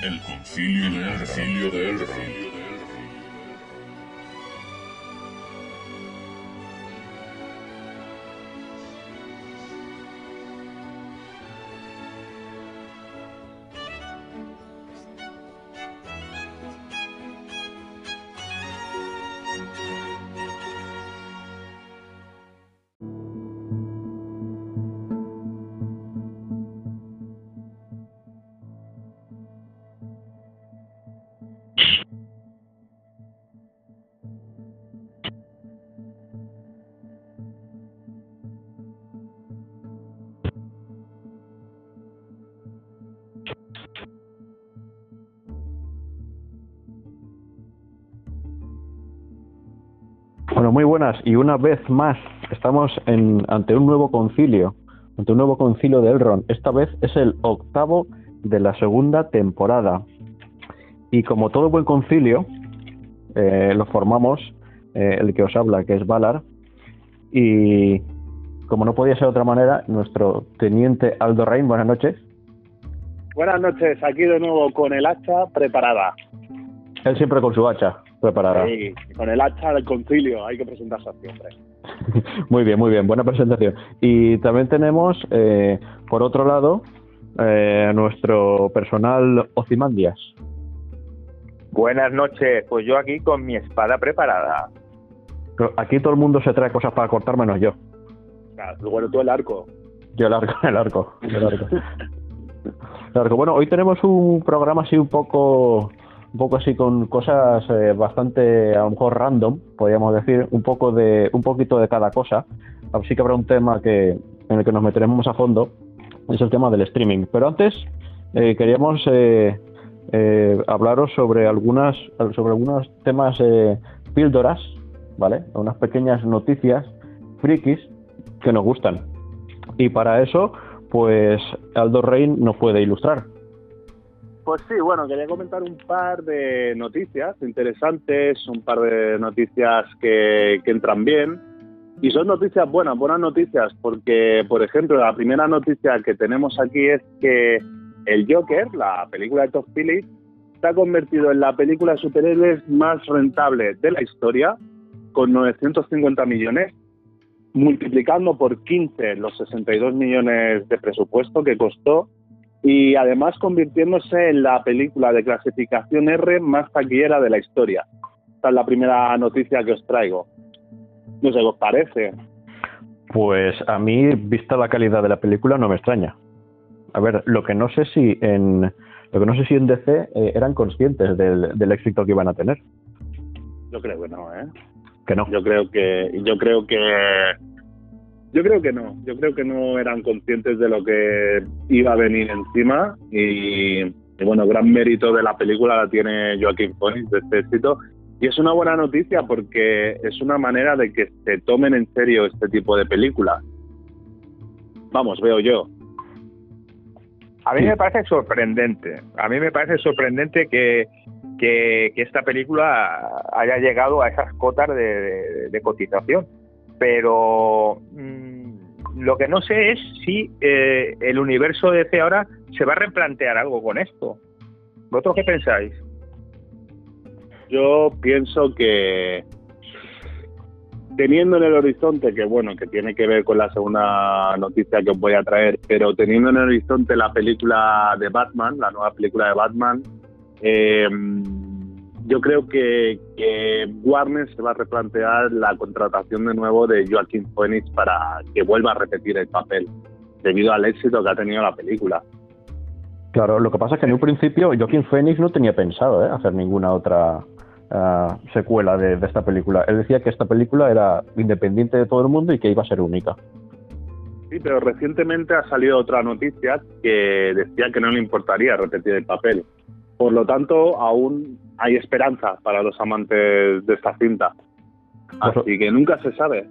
El Concilio de Elra. Bueno, muy buenas, y una vez más estamos ante un nuevo concilio, de Elrond. Esta vez es el octavo de la segunda temporada. Y como todo buen concilio, lo formamos el que os habla, que es Valar, y como no podía ser de otra manera, nuestro teniente Aldo Rein. Buenas noches. Buenas noches, aquí de nuevo con el hacha preparada. Él siempre con su hacha preparada. Sí, con el hacha del concilio, hay que presentarse siempre. Muy bien, buena presentación. Y también tenemos, por otro lado, nuestro personal Ozymandias. Buenas noches, pues yo aquí con mi espada preparada. Pero aquí todo el mundo se trae cosas para cortar menos yo. Claro, bueno, tú el arco. Yo el arco. Bueno, hoy tenemos un programa así un poco así con cosas bastante, a lo mejor random, podríamos decir, un poquito de cada cosa. Así que habrá un tema en el que nos meteremos a fondo, es el tema del streaming. Pero antes queríamos hablaros sobre algunos temas píldoras, ¿vale? Unas pequeñas noticias frikis que nos gustan. Y para eso, pues Aldo Rein nos puede ilustrar. Pues sí, bueno, quería comentar un par de noticias interesantes, un par de noticias que entran bien. Y son noticias buenas noticias, porque, por ejemplo, la primera noticia que tenemos aquí es que el Joker, la película de Todd Phillips, se ha convertido en la película de superhéroes más rentable de la historia, con 950 millones, multiplicando por 15 los 62 millones de presupuesto que costó, y además convirtiéndose en la película de clasificación R más taquillera de la historia. Esta es la primera noticia que os traigo. No sé, ¿qué os parece? Pues a mí, vista la calidad de la película, no me extraña. A ver, lo que no sé si en DC eran conscientes del éxito que iban a tener. Yo creo que no, ¿eh? Que no. Yo creo que no eran conscientes de lo que iba a venir encima y bueno, gran mérito de la película la tiene Joaquin Phoenix, de este éxito, y es una buena noticia porque es una manera de que se tomen en serio este tipo de películas. Vamos, veo yo. A mí me parece sorprendente, que esta película haya llegado a esas cotas de cotización. Pero lo que no sé es si el universo de DC ahora se va a replantear algo con esto. ¿Vosotros qué pensáis? Yo pienso que, teniendo en el horizonte, que tiene que ver con la segunda noticia que os voy a traer, pero teniendo en el horizonte la película de Batman, la nueva película de Batman, yo creo que Warner se va a replantear la contratación de nuevo de Joaquin Phoenix para que vuelva a repetir el papel, debido al éxito que ha tenido la película. Claro, lo que pasa es que en un principio Joaquin Phoenix no tenía pensado hacer ninguna otra secuela de esta película. Él decía que esta película era independiente de todo el mundo y que iba a ser única. Sí, pero recientemente ha salido otra noticia que decía que no le importaría repetir el papel. Por lo tanto, aún hay esperanza para los amantes de esta cinta. Así que nunca se sabe.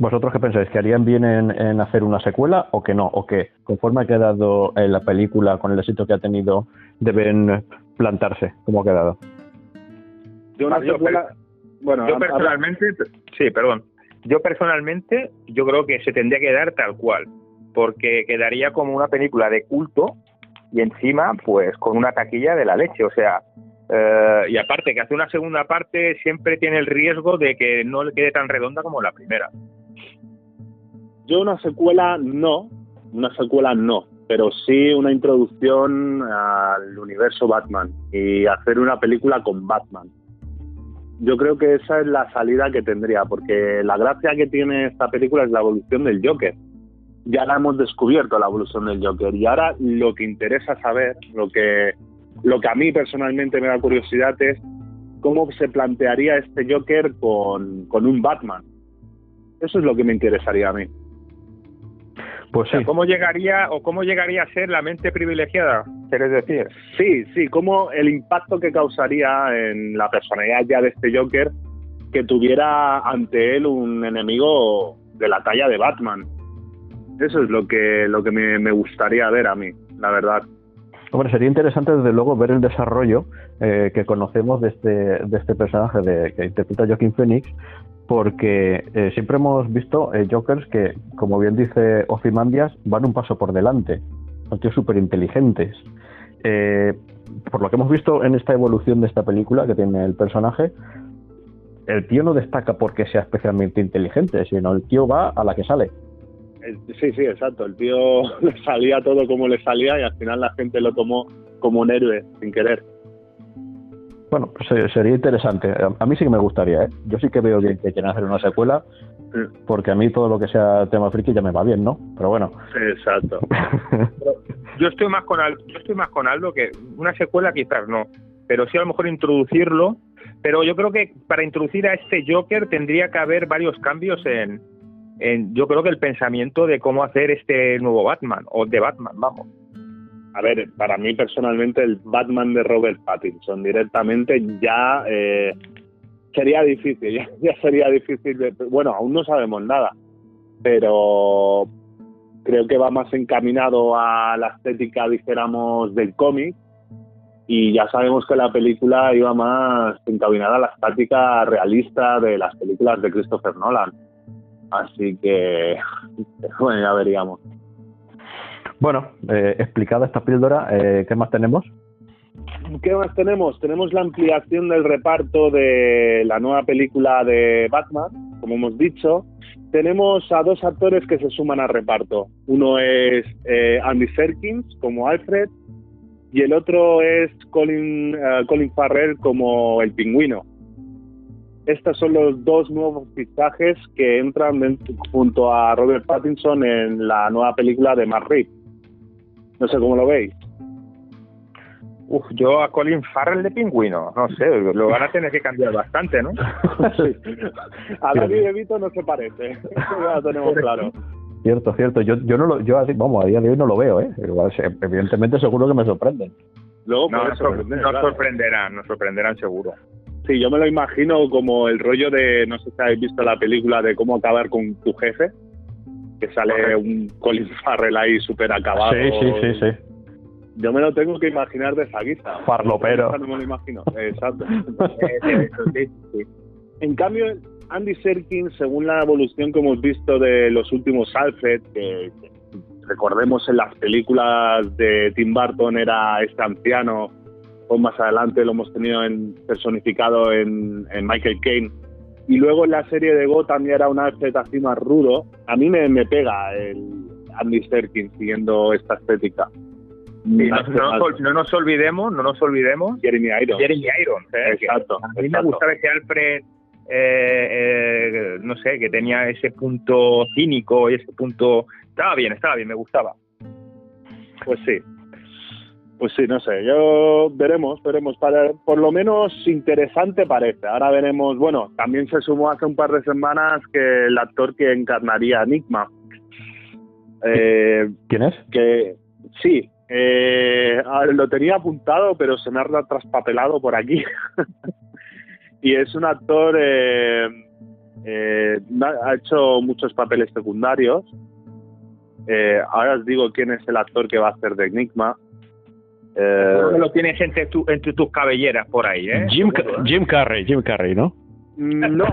¿Vosotros qué pensáis? ¿Que harían bien en hacer una secuela o que no? ¿O que, conforme ha quedado la película, con el éxito que ha tenido, deben plantarse como ha quedado? Yo personalmente yo creo que se tendría que dar tal cual, porque quedaría como una película de culto y encima pues con una taquilla de la leche, o sea, y aparte que hace una segunda parte siempre tiene el riesgo de que no le quede tan redonda como la primera. Yo una secuela no, pero sí una introducción al universo Batman y hacer una película con Batman. Yo creo que esa es la salida que tendría, porque la gracia que tiene esta película es la evolución del Joker. Ya la hemos descubierto, la evolución del Joker, y ahora lo que interesa saber, lo que a mí personalmente me da curiosidad es cómo se plantearía este Joker con un Batman. Eso es lo que me interesaría a mí. Pues sí. O sea, ¿cómo llegaría a ser la mente privilegiada? ¿Quieres decir? Sí, cómo el impacto que causaría en la personalidad ya de este Joker que tuviera ante él un enemigo de la talla de Batman. Eso es lo que me gustaría ver a mí, la verdad. Hombre, sería interesante desde luego ver el desarrollo que conocemos de este personaje que interpreta Joaquin Phoenix, porque siempre hemos visto Jokers que, como bien dice Ozymandias, van un paso por delante, son tíos súper inteligentes. Por lo que hemos visto en esta evolución de esta película que tiene el personaje, el tío no destaca porque sea especialmente inteligente, sino el tío va a la que sale. Sí, exacto, el tío le salía todo como le salía y al final la gente lo tomó como un héroe, sin querer. Bueno, pues sería interesante. A mí sí que me gustaría, ¿eh? Yo sí que veo bien que quieren hacer una secuela, porque a mí todo lo que sea tema friki ya me va bien, ¿no? Pero bueno. Exacto. Yo estoy más con Aldo, que una secuela quizás no, pero sí a lo mejor introducirlo. Pero yo creo que para introducir a este Joker tendría que haber varios cambios en yo creo que el pensamiento de cómo hacer este nuevo Batman, o de Batman, vamos. A ver, para mí personalmente el Batman de Robert Pattinson directamente ya sería difícil, ya sería difícil. Bueno, aún no sabemos nada, pero creo que va más encaminado a la estética, dijéramos, del cómic, y ya sabemos que la película iba más encaminada a la estética realista de las películas de Christopher Nolan. Así que, bueno, ya veríamos. Bueno, explicada esta píldora, ¿qué más tenemos? ¿Qué más tenemos? Tenemos la ampliación del reparto de la nueva película de Batman, como hemos dicho. Tenemos a dos actores que se suman al reparto. Uno es Andy Serkis como Alfred y el otro es Colin Farrell como el Pingüino. Estos son los dos nuevos fichajes que entran junto a Robert Pattinson en la nueva película de Matt Reeves. No sé cómo lo veis. Yo a Colin Farrell de Pingüino, no sé, lo van a tener que cambiar bastante, ¿no? Sí. A Danny DeVito no se parece, eso ya lo tenemos claro. Cierto. Yo a día de hoy no lo veo, ¿eh? Evidentemente seguro que me sorprenden. Luego nos sorprenderán seguro. Sí, yo me lo imagino como el rollo de, no sé si habéis visto la película de Cómo acabar con tu jefe, que sale un Colin Farrell ahí súper acabado. Sí. Yo me lo tengo que imaginar de esa guisa. Farlopero. No me lo imagino, exacto. Sí. En cambio, Andy Serkis, según la evolución que hemos visto de los últimos Alfred, que recordemos en las películas de Tim Burton era este anciano, o más adelante lo hemos tenido personificado en Michael Caine, y luego en la serie de Gotham ya era un Alfred así más rudo. A mí me pega el Andy Serkis siguiendo esta estética. Sí, no nos olvidemos Jeremy Irons, exacto. A mí me gustaba ese Alfred, no sé, que tenía ese punto cínico y ese punto, estaba bien, me gustaba. Pues sí, no sé, yo veremos, por lo menos interesante parece. Ahora veremos, bueno, también se sumó hace un par de semanas que el actor que encarnaría a Enigma. ¿Quién es? Que sí, lo tenía apuntado, pero se me ha traspapelado por aquí. Y es un actor, ha hecho muchos papeles secundarios. Ahora os digo quién es el actor que va a hacer de Enigma. Lo tienes entre tus cabelleras por ahí, ¿eh? Jim Carrey, ¿no? No.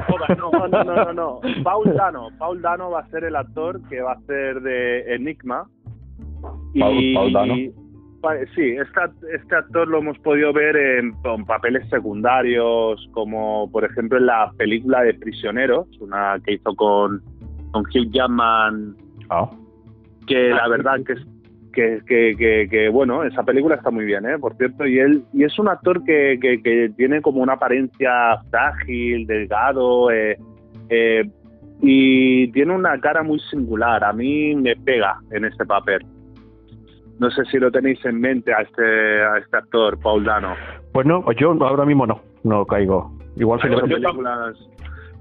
Paul Dano va a ser el actor que va a ser de Enigma. Paul Dano. Sí, este actor lo hemos podido ver en papeles secundarios, como por ejemplo en la película de Prisioneros, una que hizo con Hugh Jackman, que la verdad que bueno, esa película está muy bien, por cierto, y es un actor que tiene como una apariencia frágil, delgado, y tiene una cara muy singular. A mí me pega en este papel. No sé si lo tenéis en mente a este actor, Paul Dano. Pues no, yo ahora mismo no caigo. Igual se películas.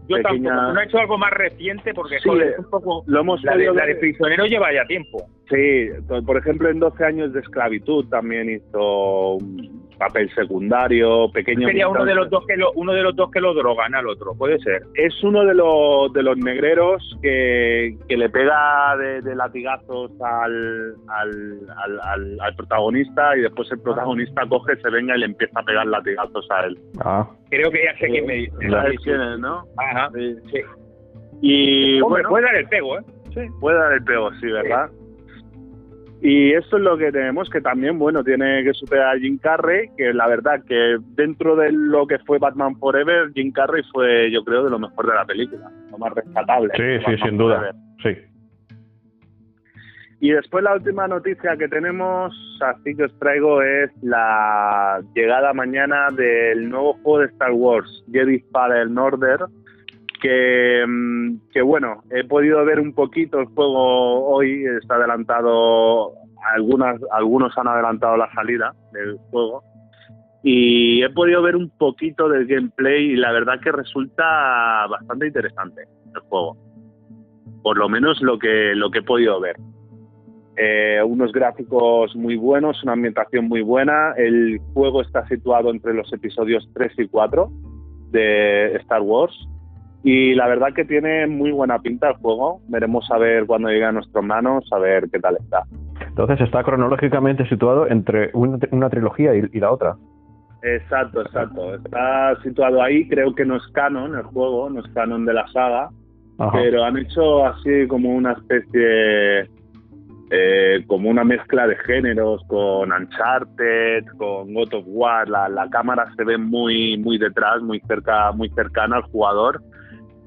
Yo pequeñas... tampoco, no he hecho algo más reciente porque sí, joder, un poco lo hemos la de Prisionero lleva ya tiempo. Sí, por ejemplo en 12 años de esclavitud también hizo un papel secundario, pequeño. Sería uno de los dos que lo drogan al otro, puede ser. Es uno de los negreros que le pega de latigazos al protagonista, y después el protagonista coge, se venga y le empieza a pegar latigazos a él. Creo que ya sé quién me dice. ¿Sabes quién es, no? Ajá. Sí. Y hombre, bueno, puede dar el pego, ¿eh? Sí. Puede dar el pego, sí, ¿verdad? Sí. Y esto es lo que tenemos, que también, bueno, tiene que superar a Jim Carrey, que la verdad que dentro de lo que fue Batman Forever, Jim Carrey fue, yo creo, de lo mejor de la película, lo más rescatable. Sí, Batman sin Forever. Duda, sí. Y después la última noticia que tenemos, así que os traigo, es la llegada mañana del nuevo juego de Star Wars, Jedi Fallen Order, que bueno, he podido ver un poquito el juego hoy. Está adelantado, algunos han adelantado la salida del juego, y he podido ver un poquito del gameplay, y la verdad que resulta bastante interesante el juego, por lo menos lo que he podido ver. Unos gráficos muy buenos, una ambientación muy buena. El juego está situado entre los episodios 3 y 4 de Star Wars, y la verdad que tiene muy buena pinta el juego. Veremos a ver cuando llegue a nuestras manos, a ver qué tal está. Entonces está cronológicamente situado entre una trilogía y la otra. Exacto. Está situado ahí. Creo que no es canon el juego, no es canon de la saga. Ajá. Pero han hecho así como una especie, como una mezcla de géneros, con Uncharted, con God of War. La cámara se ve muy, muy detrás, muy cercana al jugador.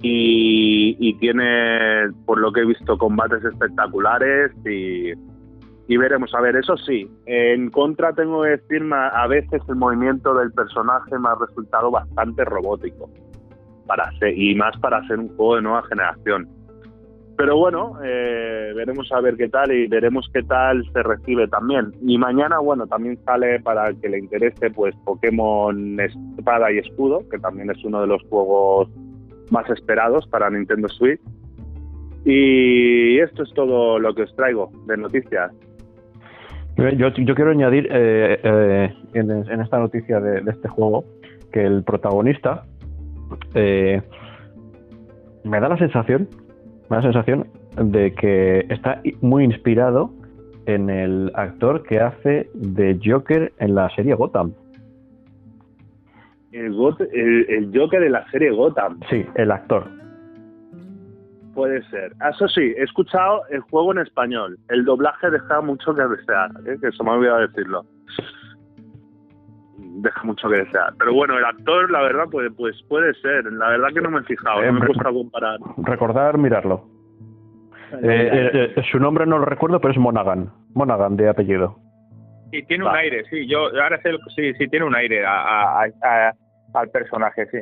Y tiene, por lo que he visto, combates espectaculares, y veremos a ver. Eso sí, en contra tengo que decir, a veces el movimiento del personaje me ha resultado bastante robótico, y más para ser un juego de nueva generación. Pero bueno, veremos a ver qué tal, y veremos qué tal se recibe también. Y mañana, bueno, también sale, para el que le interese, pues Pokémon Espada y Escudo, que también es uno de los juegos más esperados para Nintendo Switch. Y esto es todo lo que os traigo de noticias. Yo quiero añadir en esta noticia de este juego, que el protagonista, me da la sensación de que está muy inspirado en el actor que hace de Joker en la serie Gotham. El Joker de la serie Gotham. Sí, el actor. Puede ser. Eso sí, he escuchado el juego en español. El doblaje deja mucho que desear, que se me ha olvidado decirlo. Deja mucho que desear. Pero bueno, el actor, la verdad, pues puede ser. La verdad que no me he fijado, no me he puesto a comparar. Recordar, mirarlo. Su nombre no lo recuerdo, pero es Monaghan. Monaghan de apellido. Sí, tiene un aire, sí. Yo ahora sé, sí, tiene un aire al personaje, sí.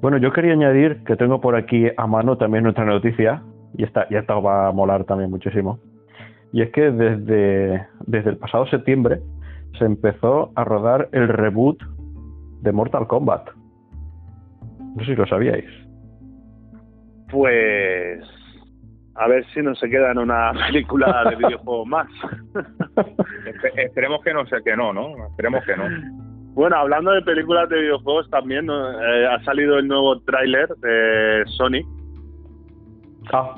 Bueno, yo quería añadir que tengo por aquí a mano también nuestra noticia, y esta va a molar también muchísimo. Y es que desde el pasado septiembre se empezó a rodar el reboot de Mortal Kombat. No sé si lo sabíais. Pues... a ver si no se queda en una película de videojuegos más. Esperemos que no, ¿no? Esperemos que no. Bueno, hablando de películas de videojuegos también, ha salido el nuevo tráiler de Sonic.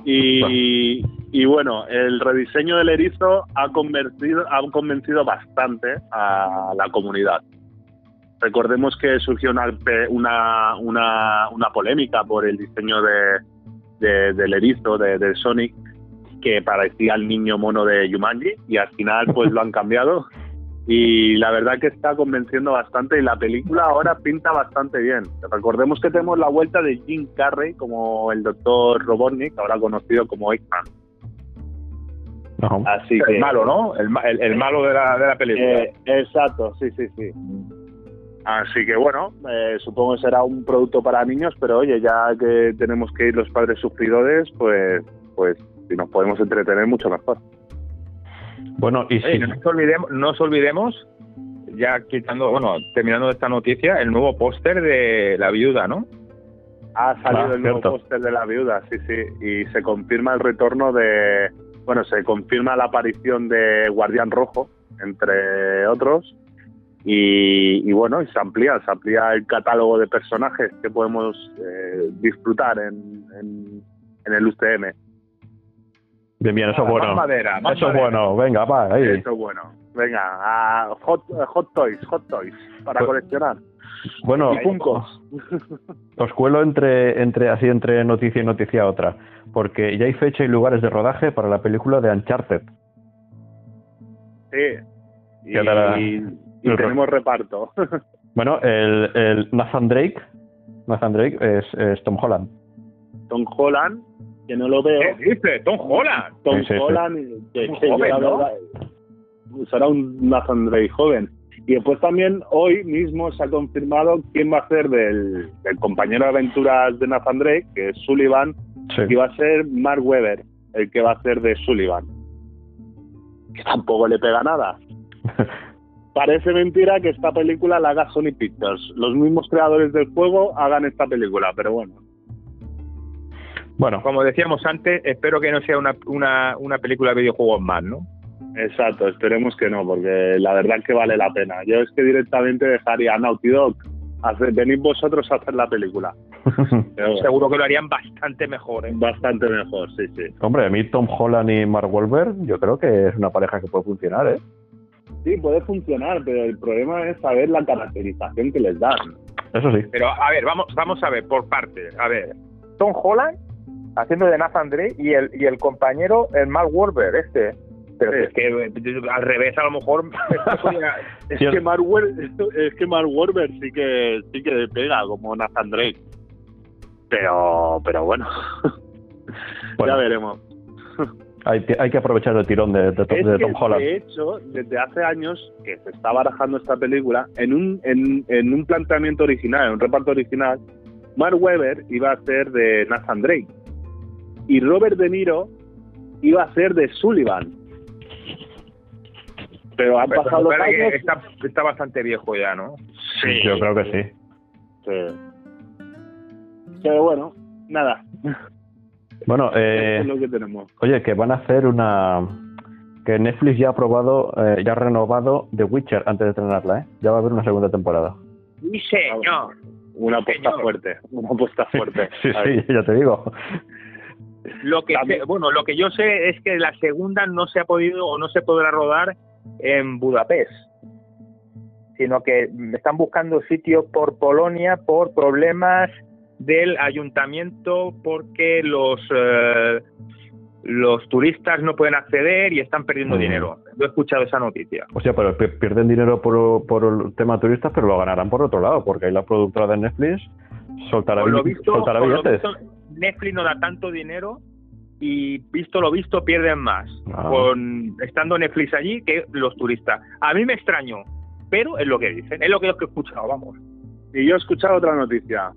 Y bueno, el rediseño del erizo ha convencido bastante a la comunidad. Recordemos que surgió una polémica por el diseño del erizo de Sonic, que parecía el niño mono de Jumanji, y al final pues lo han cambiado y la verdad que está convenciendo bastante y la película ahora pinta bastante bien. Recordemos que tenemos la vuelta de Jim Carrey como el Dr. Robotnik, ahora conocido como Eggman. No. Así que, el malo, ¿no? El malo de la película. Exacto, sí. Así que bueno, supongo que será un producto para niños, pero oye, ya que tenemos que ir los padres sufridores, pues si nos podemos entretener mucho mejor. Bueno, y si no nos olvidemos, ya terminando esta noticia, el nuevo póster de La Viuda, ¿no? Ha salido el nuevo póster de La Viuda, sí, y se confirma el retorno de... Bueno, se confirma la aparición de Guardián Rojo, entre otros, y bueno, se amplía el catálogo de personajes que podemos disfrutar en el UCM. Bien, eso es bueno. Más madera. Venga, va. Ahí. Eso es bueno. Venga, Hot Toys para coleccionar. Bueno, os cuelo entre noticia y noticia otra, porque ya hay fecha y lugares de rodaje para la película de Uncharted. Sí. Y tenemos reparto. Bueno, el Nathan Drake es Tom Holland. Tom Holland, que no lo veo. ¿Qué dice? Tom Holland. Tom Holland, que joven, yo, ¿no? Verdad, será un Nathan Drake joven. Y después también hoy mismo se ha confirmado quién va a ser del compañero de aventuras de Nathan Drake, que es Sullivan, sí. Y va a ser Mark Webber, el que va a ser de Sullivan. Que tampoco le pega nada. Parece mentira que esta película la haga Sony Pictures. Los mismos creadores del juego hagan esta película, pero bueno. Bueno, como decíamos antes, espero que no sea una película de videojuegos más, ¿no? Exacto, esperemos que no, porque la verdad es que vale la pena. Yo es que directamente dejaría a Naughty Dog, venid vosotros a hacer la película. Seguro que lo harían bastante mejor, ¿eh? Bastante mejor, sí. Hombre, a mí Tom Holland y Mark Wahlberg, yo creo que es una pareja que puede funcionar, ¿eh? Sí, puede funcionar, pero el problema es saber la caracterización que les dan. Eso sí. Pero a ver, vamos a ver por partes. A ver, Tom Holland haciendo de Nathan Drake y el compañero, el Mark Wahlberg, este. Pero sí. Es que al revés, a lo mejor. es que Mark Wahlberg sí que pega como Nathan Drake. Pero bueno. Ya veremos. Hay que aprovechar el tirón de Tom Holland. De hecho, desde hace años que se está barajando esta película, en un planteamiento original, en un reparto original, Mark Webber iba a ser de Nathan Drake y Robert De Niro iba a ser de Sullivan. Pero han pasado los años... Está bastante viejo ya, ¿no? Sí. Yo creo que sí. Pero bueno, nada. Bueno, es lo que tenemos. Oye, que van a hacer que Netflix ya ha renovado The Witcher antes de estrenarla, ¿eh? Ya va a haber una segunda temporada. ¡Sí, señor! Una apuesta fuerte. sí, ya te digo. Lo que yo sé es que la segunda no se ha podido o no se podrá rodar en Budapest, sino que están buscando sitios por Polonia por problemas del ayuntamiento, porque los turistas no pueden acceder y están perdiendo dinero. Yo he escuchado esa noticia. O sea, pero pierden dinero por el tema turistas, pero lo ganarán por otro lado, porque ahí la productora de Netflix soltará billetes. Netflix no da tanto dinero y visto lo visto pierden más estando Netflix allí que los turistas. A mí me extraño, pero es lo que dicen, es lo que he escuchado, vamos. Y yo he escuchado otra noticia.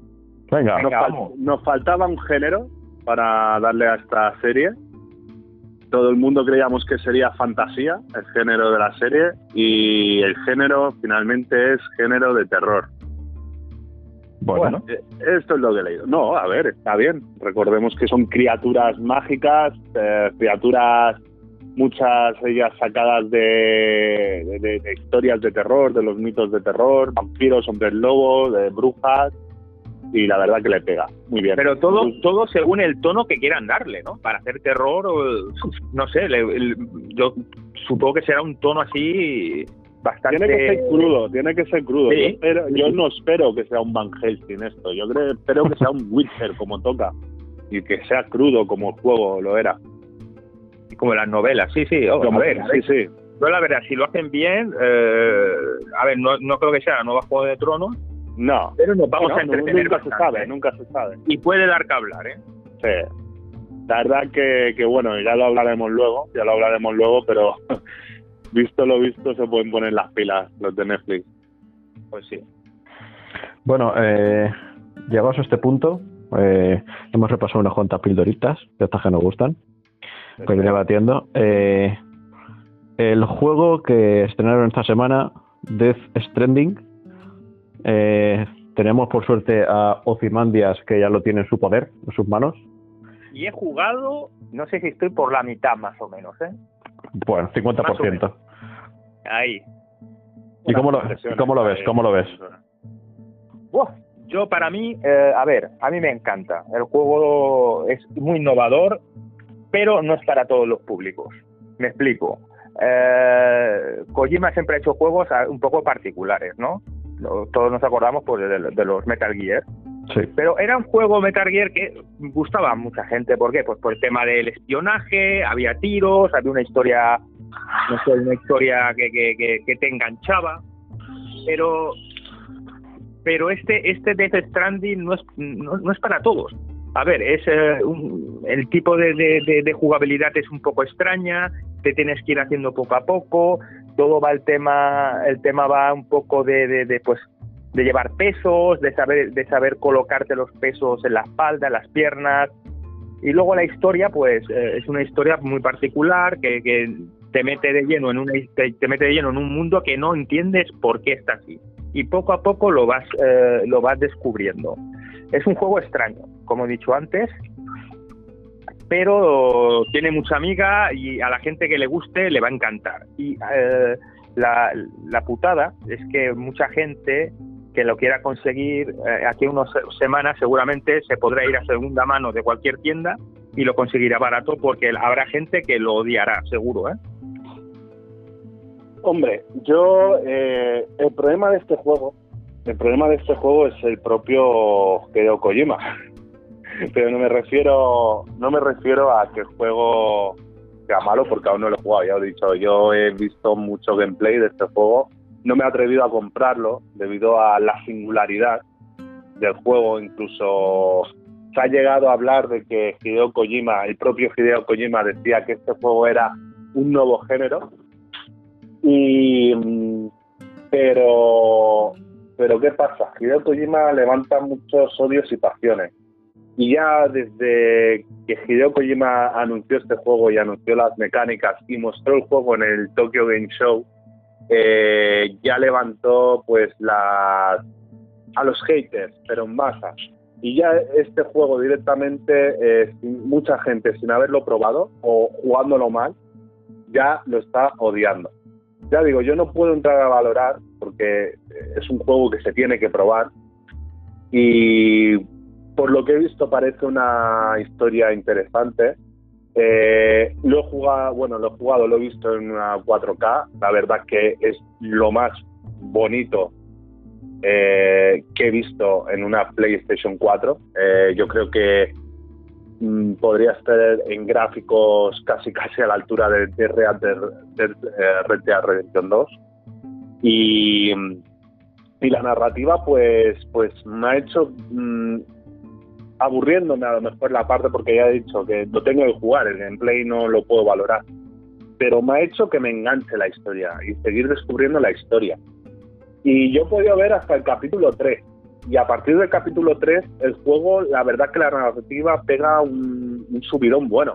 Nos faltaba un género para darle a esta serie. Todo el mundo creíamos que sería fantasía, el género de la serie, y el género finalmente es género de terror. Bueno, esto es lo que he leído. No, a ver, está bien. Recordemos que son criaturas mágicas, criaturas, muchas de ellas sacadas de historias de terror, de los mitos de terror, vampiros, hombres lobos, de brujas... Y la verdad que le pega muy bien. Pero todo según el tono que quieran darle, ¿no? Para hacer terror, no sé, yo supongo que será un tono así bastante... Tiene que ser crudo. ¿Sí? Yo no espero que sea un Van Helsing esto, yo espero que sea un Witcher como toca y que sea crudo como el juego lo era. Como las novelas, sí. Oh, como a ver, sí. Yo la verdad, si lo hacen bien, a ver, no creo que sea la nueva Juego de Tronos. No. Pero nos vamos a entretener. Nunca bastante, se sabe, nunca se sabe. Y puede dar que hablar, ¿eh? Sí. La verdad que bueno, ya lo hablaremos luego, pero visto lo visto se pueden poner las pilas los de Netflix. Pues sí. Bueno, llegados a este punto, hemos repasado unas cuantas pildoritas, de estas que nos gustan, que iré debatiendo. El juego que estrenaron esta semana, Death Stranding, tenemos por suerte a Ozymandias, que ya lo tiene en su poder, en sus manos. Y he jugado, no sé si estoy por la mitad más o menos, ¿eh? Bueno, 50%. Ahí. ¿Y cómo lo ves? Uf, yo para mí, a mí me encanta. El juego es muy innovador, pero no es para todos los públicos. Me explico. Kojima siempre ha hecho juegos un poco particulares, ¿no? Todos nos acordamos pues, de los Metal Gear. Sí. Pero era un juego Metal Gear que gustaba a mucha gente. ¿Por qué? Pues por el tema del espionaje, había tiros, había una historia, no sé, una historia que te enganchaba. Pero este Death Stranding no es para todos. A ver, es el tipo de jugabilidad es un poco extraña, te tienes que ir haciendo poco a poco, todo va el tema va un poco de llevar pesos, de saber colocarte los pesos en la espalda, en las piernas. Y luego la historia, pues es una historia muy particular que te mete de lleno en un mundo que no entiendes por qué está así. Y poco a poco lo vas descubriendo. Es un juego extraño, como he dicho antes, pero tiene mucha miga y a la gente que le guste le va a encantar. Y la putada es que mucha gente que lo quiera conseguir, aquí unas semanas seguramente se podrá ir a segunda mano de cualquier tienda y lo conseguirá barato, porque habrá gente que lo odiará, seguro, ¿eh? Hombre, yo el problema de este juego es el propio Hideo Kojima, pero no me refiero a que el juego sea malo, porque aún no lo he jugado, ya os he dicho, yo he visto mucho gameplay de este juego. No me he atrevido a comprarlo debido a la singularidad del juego. Incluso se ha llegado a hablar de que el propio Hideo Kojima decía que este juego era un nuevo género. Pero ¿qué pasa? Hideo Kojima levanta muchos odios y pasiones. Y ya desde que Hideo Kojima anunció este juego y anunció las mecánicas y mostró el juego en el Tokyo Game Show, ya levantó pues a los haters, pero en masa. Y ya este juego directamente, mucha gente sin haberlo probado o jugándolo mal, ya lo está odiando. Ya digo, yo no puedo entrar a valorar porque es un juego que se tiene que probar, y por lo que he visto parece una historia interesante. Lo he jugado, lo he visto en una 4K. La verdad que es lo más bonito que he visto en una PlayStation 4. Yo creo que podría estar en gráficos casi a la altura de Red Dead Redemption 2. Y la narrativa pues me ha hecho aburriéndome a lo mejor la parte, porque ya he dicho que lo tengo que jugar, el gameplay no lo puedo valorar, pero me ha hecho que me enganche la historia y seguir descubriendo la historia. Y yo he podido ver hasta el capítulo 3, y a partir del capítulo 3 el juego, la verdad que la narrativa pega un subidón bueno,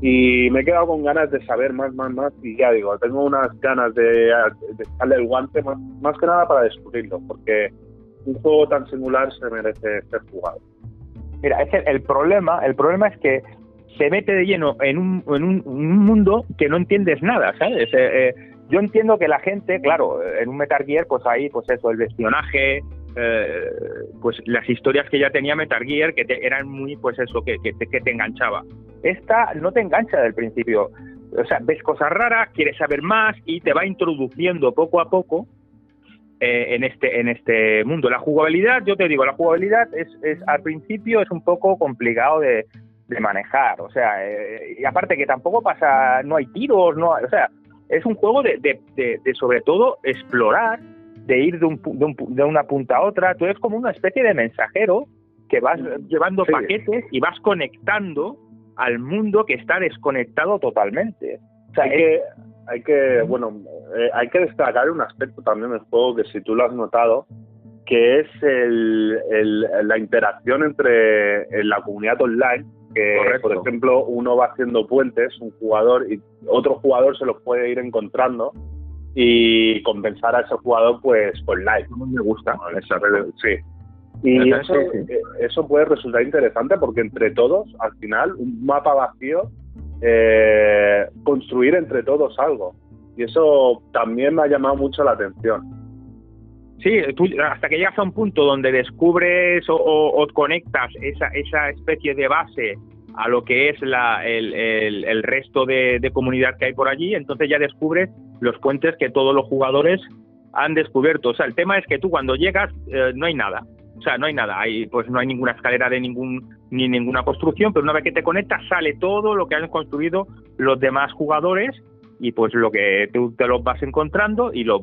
y me he quedado con ganas de saber más, y ya digo, tengo unas ganas de echarle el guante más que nada para descubrirlo, porque un juego tan singular se merece ser jugado. Mira, es el problema es que se mete de lleno en un mundo que no entiendes nada, ¿sabes? Yo entiendo que la gente, claro, en un Metal Gear, pues ahí, pues eso, el espionaje, pues las historias que ya tenía Metal Gear, eran muy, pues eso, que te enganchaba. Esta no te engancha del principio. O sea, ves cosas raras, quieres saber más y te va introduciendo poco a poco en este mundo. La jugabilidad, yo te digo, al principio es un poco complicado de de manejar, o sea, y aparte que tampoco pasa, no hay tiros, no hay, o sea, es un juego de sobre todo explorar, de ir de una punta a otra. Tú eres como una especie de mensajero que vas llevando paquetes y vas conectando al mundo que está desconectado totalmente. O sea, hay que destacar un aspecto también del juego que, si tú lo has notado, que es la interacción entre la comunidad online, que correcto. Por ejemplo, uno va haciendo puentes, un jugador, y otro jugador se los puede ir encontrando y compensar a ese jugador pues con likes. No me gusta. Sí. Y eso puede resultar interesante porque entre todos, al final, un mapa vacío, construir entre todos algo. Y eso también me ha llamado mucho la atención. Sí, tú, hasta que llegas a un punto donde descubres o conectas esa especie de base a lo que es el resto de comunidad que hay por allí, entonces ya descubres los puentes que todos los jugadores han descubierto. O sea, el tema es que tú cuando llegas no hay nada. O sea, no hay nada, pues no hay ninguna escalera ni ninguna construcción, pero una vez que te conectas sale todo lo que han construido los demás jugadores y pues lo que tú te los vas encontrando y le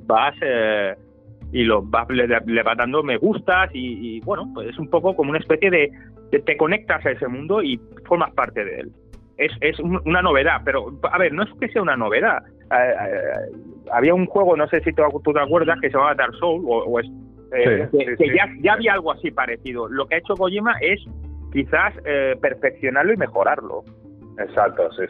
vas dando me gustas y bueno, pues es un poco como una especie de te conectas a ese mundo y formas parte de él. Es una novedad, pero a ver, no es que sea una novedad. Había un juego, no sé si tú te acuerdas, que se llamaba Dark Souls ya había algo así parecido. Lo que ha hecho Kojima es quizás perfeccionarlo y mejorarlo. Exacto, sí.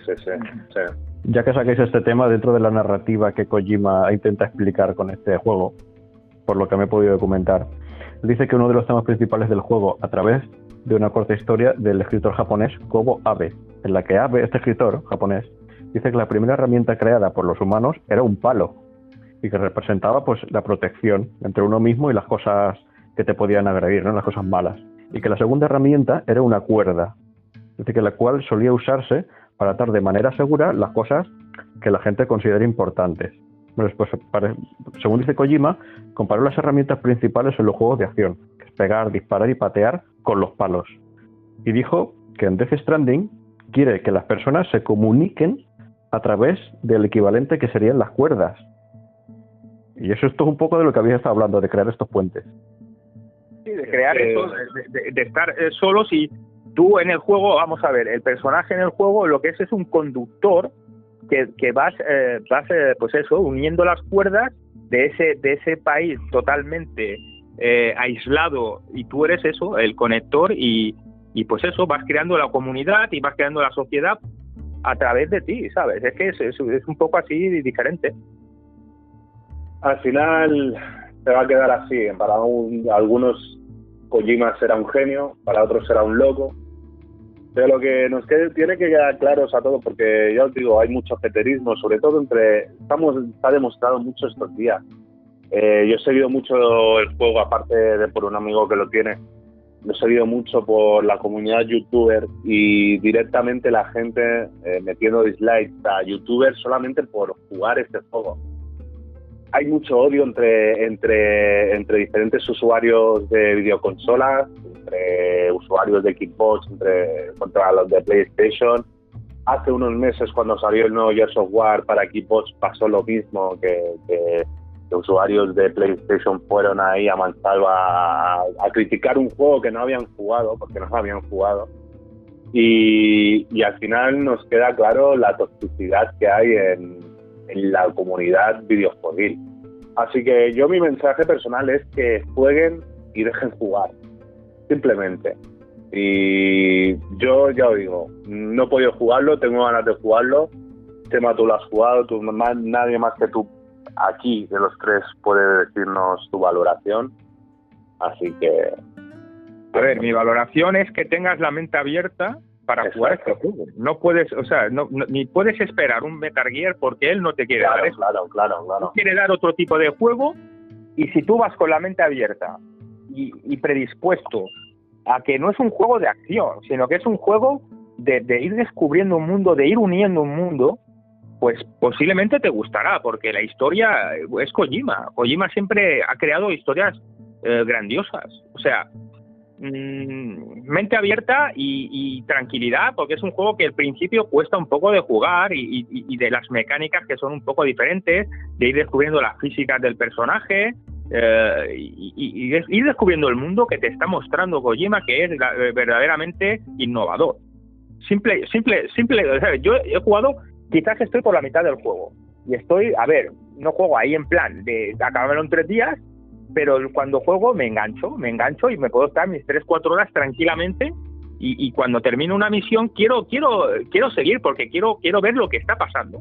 Ya que saquéis este tema dentro de la narrativa que Kojima intenta explicar con este juego, por lo que me he podido documentar, dice que uno de los temas principales del juego, a través de una corta historia del escritor japonés Kobo Abe, en la que Abe, este escritor japonés, dice que la primera herramienta creada por los humanos era un palo, y que representaba pues la protección entre uno mismo y las cosas que te podían agredir, ¿no? Las cosas malas. Y que la segunda herramienta era una cuerda, es decir, que la cual solía usarse para atar de manera segura las cosas que la gente considera importantes. Bueno, pues, según dice Kojima, comparó las herramientas principales en los juegos de acción, que es pegar, disparar y patear, con los palos. Y dijo que en Death Stranding quiere que las personas se comuniquen a través del equivalente que serían las cuerdas. Y eso es todo un poco de lo que habéis estado hablando, de crear estos puentes. Sí, de crear eso, de estar solos. Y tú en el juego, vamos a ver, el personaje en el juego lo que es un conductor que vas pues eso, uniendo las cuerdas de ese país totalmente aislado, y tú eres eso, el conector, y pues eso, vas creando la comunidad y vas creando la sociedad a través de ti, ¿sabes? Es que es un poco así diferente. Al final se va a quedar así. Para algunos Kojima será un genio, para otros será un loco. Pero lo que nos tiene que quedar claros a todos, porque ya os digo, hay mucho jeterismo, sobre todo está demostrado mucho estos días. Yo he seguido mucho el juego, aparte de por un amigo que lo tiene, lo he seguido mucho por la comunidad youtuber, y directamente la gente metiendo dislikes a youtubers solamente por jugar este juego. Hay mucho odio entre diferentes usuarios de videoconsolas, entre usuarios de Xbox, contra los de PlayStation. Hace unos meses, cuando salió el nuevo Gears of War para Xbox, pasó lo mismo, que usuarios de PlayStation fueron ahí a mansalva a criticar un juego que no habían jugado, porque no habían jugado. Y al final nos queda claro la toxicidad que hay en la comunidad videojuegil. Así que mi mensaje personal es que jueguen y dejen jugar, simplemente. Y yo ya os digo, no he podido jugarlo, tengo ganas de jugarlo. Tema, tú lo has jugado, nadie más que tú aquí de los tres puede decirnos tu valoración. Así que... A ver, mi valoración es que tengas la mente abierta para exacto. Jugar este juego. No puedes, o sea, ni puedes esperar un Metal Gear porque él no te quiere dar eso. Claro. Él quiere dar otro tipo de juego, y si tú vas con la mente abierta y predispuesto a que no es un juego de acción, sino que es un juego de ir descubriendo un mundo, de ir uniendo un mundo, pues posiblemente te gustará, porque la historia es Kojima. Kojima siempre ha creado historias grandiosas. O sea, mente abierta y tranquilidad, porque es un juego que al principio cuesta un poco de jugar y de las mecánicas que son un poco diferentes, de ir descubriendo las físicas del personaje y ir descubriendo el mundo que te está mostrando Kojima, que es verdaderamente innovador. Simple, o sea, yo he jugado, quizás estoy por la mitad del juego y estoy, a ver, no juego ahí en plan de acabármelo en 3 días, pero cuando juego me engancho y me puedo estar mis 3-4 horas tranquilamente, y cuando termino una misión quiero seguir, porque quiero ver lo que está pasando.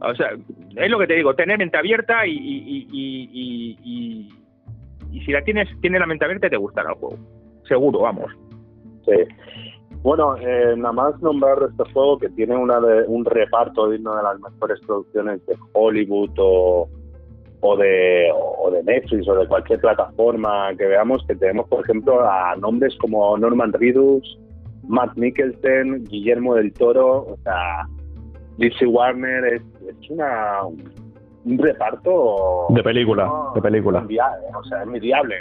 O sea, es lo que te digo, tener mente abierta y si la tienes la mente abierta te gustará el juego, seguro, vamos. Sí. Bueno, nada más nombrar este juego, que tiene un reparto de una de las mejores producciones de Hollywood o de Netflix o de cualquier plataforma que veamos, que tenemos, por ejemplo, a nombres como Norman Reedus, Matt Mikkelsen, Guillermo del Toro, o sea, Lizzie Warner, es un reparto de película. Envidiable.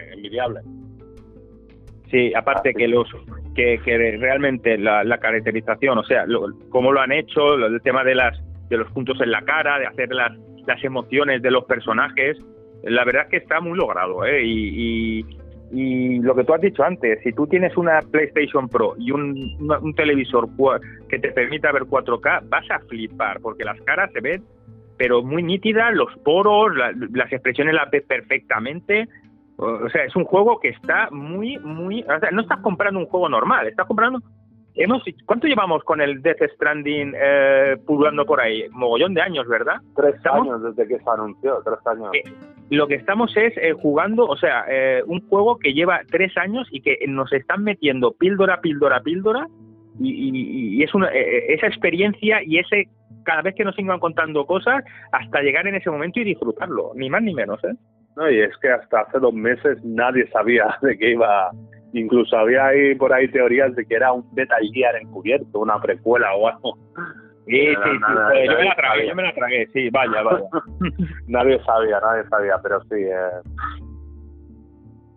Sí, aparte que que realmente la caracterización, o sea, cómo lo han hecho, el tema de los puntos en la cara, de hacer las emociones de los personajes, la verdad es que está muy logrado, ¿eh? Y lo que tú has dicho antes, si tú tienes una PlayStation Pro y un televisor que te permita ver 4K, vas a flipar, porque las caras se ven pero muy nítidas, los poros, las expresiones las ves perfectamente. O sea, es un juego que está muy, muy... O sea, no estás comprando un juego normal, estás comprando... ¿Cuánto llevamos con el Death Stranding pululando por ahí? Mogollón de años, ¿verdad? 3 años desde que se anunció, 3 años. Lo que estamos es jugando, o sea, un juego que lleva 3 años y que nos están metiendo píldora, y es esa experiencia y ese... Cada vez que nos iban contando cosas hasta llegar en ese momento y disfrutarlo, ni más ni menos, ¿eh? No, y es que hasta hace 2 meses nadie sabía de qué iba. Incluso había por ahí teorías de que era un beta guía encubierto, una precuela o algo. Sí, yo me la tragué, sí, vaya. Nadie sabía, pero sí.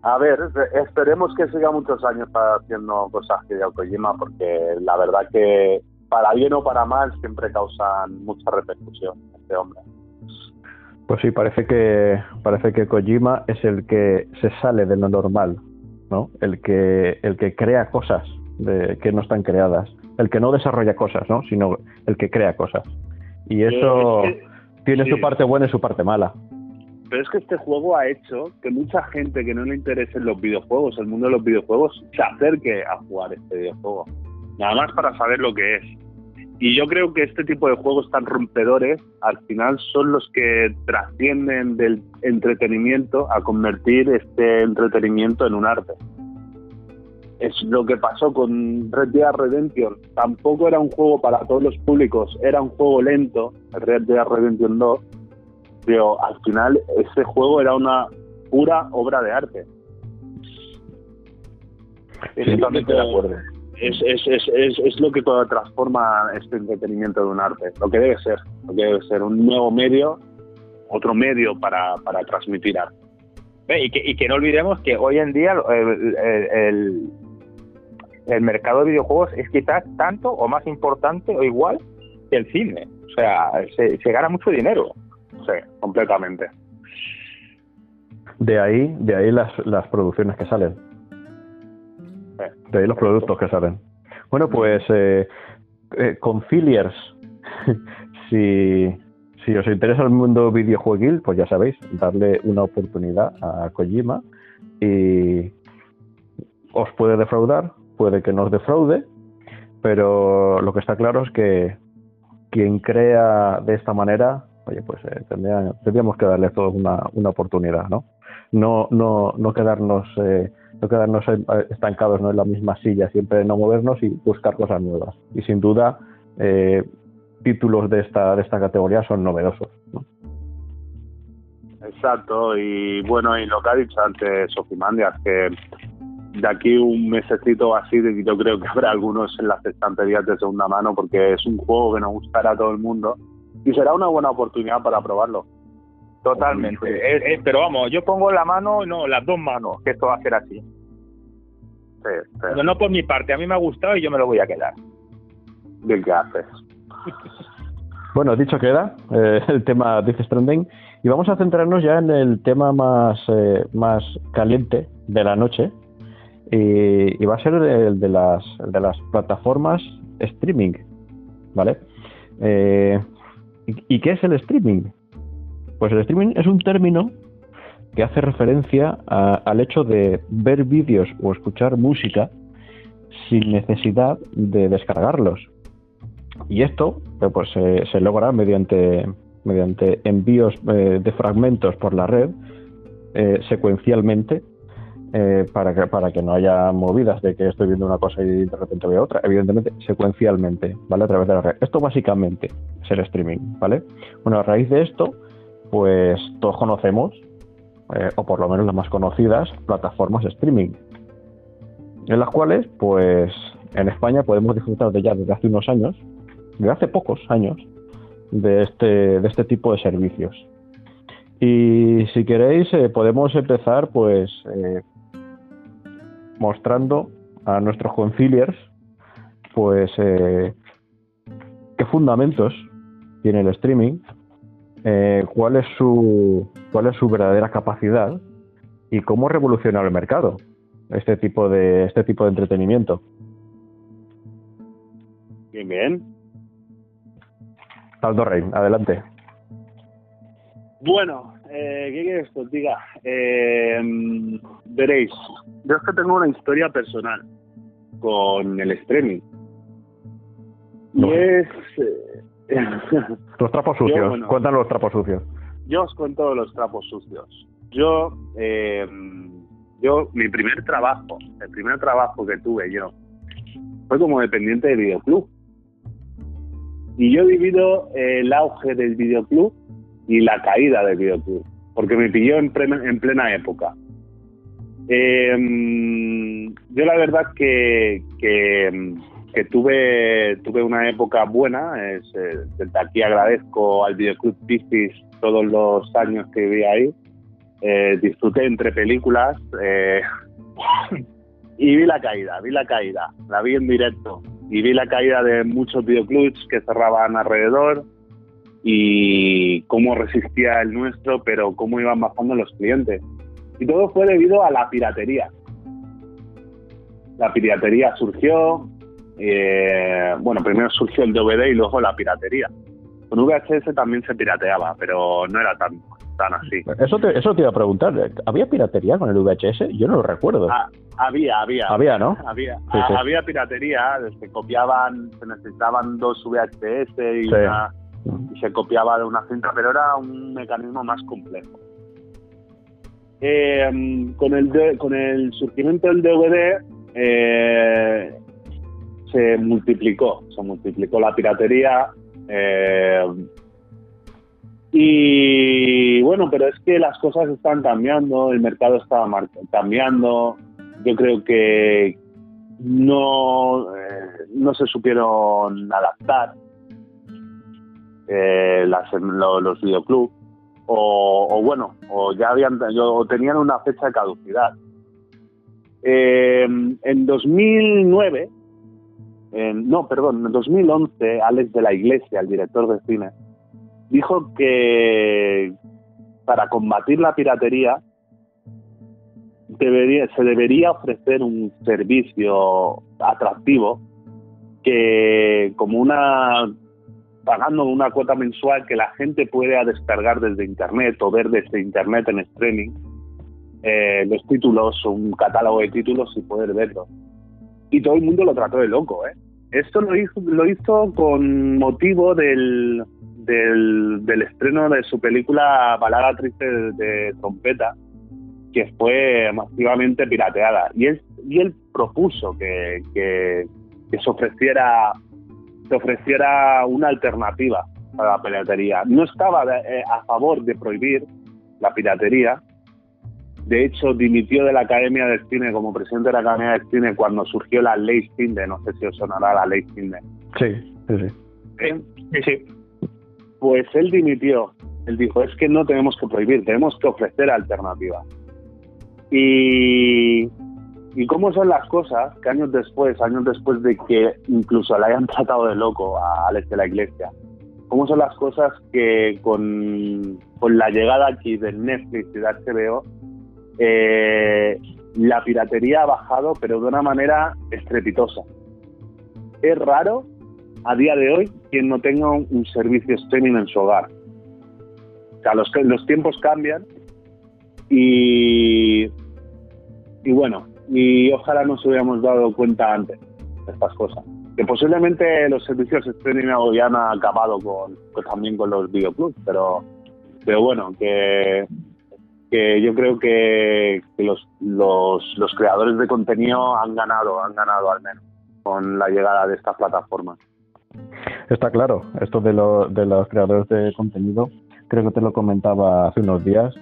A ver, esperemos que siga muchos años haciendo cosas que de Kojima, porque la verdad que, para bien o para mal, siempre causan mucha repercusión este hombre. Pues sí, parece que Kojima es el que se sale de lo normal, ¿no? El que crea cosas que no están creadas, el que no desarrolla cosas, ¿no? Sino el que crea cosas. Y eso tiene su parte buena y su parte mala. Pero es que este juego ha hecho que mucha gente que no le interesen los videojuegos, el mundo de los videojuegos, se acerque a jugar este videojuego. Nada más para saber lo que es. Y yo creo que este tipo de juegos tan rompedores al final son los que trascienden del entretenimiento a convertir este entretenimiento en un arte. Es lo que pasó con Red Dead Redemption. Tampoco era un juego para todos los públicos, era un juego lento, Red Dead Redemption 2, pero al final ese juego era una pura obra de arte. Sí, totalmente de acuerdo. Es lo que transforma este entretenimiento de un arte, lo que debe ser un nuevo medio, otro medio para transmitir arte. Y que no olvidemos que hoy en día el mercado de videojuegos es quizás tanto o más importante o igual que el cine. O sea, se gana mucho dinero. Sí, completamente. De ahí las producciones que salen. De ahí los productos que salen. Bueno, pues con Filiers, si os interesa el mundo videojueguil, pues ya sabéis, darle una oportunidad a Kojima y os puede defraudar, puede que no os defraude, pero lo que está claro es que quien crea de esta manera, oye, pues tendríamos que darle todos una oportunidad, ¿no? No quedarnos... no quedarnos estancados, ¿no?, en la misma silla, siempre no movernos y buscar cosas nuevas. Y sin duda, títulos de esta categoría son novedosos, ¿no? Exacto, y bueno, y lo que ha dicho antes Sofimandias, que de aquí un mesecito así, yo creo que habrá algunos en las estanterías de segunda mano, porque es un juego que nos gustará a todo el mundo y será una buena oportunidad para probarlo. Totalmente, pero vamos, yo pongo la mano, no, las 2 manos, que esto va a ser así. Sí. Pero no por mi parte, a mí me ha gustado y yo me lo voy a quedar. Bien que haces. Bueno, dicho queda, el tema Death Stranding, y vamos a centrarnos ya en el tema más caliente de la noche, y va a ser el de las plataformas streaming, ¿vale? ¿Y qué es el streaming? Pues el streaming es un término que hace referencia al hecho de ver vídeos o escuchar música sin necesidad de descargarlos. Y esto pues se logra mediante envíos de fragmentos por la red secuencialmente para que no haya movidas de que estoy viendo una cosa y de repente veo otra, evidentemente secuencialmente, ¿vale? A través de la red. Esto básicamente es el streaming, ¿vale? Bueno, a raíz de esto, pues todos conocemos, o por lo menos las más conocidas, plataformas streaming, en las cuales, pues, en España podemos disfrutar de ya desde hace unos años, desde hace pocos años, de este tipo de servicios. Y si queréis, podemos empezar, pues, mostrando a nuestros conciliers, pues, qué fundamentos tiene el streaming, cuál es su verdadera capacidad y cómo revolucionar el mercado este tipo de entretenimiento. Bien. Aldo Rey, adelante. Bueno, ¿qué quieres que os diga? Veréis, yo es que tengo una historia personal con el streaming. No. Y es... los trapos sucios. Cuéntanos los trapos sucios. Yo os cuento los trapos sucios. Yo el primer trabajo que tuve yo fue como dependiente del videoclub. Y yo he vivido el auge del videoclub y la caída del videoclub, porque me pilló en plena época. Yo la verdad que tuve una época buena. Desde aquí agradezco al videoclub Piscis todos los años que viví ahí. Disfruté entre películas y vi la caída, la vi en directo y vi la caída de muchos videoclubs que cerraban alrededor y cómo resistía el nuestro, pero cómo iban bajando los clientes. Y todo fue debido a la piratería. La piratería surgió, primero surgió el DVD y luego la piratería. Con VHS también se pirateaba, pero no era tan así. Eso te iba a preguntar. ¿Había piratería con el VHS? Yo no lo recuerdo. Había, ¿no? Sí. Había piratería. Se copiaban, se necesitaban dos VHS y se copiaba de una cinta, pero era un mecanismo más complejo. Con el surgimiento del DVD se multiplicó la piratería. Y bueno, pero es que las cosas están cambiando, el mercado está cambiando. Yo creo que no se supieron adaptar los videoclubs, o ya tenían una fecha de caducidad. En 2009. En 2011, Alex de la Iglesia, el director de cine, dijo que para combatir la piratería se debería ofrecer un servicio atractivo que, pagando una cuota mensual que la gente pueda descargar desde internet o ver desde internet en streaming los títulos, un catálogo de títulos y poder verlos. Y todo el mundo lo trató de loco, ¿eh? Esto lo hizo con motivo del estreno de su película Balada Triste de Trompeta, que fue masivamente pirateada. Y él propuso que se ofreciera una alternativa para la piratería. No estaba a favor de prohibir la piratería. De hecho, dimitió de la Academia de Cine como presidente de la Academia de Cine cuando surgió la Ley Cine. No sé si os sonará la Ley Cine. Sí. Pues él dimitió. Él dijo, es que no tenemos que prohibir, tenemos que ofrecer alternativas. Y y cómo son las cosas que años después de que incluso la hayan tratado de loco a Alex de la Iglesia, cómo son las cosas que con la llegada aquí del Netflix y de HBO, la piratería ha bajado, pero de una manera estrepitosa. Es raro a día de hoy quien no tenga un servicio streaming en su hogar. O sea, los tiempos cambian y bueno, y ojalá nos hubiéramos dado cuenta antes de estas cosas. Que posiblemente los servicios streaming habían acabado también con los videoclubs, pero bueno, que yo creo que los creadores de contenido han ganado al menos con la llegada de estas plataformas. Está claro, esto de los creadores de contenido, creo que te lo comentaba hace unos días,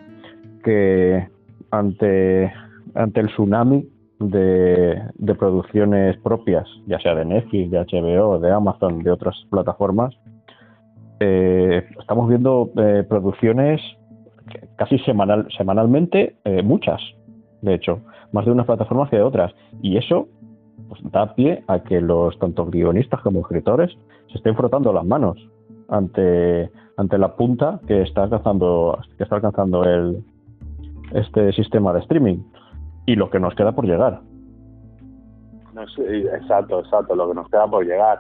que ante el tsunami de producciones propias, ya sea de Netflix, de HBO, de Amazon, de otras plataformas, estamos viendo producciones casi semanalmente, muchas, de hecho, más de unas plataformas que de otras, y eso pues, da pie a que los tanto guionistas como escritores se estén frotando las manos ante la punta que está alcanzando este sistema de streaming y lo que nos queda por llegar. No sé, exacto, lo que nos queda por llegar.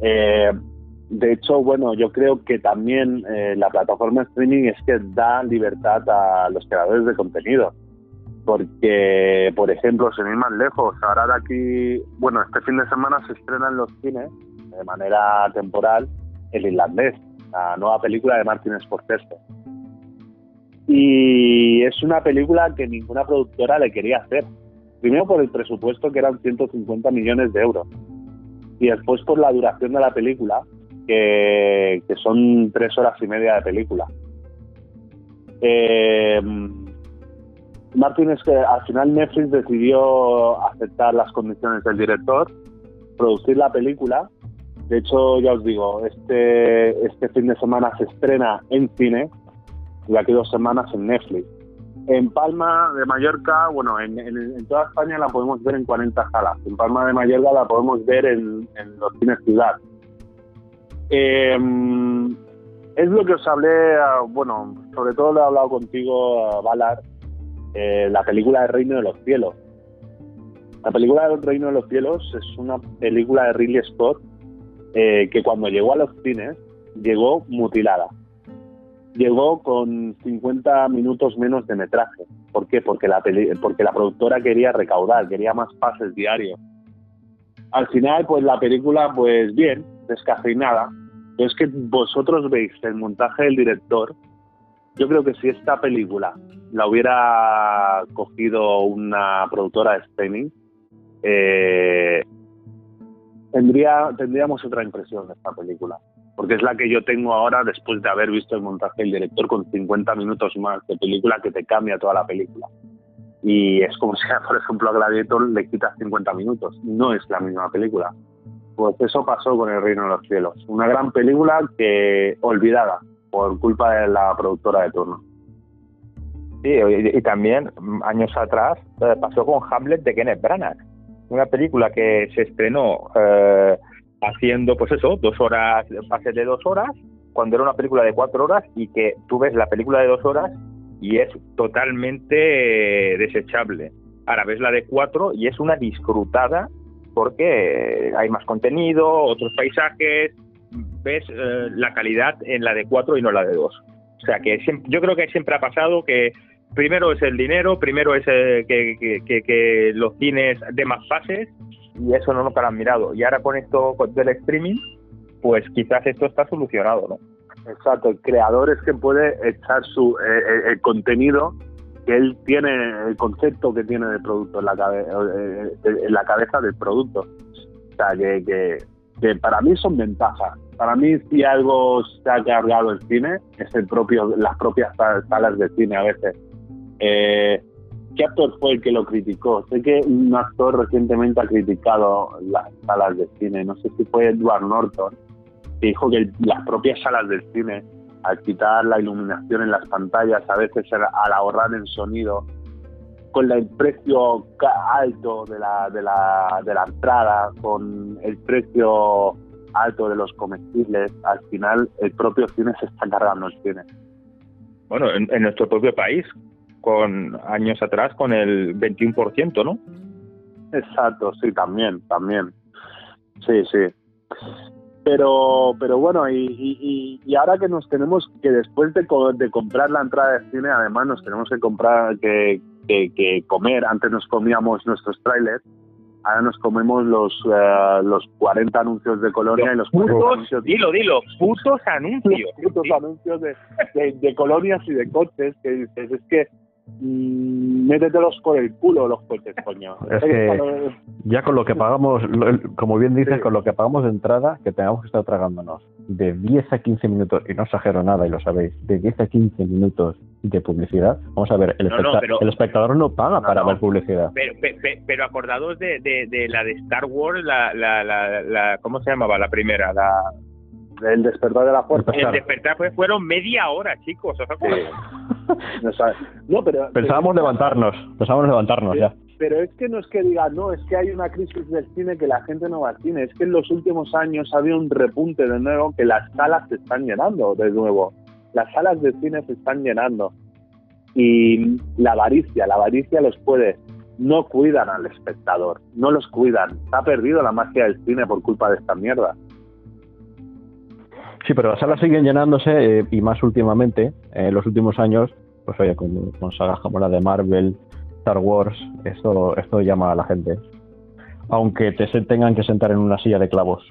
De hecho, bueno, yo creo que también la plataforma streaming es que da libertad a los creadores de contenido. Porque, por ejemplo, sin ir más lejos, ahora de aquí, bueno, este fin de semana se estrena en los cines, de manera temporal, El Irlandés, la nueva película de Martin Scorsese. Y es una película que ninguna productora le quería hacer. Primero por el presupuesto, que eran 150 millones de euros. Y después por la duración de la película, que son 3 horas y media de película. Martin, es que al final Netflix decidió aceptar las condiciones del director, producir la película. De hecho, ya os digo, este fin de semana se estrena en cine y aquí 2 semanas en Netflix. En Palma de Mallorca, bueno, en toda España la podemos ver en 40 salas. En Palma de Mallorca la podemos ver en los cines ciudad. Es lo que os hablé, bueno, sobre todo lo he hablado contigo, Valar, la película del Reino de los Cielos. La película del Reino de los Cielos es una película de Ridley Scott que cuando llegó a los cines llegó mutilada. Llegó con 50 minutos menos de metraje. ¿Por qué? Porque la productora quería recaudar, quería más pases diarios. Al final, pues la película, pues bien, descafeinada. Pero es que vosotros veis el montaje del director. Yo creo que si esta película la hubiera cogido una productora de streaming, tendríamos otra impresión de esta película. Porque es la que yo tengo ahora después de haber visto el montaje del director con 50 minutos más de película que te cambia toda la película. Y es como si, por ejemplo, a Gladiator le quitas 50 minutos. No es la misma película. Pues eso pasó con El Reino de los Cielos. Una gran película que olvidada por culpa de la productora de turno. Sí, y también años atrás pasó con Hamlet de Kenneth Branagh. Una película que se estrenó... haciendo pues eso, 2 horas, pases de 2 horas, cuando era una película de 4 horas, y que tú ves la película de 2 horas y es totalmente desechable. Ahora ves la de 4 y es una disfrutada porque hay más contenido, otros paisajes, ves la calidad en la de 4 y no la de 2. O sea que yo creo que siempre ha pasado que primero es el dinero, primero es que los cines de más fases, y eso no lo han mirado. Y ahora con esto del streaming, pues quizás esto está solucionado, ¿no? Exacto, el creador es que puede echar el contenido que él tiene, el concepto que tiene del producto en la cabeza del producto. O sea, que para mí son ventajas. Para mí, si algo se ha cargado el cine, es las propias salas de cine a veces. ¿Qué actor fue el que lo criticó? Sé que un actor recientemente ha criticado las salas de cine, no sé si fue Edward Norton, que dijo que las propias salas de cine, al quitar la iluminación en las pantallas, a veces al ahorrar en sonido, con el precio alto de la entrada, con el precio alto de los comestibles, al final el propio cine se está cargando el cine. Bueno, en nuestro propio país, con años atrás, con el 21%, ¿no? Exacto, sí, también. Sí. Pero bueno, y ahora que nos tenemos que, después de comprar la entrada de cine, además nos tenemos que comprar, que comer. Antes nos comíamos nuestros trailers, ahora nos comemos los 40 anuncios de Colonia, los y los putos, 40 anuncios... Dilo, putos anuncios. Anuncios de colonias y de coches, que dices, es que métetelos por el culo los coches, coño. Es que ya con lo que pagamos, como bien dices, sí, con lo que pagamos de entrada, que tengamos que estar tragándonos de 10 a 15 minutos, y no exagero nada, y lo sabéis, de 10 a 15 minutos de publicidad. Vamos a ver, el espectador no paga para ver publicidad. Pero acordados de la de Star Wars, la ¿cómo se llamaba? La primera, El despertar de la fuerza. El despertar fueron media hora, chicos. ¿Os acordáis? No, pero pensábamos levantarnos ya. Pero es que no es que diga, no, es que hay una crisis del cine, que la gente no va al cine. Es que en los últimos años ha habido un repunte de nuevo, que las salas se están llenando de nuevo. Las salas de cine se están llenando. Y la avaricia los puede. No cuidan al espectador, no los cuidan. Ha perdido la magia del cine por culpa de esta mierda. Sí, pero las salas siguen llenándose, y más últimamente, en los últimos años, pues oye, con sagas como la de Marvel, Star Wars, esto llama a la gente. Aunque te tengan que sentar en una silla de clavos.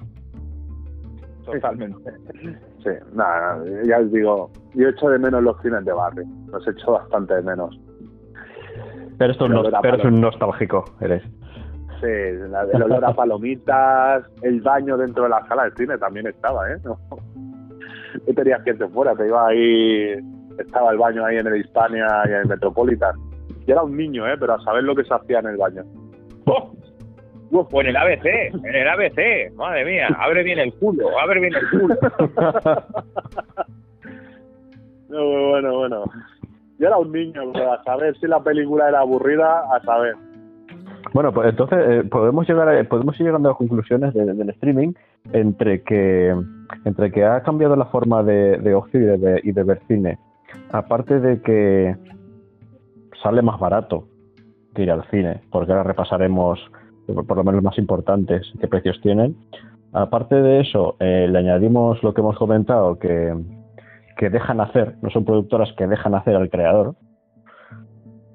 Totalmente. Sí, nada, ya os digo, yo echo de menos los cines de barrio, los echo bastante de menos. Pero eres un nostálgico, eres. Sí, el olor a palomitas, el baño dentro de la sala de cine también estaba, ¿eh? No. No tenías que irte fuera, te iba ahí, estaba el baño ahí en el Hispania y en el Metropolitan. Yo era un niño, pero a saber lo que se hacía en el baño. ¡Oh! O en el ABC, madre mía, abre bien el culo. No, bueno. Yo era un niño, pero a saber si la película era aburrida, a saber. Bueno, pues entonces podemos ir llegando a las conclusiones del streaming, entre que ha cambiado la forma de ocio y de ver cine, aparte de que sale más barato que ir al cine, porque ahora repasaremos por lo menos los más importantes, qué precios tienen. Aparte de eso, le añadimos lo que hemos comentado, que dejan hacer, no son productoras, que dejan hacer al creador.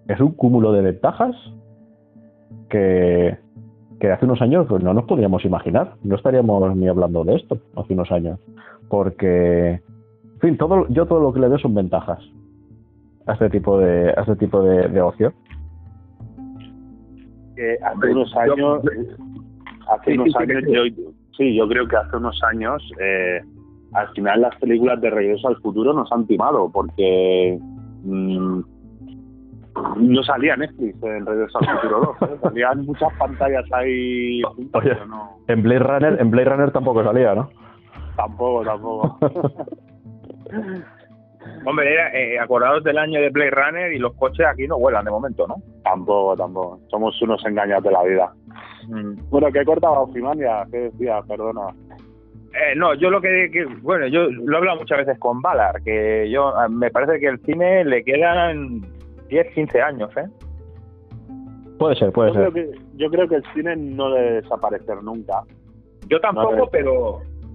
Es un cúmulo de ventajas que hace unos años pues no nos podíamos imaginar, no estaríamos ni hablando de esto hace unos años, porque en fin, todo lo que le veo son ventajas a este tipo de ocio. Yo creo que hace unos años, al final las películas de Regreso al Futuro nos han timado, porque no salía Netflix en Regreso al Futuro 2, salían muchas pantallas ahí. Oye, pero no. En Blade Runner tampoco salía, ¿no? Tampoco. Hombre, acordados del año de Blade Runner, y los coches aquí no vuelan de momento, ¿no? Tampoco. Somos unos engañados de la vida. Bueno, ¿qué cortaba Ozymandias? ¿Qué decía? Perdona. No, yo lo que... Bueno, yo lo he hablado muchas veces con Valar, que yo me parece que el cine le quedan 10, 15 años, ¿eh? Puede ser. Yo creo que el cine no debe desaparecer nunca. Yo tampoco, no,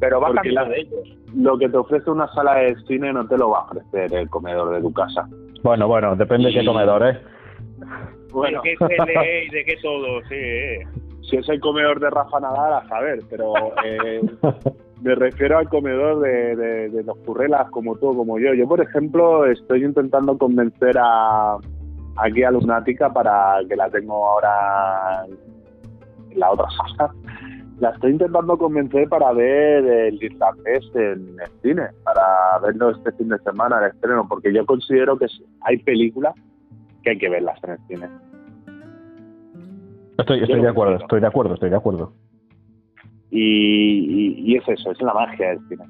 pero va a cambiar de ellos. Lo que te ofrece una sala de cine no te lo va a ofrecer el comedor de tu casa. Bueno, depende de qué comedor, ¿eh? Bueno. De qué tele y de qué todo, sí. Si es el comedor de Rafa Nadal, a saber, pero me refiero al comedor de los currelas como tú, como yo. Yo, por ejemplo, estoy intentando convencer aquí a Lunática, para que la tengo ahora en la otra sala. La estoy intentando convencer para ver el Irlandés en el cine, para verlo este fin de semana, el estreno, porque yo considero que hay películas que hay que verlas en el cine. Estoy de acuerdo. Y es eso, es la magia del cine.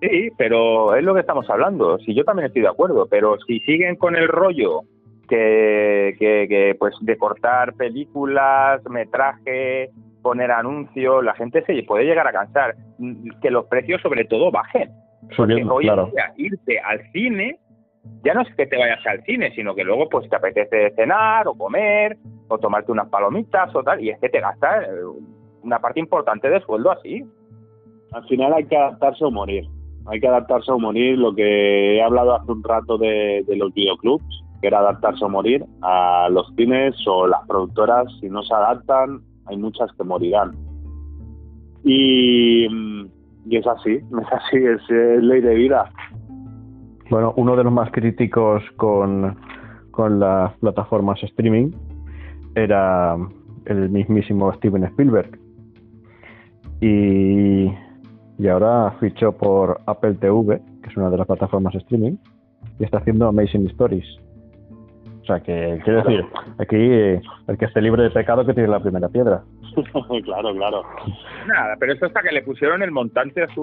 Sí, pero es lo que estamos hablando. Sí, yo también estoy de acuerdo, pero si siguen con el rollo que pues de cortar películas, metraje, poner anuncios, la gente se puede llegar a cansar. Que los precios sobre todo bajen. Porque hoy en día irte al cine, ya no es que te vayas al cine, sino que luego pues te apetece cenar o comer o tomarte unas palomitas o tal, y es que te gastas una parte importante de sueldo así. Al final hay que adaptarse o morir. Hay que adaptarse o morir. Lo que he hablado hace un rato de los videoclubs, que era adaptarse o morir. A los cines o las productoras, si no se adaptan, hay muchas que morirán. Y es así, es ley de vida. Bueno, uno de los más críticos con las plataformas streaming era el mismísimo Steven Spielberg. Y ahora fichó por Apple TV, que es una de las plataformas streaming, y está haciendo Amazing Stories. O sea, que quiero decir, aquí el que esté libre de pecado que tiene la primera piedra. Claro, claro. Nada, pero eso hasta que le pusieron el montante así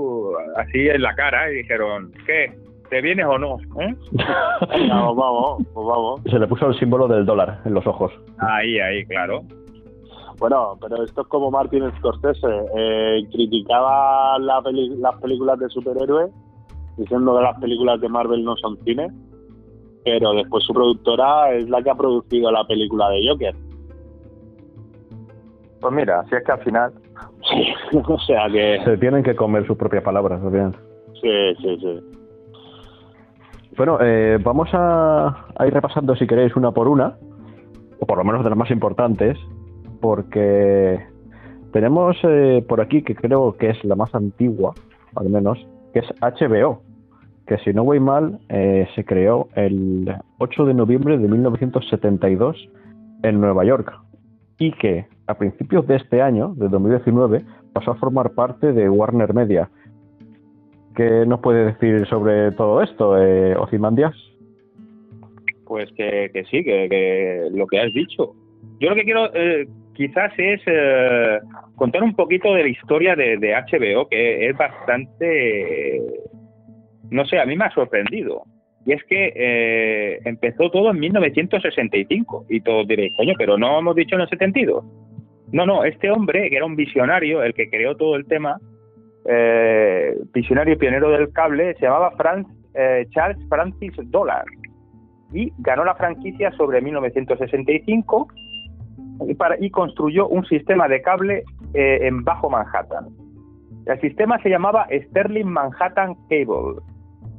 en la cara y dijeron, ¿qué? ¿Te vienes o no? ¿Eh? Vamos, vamos, pues vamos. Se le puso el símbolo del dólar en los ojos. Ahí, claro. Bueno, pero esto es como Martin Scorsese, criticaba las películas de superhéroes diciendo que las películas de Marvel no son cine, pero después su productora es la que ha producido la película de Joker. Pues mira, si es que al final... o sea que... Se tienen que comer sus propias palabras, obviamente. Sí. Bueno, vamos a ir repasando, si queréis, una por una, o por lo menos de las más importantes, porque tenemos por aquí, que creo que es la más antigua, al menos, que es HBO, que si no voy mal, se creó el 8 de noviembre de 1972 en Nueva York, y que a principios de este año, de 2019, pasó a formar parte de Warner Media. ¿Qué nos puede decir sobre todo esto, Ozymandias? Pues que sí, que lo que has dicho. Yo lo que quiero quizás es contar un poquito de la historia de HBO, que es bastante, no sé, a mí me ha sorprendido. Y es que empezó todo en 1965, y todos diréis, coño, pero no hemos dicho en el 72. No, este hombre, que era un visionario, el que creó todo el tema, visionario y pionero del cable, se llamaba Charles Francis Dollard, y ganó la franquicia sobre 1965 y construyó un sistema de cable en Bajo Manhattan. El sistema se llamaba Sterling Manhattan Cable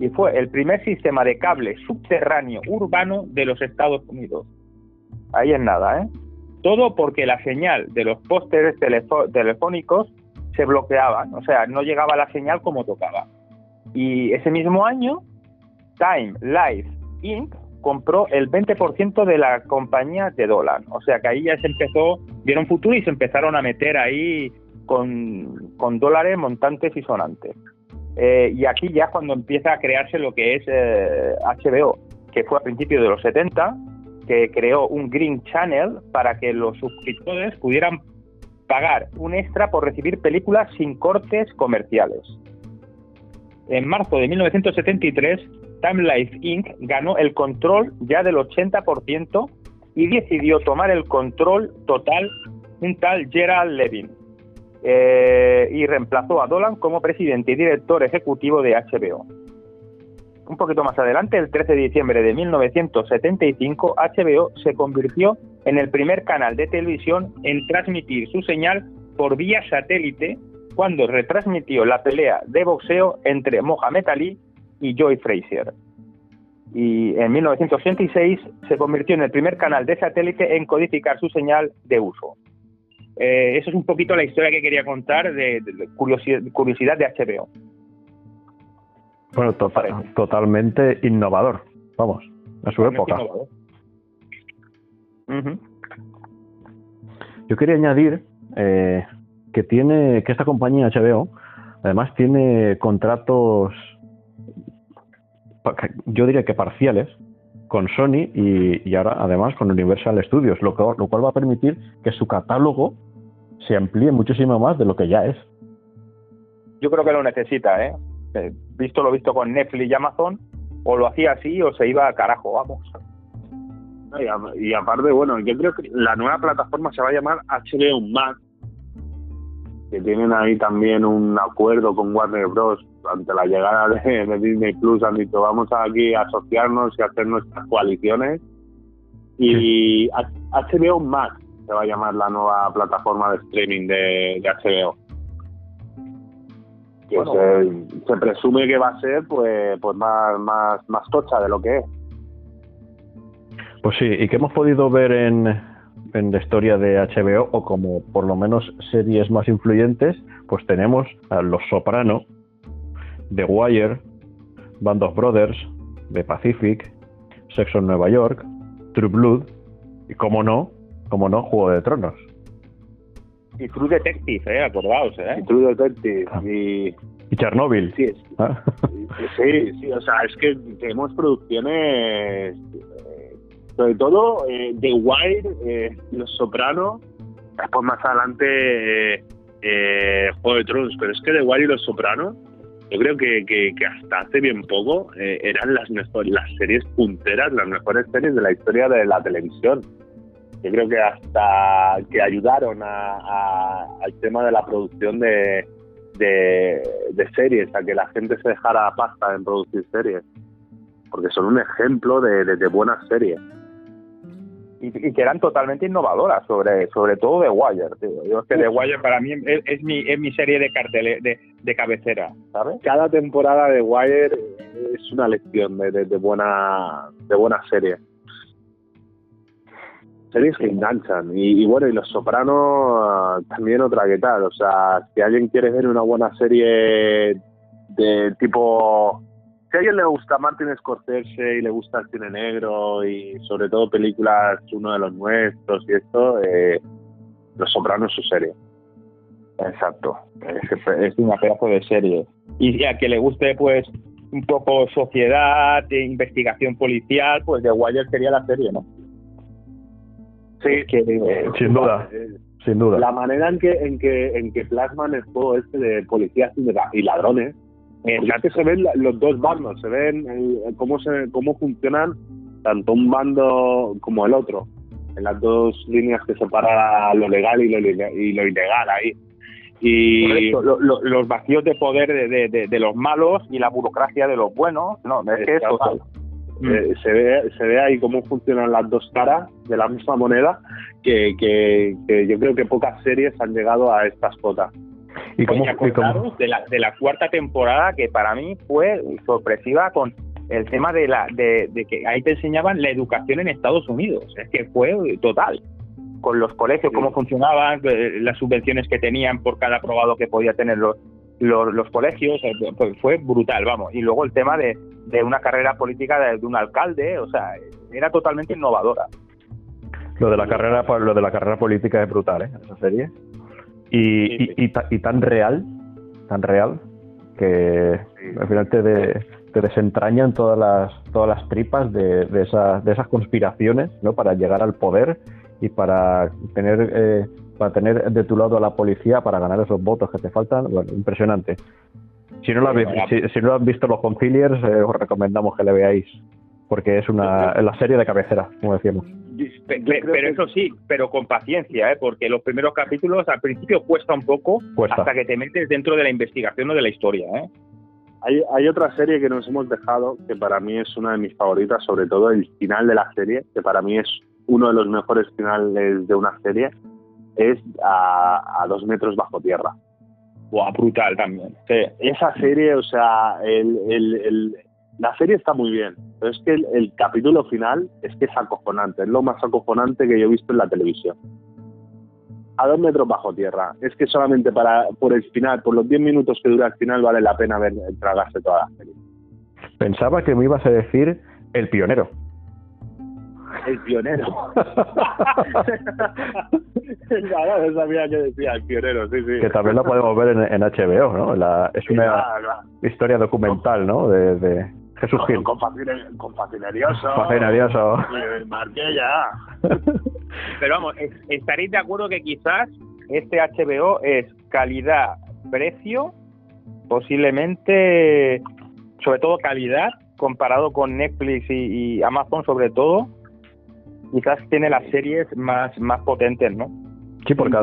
y fue el primer sistema de cable subterráneo urbano de los Estados Unidos. Ahí es nada, ¿eh? Todo porque la señal de los pósteres telefónicos se bloqueaban, o sea, no llegaba la señal como tocaba. Y ese mismo año, Time Life Inc. compró el 20% de la compañía de Dolan. O sea que ahí ya se empezó, vieron futuro y se empezaron a meter ahí con dólares montantes y sonantes. Y aquí ya es cuando empieza a crearse lo que es HBO, que fue a principios de los 70, que creó un Green Channel para que los suscriptores pudieran pagar un extra por recibir películas sin cortes comerciales. En marzo de 1973, Time Life Inc. ganó el control ya del 80% y decidió tomar el control total un tal Gerald Levin y reemplazó a Dolan como presidente y director ejecutivo de HBO. Un poquito más adelante, el 13 de diciembre de 1975, HBO se convirtió en el primer canal de televisión en transmitir su señal por vía satélite cuando retransmitió la pelea de boxeo entre Mohamed Ali y Joe Frazier. Y en 1986 se convirtió en el primer canal de satélite en codificar su señal de uso. Eso es un poquito la historia que quería contar de curiosidad de HBO. Bueno, totalmente innovador, vamos, a su época. Uh-huh. Yo quería añadir que esta compañía HBO además tiene contratos, yo diría que parciales, con Sony y ahora además con Universal Studios, lo cual va a permitir que su catálogo se amplíe muchísimo más de lo que ya es. Yo creo que lo necesita, ¿eh? visto lo visto con Netflix y Amazon, o lo hacía así o se iba a carajo, vamos. Y aparte, bueno, yo creo que la nueva plataforma se va a llamar HBO Max, que tienen ahí también un acuerdo con Warner Bros. Ante la llegada de Disney Plus, han dicho, vamos aquí a asociarnos y hacer nuestras coaliciones. Y HBO Max se va a llamar la nueva plataforma de streaming de HBO. Que bueno, se presume que va a ser pues más tocha de lo que es. Pues sí, y que hemos podido ver en la historia de HBO, o como por lo menos series más influyentes, pues tenemos a Los Soprano, The Wire, Band of Brothers, The Pacific, Sexo en Nueva York, True Blood y, como no, Juego de Tronos. Y True Detective, acordaos, Y True Detective. Y Chernobyl. Sí, sí, o sea, es que tenemos producciones... Sobre todo The Wire, Los Soprano, después más adelante Juego de Tronos, pero es que The Wire y Los Soprano, yo creo que hasta hace bien poco eran las series punteras, las mejores series de la historia de la televisión. Yo creo que hasta que ayudaron al tema de la producción de series, a que la gente se dejara pasta en producir series, porque son un ejemplo de buenas series. Y que eran totalmente innovadoras, sobre todo The Wire, tío. Yo es que The Wire para mí es mi serie de cartel de cabecera, ¿sabes? Cada temporada de The Wire es una lección de buena serie. Series que enganchan. Y bueno, y Los Sopranos también otra que tal. O sea, si alguien quiere ver una buena serie de tipo... Si a alguien le gusta Martin Scorsese y le gusta el cine negro y sobre todo películas Uno de los Nuestros y esto, Los Sopranos es su serie. Exacto, es una pedazo de serie. Y a que le guste pues un poco sociedad, investigación policial, pues The Wire sería la serie, ¿no? Sí, que, sin duda. Sin duda. La manera en que plasman el juego este de policías y ladrones. Antes se ven los dos bandos, se ven cómo funcionan tanto un bando como el otro, en las dos líneas que separa lo legal y lo ilegal ahí. Y esto, los vacíos de poder de los malos y la burocracia de los buenos, no, es que eso, se ve ahí cómo funcionan las dos caras de la misma moneda, que yo creo que pocas series han llegado a estas cotas. Y acordaros de la cuarta temporada, que para mí fue sorpresiva con el tema de que ahí te enseñaban la educación en Estados Unidos. Es que fue total, con los colegios, cómo funcionaban, las subvenciones que tenían por cada aprobado que podía tener los colegios, fue brutal, vamos. Y luego el tema de una carrera política de un alcalde, o sea, era totalmente innovadora. Lo de la carrera política es brutal, esa serie. Y tan real que al final te desentrañan todas las tripas de esas conspiraciones, ¿no? Para llegar al poder y para tener de tu lado a la policía para ganar esos votos que te faltan. Bueno, impresionante. Si no lo has visto Los Conciliers, os recomendamos que le veáis, porque es la serie de cabecera, como decíamos. Pero eso sí, pero con paciencia, porque los primeros capítulos al principio cuesta un poco, hasta que te metes dentro de la investigación o de la historia. Hay otra serie que nos hemos dejado, que para mí es una de mis favoritas, sobre todo el final de la serie, que para mí es uno de los mejores finales de una serie, es a 2 metros bajo tierra. Buah, brutal también. Sí. Esa serie, o sea, la serie está muy bien, pero es que el capítulo final es que es acojonante, es lo más acojonante que yo he visto en la televisión. A 2 metros bajo tierra, es que solamente por el final, por los 10 minutos que dura el final, vale la pena tragarse toda la serie. Pensaba que me ibas a decir El Pionero. El Pionero. No sabía que decía El Pionero, sí. Que también la podemos ver en HBO, ¿no? Es una historia documental, ¿no? De Jesús Gil. Con Facinerioso. Facinerioso. Marquella. Pero vamos, estaréis de acuerdo que quizás este HBO es calidad-precio posiblemente, sobre todo calidad, comparado con Netflix y Amazon sobre todo, quizás tiene las series más potentes, ¿no? Sí, porque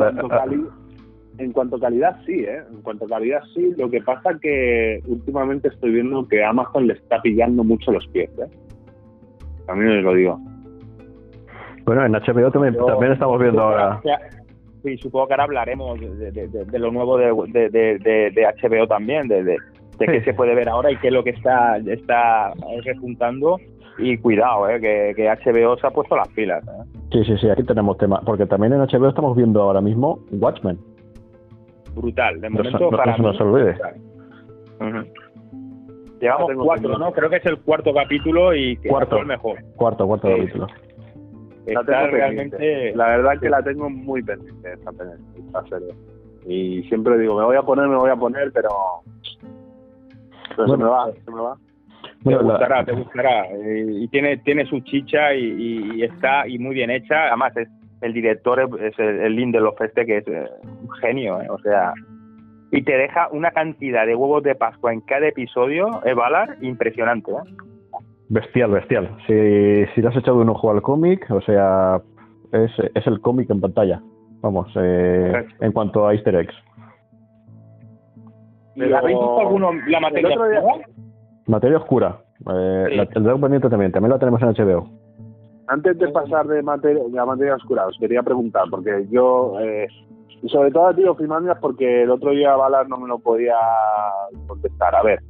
en cuanto a calidad sí, en cuanto a calidad sí, lo que pasa que últimamente estoy viendo que Amazon le está pillando mucho los pies, también les lo digo. Bueno, en HBO también estamos viendo ahora. Sí, supongo que ahora hablaremos de lo nuevo de HBO también, de qué se puede ver ahora y qué es lo que está repuntando. Y cuidado, que HBO se ha puesto las pilas. Sí, aquí tenemos temas, porque también en HBO estamos viendo ahora mismo Watchmen. Brutal, de momento no, para no se nos olvide. Uh-huh. Llevamos 4, ¿no? Creo que es el 4 capítulo y que es el mejor. Cuarto sí. Capítulo. Está realmente... La verdad que la tengo muy pendiente esta serie. Y siempre digo, me voy a poner, pero bueno, se me va. Bueno, te gustará. Y tiene su chicha y está y muy bien hecha. Además, el director es el Lindelof que es un genio, o sea... Y te deja una cantidad de huevos de Pascua en cada episodio, Valar, impresionante, Bestial. Si le has echado un ojo al cómic, o sea, es el cómic en pantalla. Vamos, en cuanto a Easter eggs. Pero... ¿Habéis visto alguno la materia oscura? Materia oscura. Sí. La tengo pendiente también la tenemos en HBO. Antes de pasar de la materia oscura, os quería preguntar, porque yo, sobre todo a ti, Ozymandias, porque el otro día Valar no me lo podía contestar. A ver.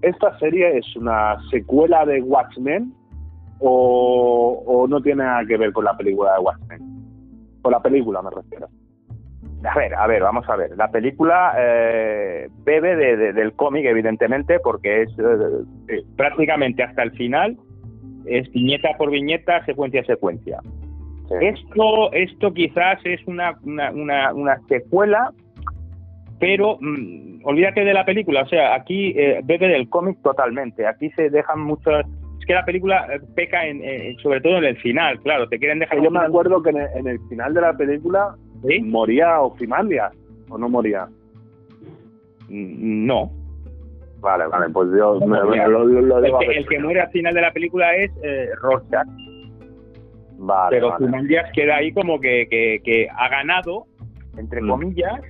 ¿Esta serie es una secuela de Watchmen o no tiene nada que ver con la película de Watchmen? Con la película me refiero. A ver, vamos a ver. La película bebe del cómic, evidentemente, porque es prácticamente hasta el final, es viñeta por viñeta, secuencia a secuencia. Sí. Esto quizás es una secuela, pero... olvídate de la película, o sea, aquí bebe del cómic totalmente. Aquí se dejan muchas... Es que la película peca sobre todo en el final, claro, te quieren dejar... Yo me acuerdo que en el final de la película, ¿sí?, moría Ozymandias, ¿o no moría? No. Vale, pues yo lo digo. El que muere al final de la película es Rorschach. Vale, pero Ozymandias queda ahí como que ha ganado, entre comillas,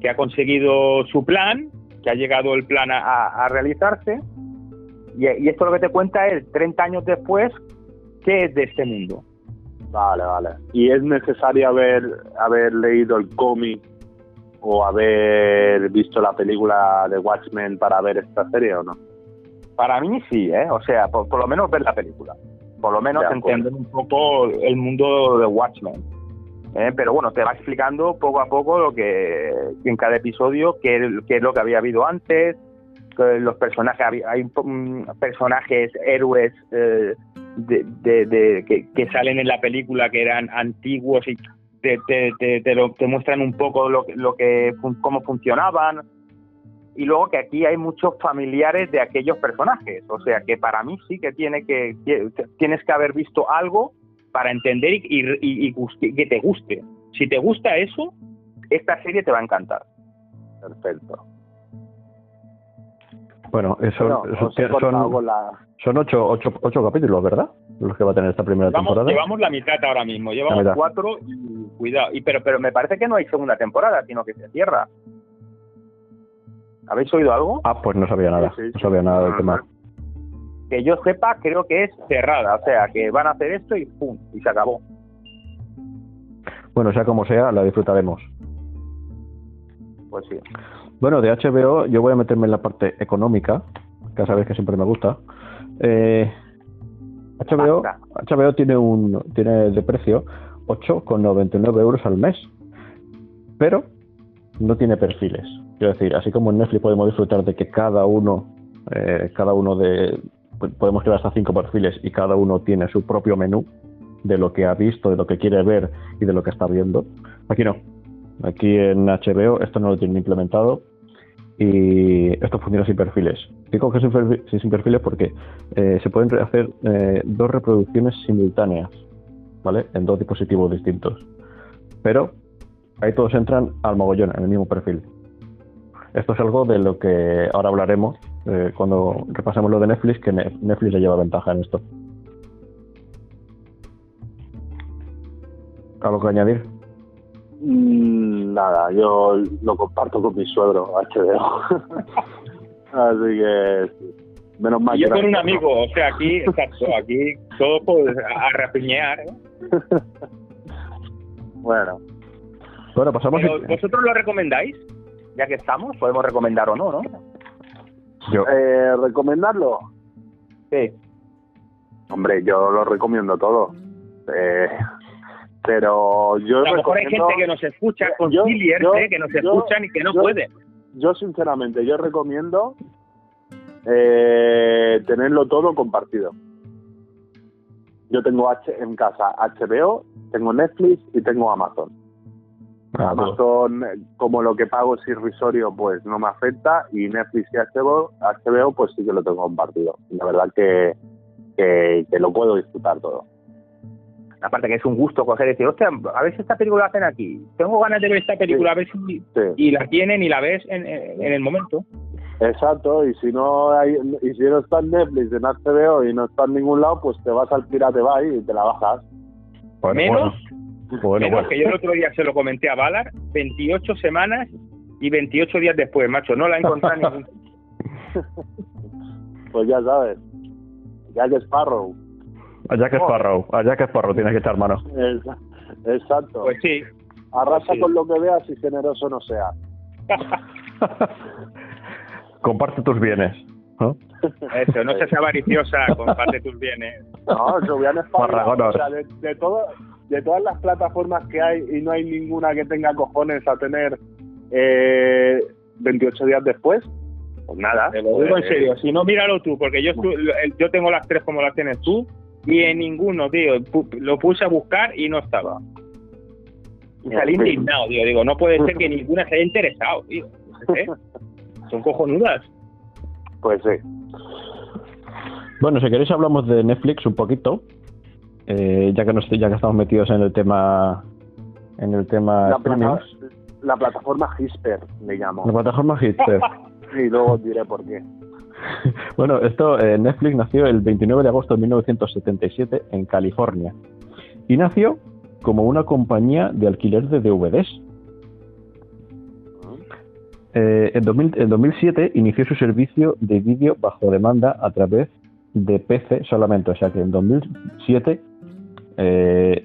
que ha conseguido su plan, que ha llegado el plan a realizarse, y esto lo que te cuenta es 30 años después qué es de este mundo. Vale. ¿Y es necesario haber leído el cómic o haber visto la película de Watchmen para ver esta serie o no? Para mí sí, o sea, por lo menos ver la película, por lo menos entender un poco el mundo de Watchmen. Pero bueno, te va explicando poco a poco lo que en cada episodio, qué es lo que había habido antes, los personajes, hay personajes héroes que salen en la película que eran antiguos y te muestran un poco cómo funcionaban, y luego que aquí hay muchos familiares de aquellos personajes, o sea que para mí sí que tienes que haber visto algo para entender y que te guste. Si te gusta eso, esta serie te va a encantar. Perfecto. Bueno, son 8 capítulos, ¿verdad? Los que va a tener esta primera temporada. Llevamos la mitad ahora mismo. Llevamos 4 y cuidado. Pero me parece que no hay segunda temporada, sino que se cierra. ¿Habéis oído algo? Ah, pues no sabía nada. Sí. No sabía nada del tema. Que yo sepa, creo que es cerrada, o sea, que van a hacer esto y ¡pum! Y se acabó. Bueno, sea como sea, la disfrutaremos. Pues sí. Bueno, de HBO yo voy a meterme en la parte económica, que sabéis que siempre me gusta. HBO tiene de precio 8,99 € al mes, pero no tiene perfiles. Quiero decir, así como en Netflix podemos disfrutar de que podemos crear hasta 5 perfiles y cada uno tiene su propio menú de lo que ha visto, de lo que quiere ver y de lo que está viendo. Aquí no. Aquí en HBO esto no lo tienen implementado y esto funciona sin perfiles. Digo que sin perfiles porque se pueden hacer 2 reproducciones simultáneas, ¿vale? En 2 dispositivos distintos. Pero ahí todos entran al mogollón, en el mismo perfil. Esto es algo de lo que ahora hablaremos cuando repasemos lo de Netflix, que Netflix le lleva ventaja en esto. ¿Algo que añadir? Nada, yo lo comparto con mi suegro, HBO. Así que menos mal. Yo con un amigo, o sea, aquí, exacto, aquí todo por rapiñear, ¿eh? Bueno, pasamos. ¿Vosotros lo recomendáis? Ya que estamos, podemos recomendar o no, ¿no? Yo. ¿Recomendarlo? Sí. Hombre, yo lo recomiendo todo. Pero yo a lo mejor hay gente que nos escucha, que nos escuchan y que no pueden. Yo sinceramente, yo recomiendo tenerlo todo compartido. Yo tengo en casa HBO, tengo Netflix y tengo Amazon. Amazon, como lo que pago es irrisorio, pues no me afecta, y Netflix y HBO pues sí que lo tengo compartido. La verdad que lo puedo disfrutar todo. Aparte que es un gusto coger y decir, hostia, a ver si esta película la hacen aquí. Tengo ganas de ver esta película, sí, a ver si... Sí. Y la tienen y la ves en el momento. Exacto, y si no está en Netflix, en HBO y no está en ningún lado, pues te vas al Pirate Bay y te la bajas. Menos, que yo el otro día se lo comenté a Valar, 28 semanas y 28 días después, macho, no la he encontrado ningún... Pues ya sabes, Jack Sparrow tienes que echar mano. Exacto. Pues sí. Arrasa con lo que veas y generoso no sea. Comparte tus bienes, ¿no? Eso, no seas avariciosa, comparte tus bienes. No, yo voy a Sparrow, o sea, de todas las plataformas que hay, y no hay ninguna que tenga cojones a tener 28 días después. Pues nada. Te lo digo en serio, si no, míralo tú, porque yo tengo las tres como las tienes tú. Y en ninguno, tío. Lo puse a buscar y no estaba. Y salí indignado, tío. Digo, no puede ser que ninguna se haya interesado, tío. ¿Eh? Son cojonudas. Pues sí. Bueno, si queréis hablamos de Netflix un poquito. Ya que estamos metidos en el tema... La plataforma Hisper, le llamo. La plataforma Hisper. Y luego os diré por qué. Bueno, Netflix nació el 29 de agosto de 1977 en California y nació como una compañía de alquiler de DVDs. En 2007 inició su servicio de vídeo bajo demanda a través de PC solamente, o sea que en 2007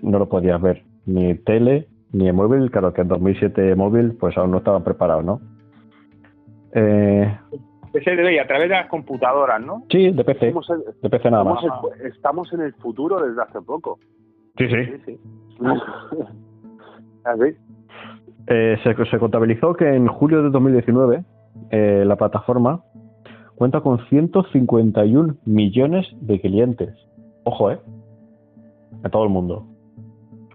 no lo podías ver, ni tele, ni en móvil, claro que en 2007 móvil pues aún no estaban preparados, ¿no? A través de las computadoras, ¿no? Sí, de PC. De PC nada más. Estamos en el futuro desde hace poco. Sí. Así. Se contabilizó que en julio de 2019 la plataforma cuenta con 151 millones de clientes. Ojo, a todo el mundo.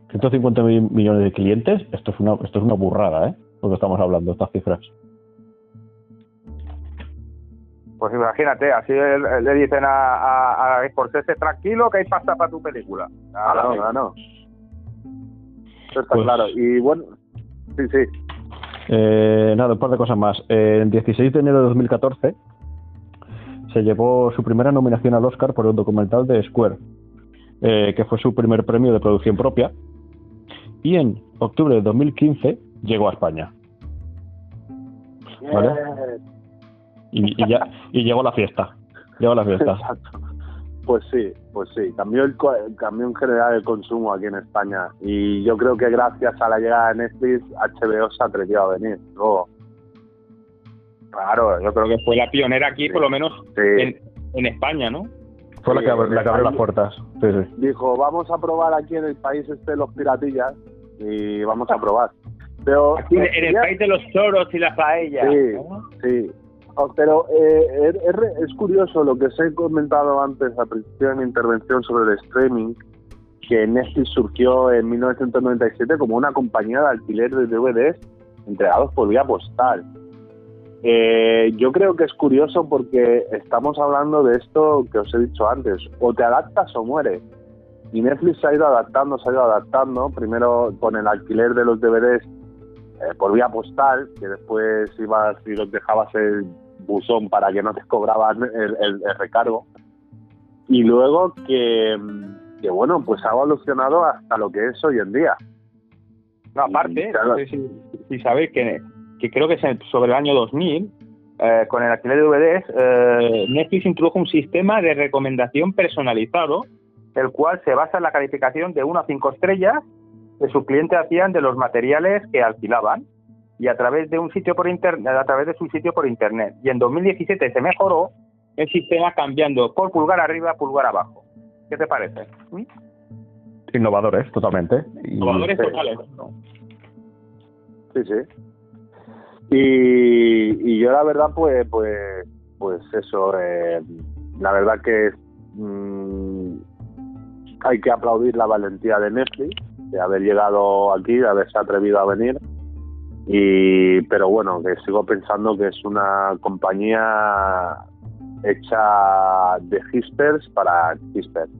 150 millones de clientes. Esto es una burrada, lo que estamos hablando, estas cifras. Pues imagínate, así le dicen a Scorsese, tranquilo que hay pasta para tu película. No. Eso está pues, claro. Y bueno, sí. Un par de cosas más. El 16 de enero de 2014 se llevó su primera nominación al Oscar por el documental de Square, que fue su primer premio de producción propia. Y en octubre de 2015 llegó a España. ¿Vale? Y llegó la fiesta. Exacto. Pues sí. Cambió en general el consumo aquí en España. Y yo creo que gracias a la llegada de Netflix, HBO se atrevió a venir. Luego. Claro, yo creo que fue la pionera aquí, sí, por lo menos sí. en España, ¿no? Fue sí, la que abrió las puertas. Sí. Dijo, vamos a probar aquí en el país los piratillas y vamos a probar. Pero aquí, en el país de los choros y las paellas. Sí, ¿no? Sí. Pero es curioso lo que os he comentado antes al principio de mi intervención sobre el streaming, que Netflix surgió en 1997 como una compañía de alquiler de DVDs entregados por vía postal. Yo creo que es curioso porque estamos hablando de esto que os he dicho antes, o te adaptas o mueres. Y Netflix se ha ido adaptando, primero con el alquiler de los DVDs por vía postal, que después ibas y los dejabas el buzón para que no te cobraban el recargo. Y luego que bueno, pues ha evolucionado hasta lo que es hoy en día. No, aparte, no sé si sabéis que creo que es sobre el año 2000, con el alquiler de DVDs, Netflix introdujo un sistema de recomendación personalizado, el cual se basa en la calificación de 1 a 5 estrellas que sus clientes hacían de los materiales que alquilaban, y a través de su sitio por internet. Y en 2017 se mejoró el sistema cambiando por pulgar arriba a pulgar abajo. ¿Qué te parece? ¿Sí? Innovadores, totalmente. Innovadores totales. Sí, sí. Y yo la verdad pues eso, la verdad que hay que aplaudir la valentía de Netflix de haber llegado aquí, de haberse atrevido a venir, pero bueno, que sigo pensando que es una compañía hecha de hipsters para hipsters.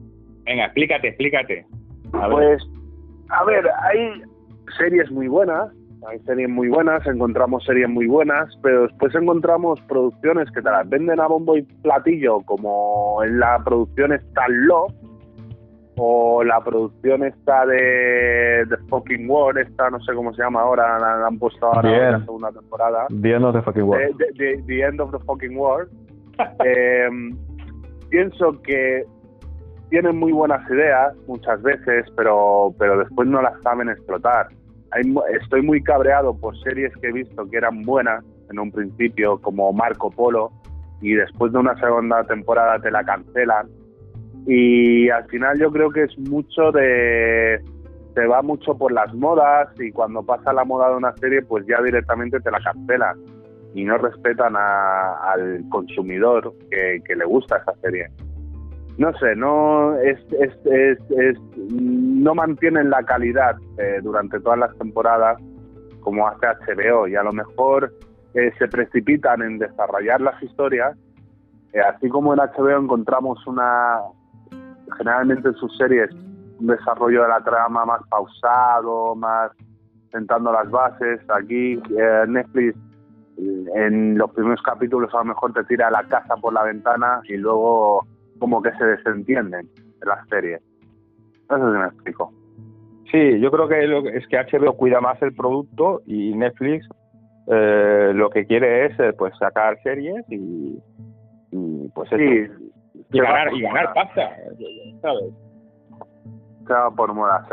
Venga, explícate. A ver, hay series muy buenas. Encontramos series muy buenas, pero después encontramos producciones que te las venden a bombo y platillo, como en la producción está Love, o la producción está de Fucking War, esta no sé cómo se llama ahora, la han puesto ahora en la segunda temporada. The End of the Fucking War. The End of the Fucking War. Pienso que tienen muy buenas ideas muchas veces, pero después no las saben explotar. Estoy muy cabreado por series que he visto que eran buenas en un principio, como Marco Polo, y después de una segunda temporada te la cancelan, y al final yo creo que es mucho de... se va mucho por las modas, y cuando pasa la moda de una serie pues ya directamente te la cancelan y no respetan al consumidor que le gusta esa serie. No sé, no mantienen la calidad durante todas las temporadas como hace HBO, y a lo mejor se precipitan en desarrollar las historias. Así como en HBO encontramos generalmente en sus series un desarrollo de la trama más pausado, más sentando las bases. Aquí Netflix en los primeros capítulos a lo mejor te tira la casa por la ventana y luego... como que se desentienden de las series. No sé si me explico. Sí, yo creo que es que HBO cuida más el producto, y Netflix lo que quiere es pues sacar series y pues sí, ganar pasta, ¿sabes? Se va por modas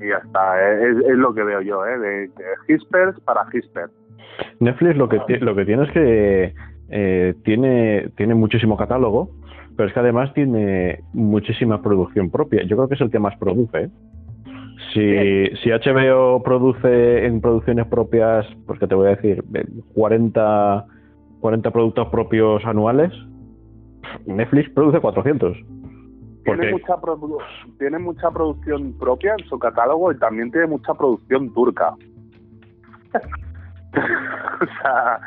y ya está. Es lo que veo yo, de hispers para hispers. Netflix lo que tiene es que tiene muchísimo catálogo, pero es que además tiene muchísima producción propia. Yo creo que es el que más produce. Si HBO produce en producciones propias, pues que te voy a decir, 40 productos propios anuales, Netflix produce 400. Tiene mucha producción propia en su catálogo, y también tiene mucha producción turca. O sea...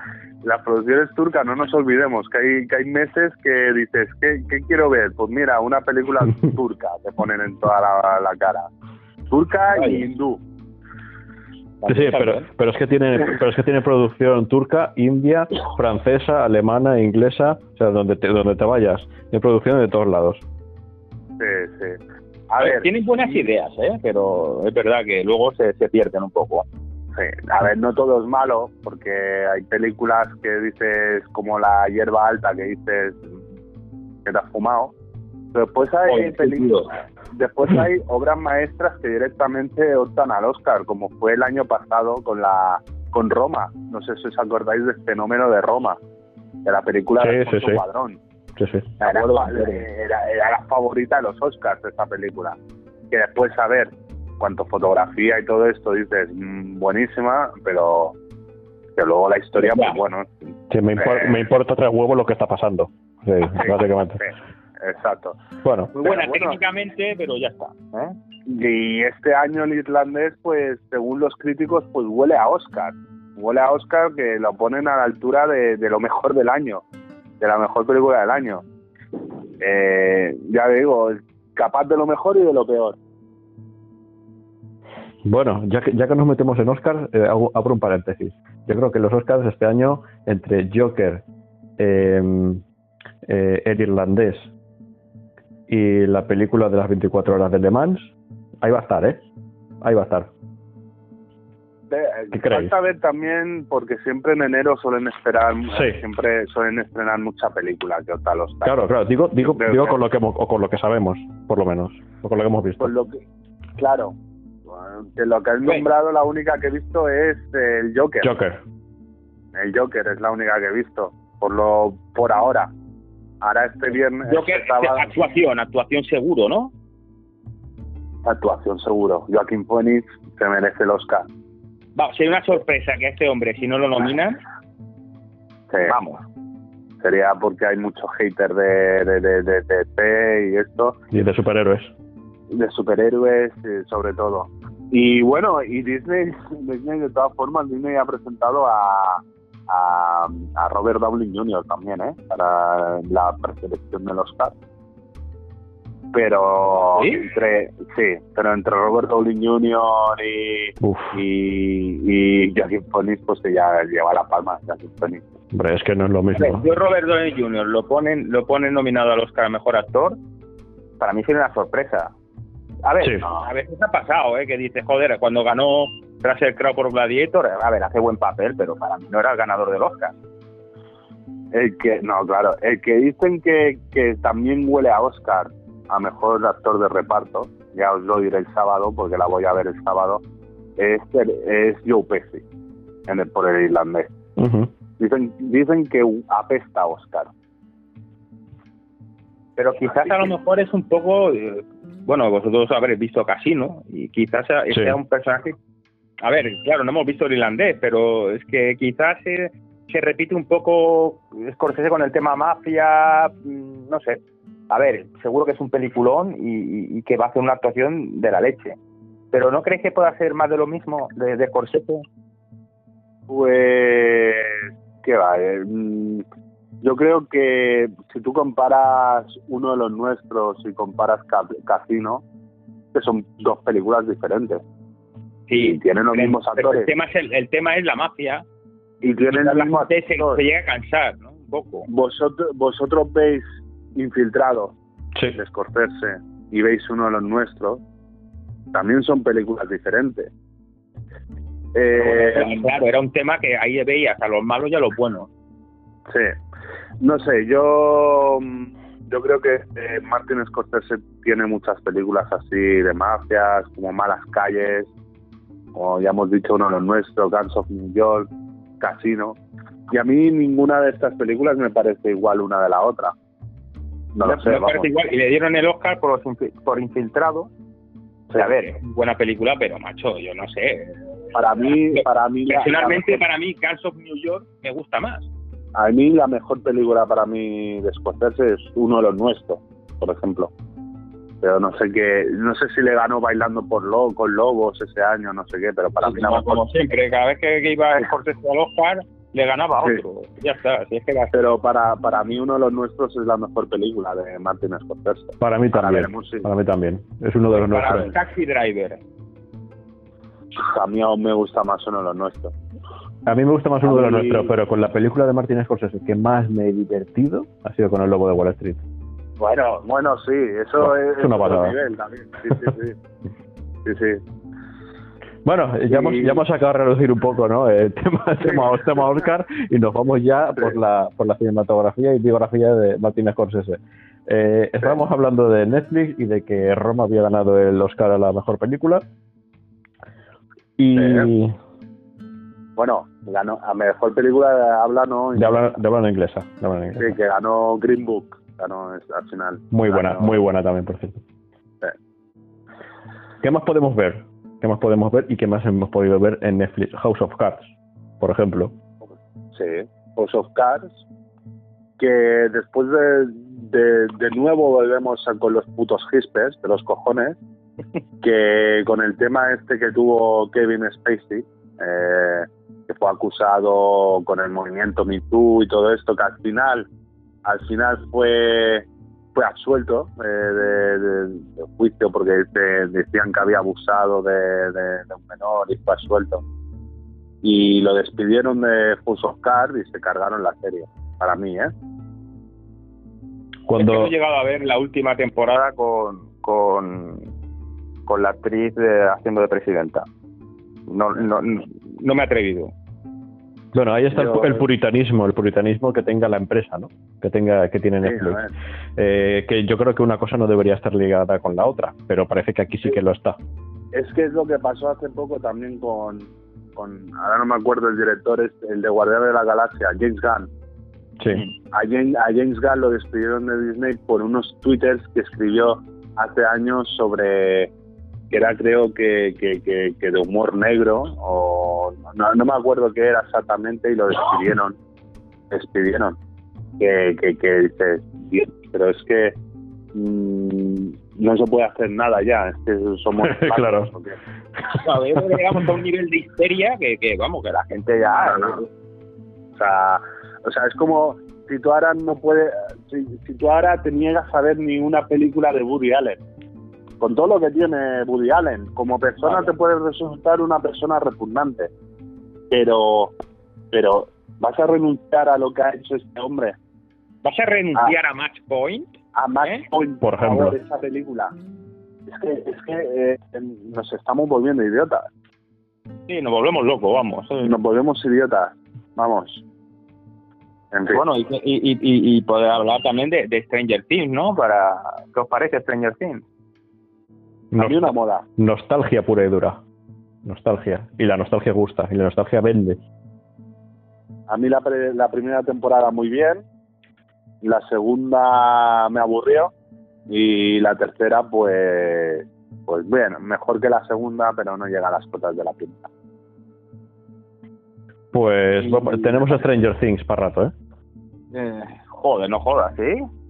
las producciones turcas, no nos olvidemos que hay meses que dices ¿qué quiero ver? Pues mira, una película turca te ponen en toda la cara, turca y hindú. Sí, pero es que tiene producción turca, india, francesa, alemana, inglesa, o sea, donde te vayas, tiene producción de todos lados. Sí, sí. A ver, tienen buenas ideas, pero es verdad que luego se pierden un poco. Sí. A ver, no todo es malo, porque hay películas que dices, como La hierba alta, que dices que te has fumado. Después hay obras maestras que directamente optan al Oscar, como fue el año pasado con Roma. No sé si os acordáis del fenómeno de Roma, de la película de Alfonso Cuarón. Sí. Era la favorita de los Oscars de esta película. Que después, a ver, cuanto fotografía y todo esto, dices buenísima, pero que luego la historia, pues bueno, sí, me importa tres huevos lo que está pasando. Sí, básicamente. Sí, exacto. Bueno, muy buena técnicamente, pero ya está, Y este año el irlandés, pues según los críticos, pues huele a Oscar, que lo ponen a la altura de lo mejor del año, de la mejor película del año. Ya digo, capaz de lo mejor y de lo peor. Bueno, ya que nos metemos en Oscars, abro un paréntesis. Yo creo que los Oscars este año, entre Joker, El Irlandés y la película de las 24 horas de Le Mans, ahí va a estar, ¿eh? Ahí va a estar. ¿Qué creéis? Falta ver también, porque siempre en enero suelen esperar, sí, siempre suelen estrenar mucha película que tal los tales. Claro, digo con lo que hemos, o con lo que sabemos, por lo menos, o con lo que hemos visto. Con lo que, claro, de lo que has nombrado, la única que he visto es el Joker. El Joker es la única que he visto, por ahora. Ahora este viernes. Joker, actuación seguro, ¿no? Actuación seguro. Joaquín Phoenix se merece el Oscar. Vamos, sería una sorpresa que a este hombre, si no lo nominan, sí, vamos. Sería porque hay muchos haters de T y esto. Y de superhéroes. De superhéroes, sobre todo. Y bueno, y Disney de todas formas, Disney ha presentado a Robert Downey Jr. también, para la preselección del Oscar. Pero ¿sí? pero entre Robert Downey Jr. y Joaquin Phoenix, pues que ya lleva la palma. Joaquin Phoenix, hombre, es que no es lo mismo. Yo Robert Downey Jr. lo ponen nominado al Oscar a mejor actor. Para mí sería una sorpresa. A ver, sí, no, a veces ha pasado, que dices, joder, cuando ganó Russell Crowe por Gladiator, a ver, hace buen papel, pero para mí no era el ganador del Oscar. El que dicen que también huele a Oscar, a mejor actor de reparto, ya os lo diré el sábado, porque la voy a ver el sábado, es Joe Pesci, por El Irlandés. Uh-huh. Dicen que apesta a Oscar. Pero quizás a lo mejor es un poco... Bueno, vosotros habréis visto Casino, y quizás sea un personaje... A ver, claro, no hemos visto El Irlandés, pero es que quizás se repite un poco Scorsese con el tema mafia, no sé. A ver, seguro que es un peliculón y que va a hacer una actuación de la leche. ¿Pero no crees que pueda ser más de lo mismo de Scorsese? Pues... ¿Qué va? Yo creo que si tú comparas uno de los nuestros y comparas Casino, que son dos películas diferentes. Sí, y tienen los mismos actores. El tema es la mafia. Y tienen los mismos actores. Se llega a cansar, ¿no? Un poco. Vosotros veis Infiltrado, sí, de Scorsese, y veis uno de los nuestros, también son películas diferentes. Claro, era un tema que ahí veías a los malos y a los buenos. Sí, no sé, yo creo que Martin Scorsese tiene muchas películas así de mafias, como Malas Calles, como ya hemos dicho, uno de los nuestros, Guns of New York, Casino, y a mí ninguna de estas películas me parece igual una de la otra. No parece igual, y le dieron el Oscar por Infiltrado. Sí. A ver, buena película, pero macho, yo no sé. Para mí personalmente, para mí, Guns of New York me gusta más. A mí la mejor película para mí de Scorsese es uno de los nuestros, por ejemplo. Pero no sé si le ganó Bailando con Lobos ese año, no sé qué, pero para mí la mejor. Como siempre, cada vez que iba Scorsese al Oscar, le ganaba a otro. Sí. Ya está, si es que pero para mí uno de los nuestros es la mejor película de Martin Scorsese. Para mí también. Para mí también. Es uno de los nuestros. Para Taxi Driver. A mí aún me gusta más uno de los nuestros. A mí me gusta más uno de los nuestros, pero con la película de Martin Scorsese que más me he divertido ha sido con El Lobo de Wall Street. Bueno, sí, eso bueno, es una pasada. Nivel también. Sí. Sí. Bueno, ya hemos acabado de reducir un poco, ¿no? El tema Oscar, y nos vamos ya por la cinematografía y biografía de Martin Scorsese. Estábamos hablando de Netflix y de que Roma había ganado el Oscar a la mejor película. Y... Bueno, ganó a mejor película de habla inglesa. Sí, que ganó Green Book, al final. Muy buena también, por cierto. Sí. ¿Qué más podemos ver y qué más hemos podido ver en Netflix? House of Cards, por ejemplo. Sí, House of Cards, que después de nuevo volvemos con los putos gispes de los cojones, que con el tema este que tuvo Kevin Spacey, que fue acusado con el movimiento Me Too y todo esto, que al final fue fue absuelto de juicio porque decían que había abusado de un menor y fue absuelto. Y lo despidieron de Fusoscar y se cargaron la serie, para mí, ¿eh? Cuando... Es que he llegado a ver la última temporada con la actriz haciendo de presidenta. No me he atrevido. Bueno, ahí está el puritanismo que tenga la empresa, ¿no? Que tiene Netflix. Sí, que yo creo que una cosa no debería estar ligada con la otra, pero parece que aquí sí que lo está. Es que es lo que pasó hace poco también con ahora no me acuerdo el director, es el de Guardianes de la Galaxia, James Gunn. Sí. A James Gunn lo despidieron de Disney por unos twitters que escribió hace años sobre... era creo que de humor negro o no me acuerdo qué era exactamente, y lo despidieron que pero es que no se puede hacer nada ya, es que somos claro, a ver, llegamos a un nivel de histeria que vamos, que la gente ya no. o sea es como si tú ahora te niegas a ver ni una película de Woody Allen. Con todo lo que tiene Woody Allen, como persona te puede resultar una persona repugnante, pero ¿vas a renunciar a lo que ha hecho este hombre? ¿Vas a renunciar a Match Point? A Match Point, por ejemplo. Favor, esa película. Es que nos estamos volviendo idiotas. Sí, nos volvemos locos, vamos. Nos volvemos idiotas, vamos. En fin. Bueno, y poder hablar también de Stranger Things, ¿no? ¿Qué os parece Stranger Things? Una moda. Nostalgia pura y dura. Nostalgia. Y la nostalgia gusta. Y la nostalgia vende. A mí la primera temporada muy bien. La segunda me aburrió. Y la tercera, pues bien. Mejor que la segunda, pero no llega a las cotas de la primera. Pues bueno, tenemos a Stranger Things para rato, ¿eh? Joder, no jodas, ¿sí?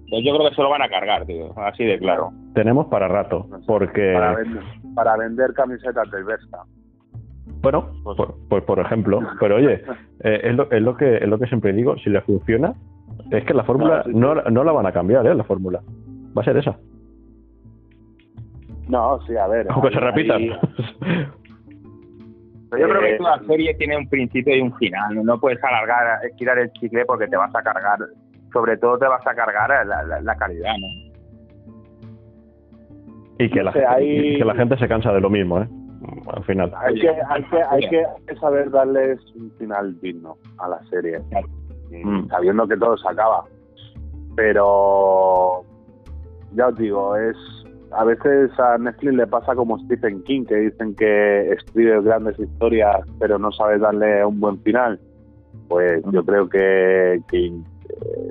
Pues yo creo que se lo van a cargar, tío. Así de claro. Tenemos para rato, porque... Para vender camisetas de Bershka. Bueno, pues por ejemplo. Pero oye, es lo que siempre digo, si le funciona, es que la fórmula no la van a cambiar, ¿eh? La fórmula. Va a ser esa. No, sí, a ver. Aunque se repitan. Yo creo que toda serie tiene un principio y un final. No puedes alargar, estirar el chicle porque te vas a cargar... Sobre todo te vas a cargar la calidad, ¿no? Y que la gente se cansa de lo mismo, ¿eh? Al final. Hay que saber darles un final digno a la serie, sabiendo que todo se acaba. pero ya os digo, a veces a Netflix le pasa como Stephen King, que dicen que escribe grandes historias pero no sabe darle un buen final. Pues yo creo que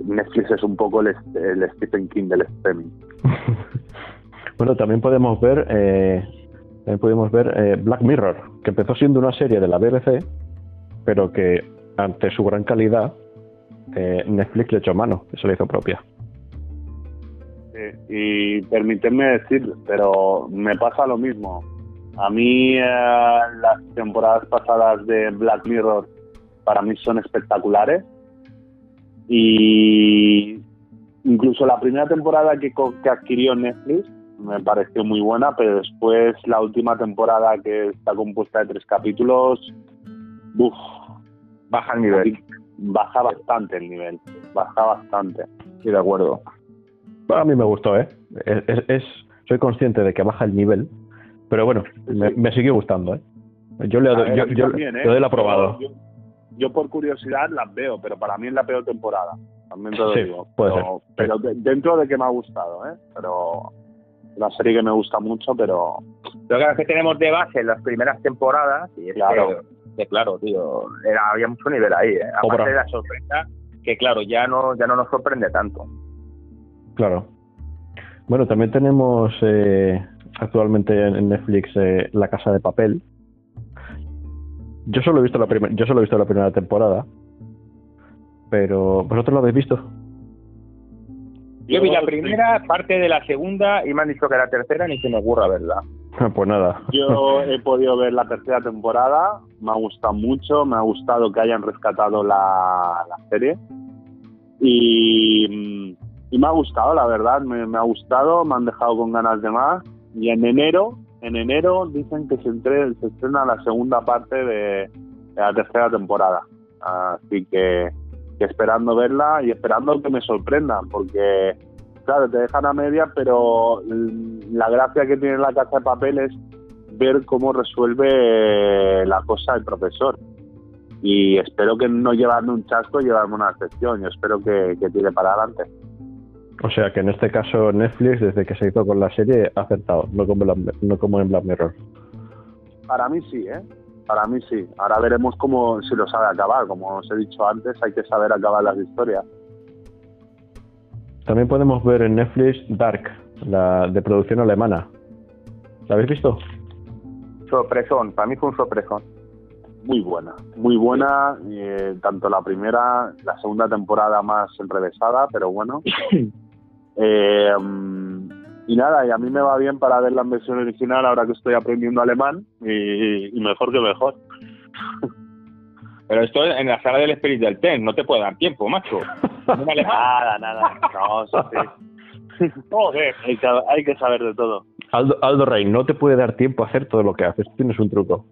Netflix es un poco el Stephen King del streaming. Bueno, también podemos ver Black Mirror, que empezó siendo una serie de la BBC, pero que ante su gran calidad Netflix le echó mano, se la hizo propia. Y permíteme decir, pero me pasa lo mismo. A mí las temporadas pasadas de Black Mirror para mí son espectaculares. Y incluso la primera temporada que adquirió Netflix me pareció muy buena, pero después la última temporada, que está compuesta de 3 capítulos, baja el nivel. Baja bastante el nivel. Baja bastante. Sí, de acuerdo. A mí me gustó, ¿eh? Soy consciente de que baja el nivel, pero bueno, me sigue gustando, ¿eh? Yo le doy el aprobado. Yo por curiosidad las veo, pero para mí es la peor temporada. También te lo digo. Puede ser. Pero dentro de que me ha gustado, ¿eh? Pero una serie que me gusta mucho, pero... Lo que es que tenemos de base en las primeras temporadas, y claro, tío, había mucho nivel ahí, ¿eh? Aparte de la sorpresa, que claro, ya no nos sorprende tanto. Claro. Bueno, también tenemos actualmente en Netflix La Casa de Papel. Yo solo he visto la primera temporada, pero ¿vosotros lo habéis visto? Yo vi la primera, parte de la segunda, y me han dicho que la tercera ni se me ocurra verla. Pues nada. Yo he podido ver la tercera temporada, me ha gustado mucho, me ha gustado que hayan rescatado la serie, y Y me ha gustado, la verdad, me ha gustado, me han dejado con ganas de más. Y en enero dicen que se estrena la segunda parte de la tercera temporada. Así que esperando verla y esperando que me sorprendan, porque claro, te dejan a media, pero la gracia que tiene La Casa de Papel es ver cómo resuelve la cosa el profesor. Y espero que no llevarme un chasco y llevarme una excepción. Yo espero que tire para adelante. O sea que en este caso Netflix, desde que se hizo con la serie, ha acertado, no como en Black Mirror. Para mí sí, para mí sí. Ahora veremos cómo, si lo sabe acabar. Como os he dicho antes, hay que saber acabar las historias. También podemos ver en Netflix Dark, la de producción alemana. ¿La habéis visto? Sorpresón, para mí fue un sorpresón. Muy buena, tanto la primera, la segunda temporada más enrevesada, pero bueno. Y nada, y a mí me va bien para ver la versión original ahora que estoy aprendiendo alemán, y mejor que mejor. Pero esto en la sala del Spirit del Ten, no te puede dar tiempo, macho. No vale nada, no, eso sí. Joder, hay que saber de todo. Aldo Rey, no te puede dar tiempo a hacer todo lo que haces, tienes un truco.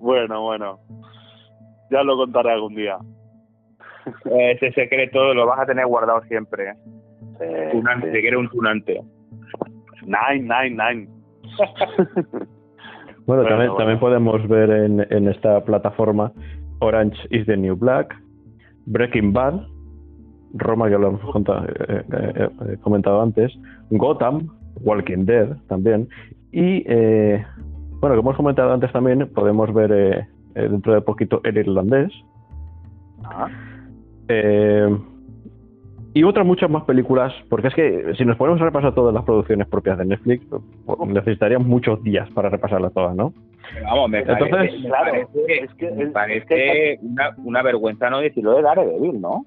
Bueno, ya lo contaré algún día. Ese secreto lo vas a tener guardado siempre. Tunante, que era un tunante. Nine. Bueno. También podemos ver en esta plataforma Orange is the New Black, Breaking Bad, Roma, que lo hemos comentado antes, Gotham, Walking Dead también. Y, bueno, como hemos comentado antes también, podemos ver dentro de poquito El Irlandés. Y otras muchas más películas, porque es que si nos ponemos a repasar todas las producciones propias de Netflix, necesitaríamos muchos días para repasarlas todas, ¿no? Vamos, me parece una vergüenza no decirlo de Daredevil, ¿no?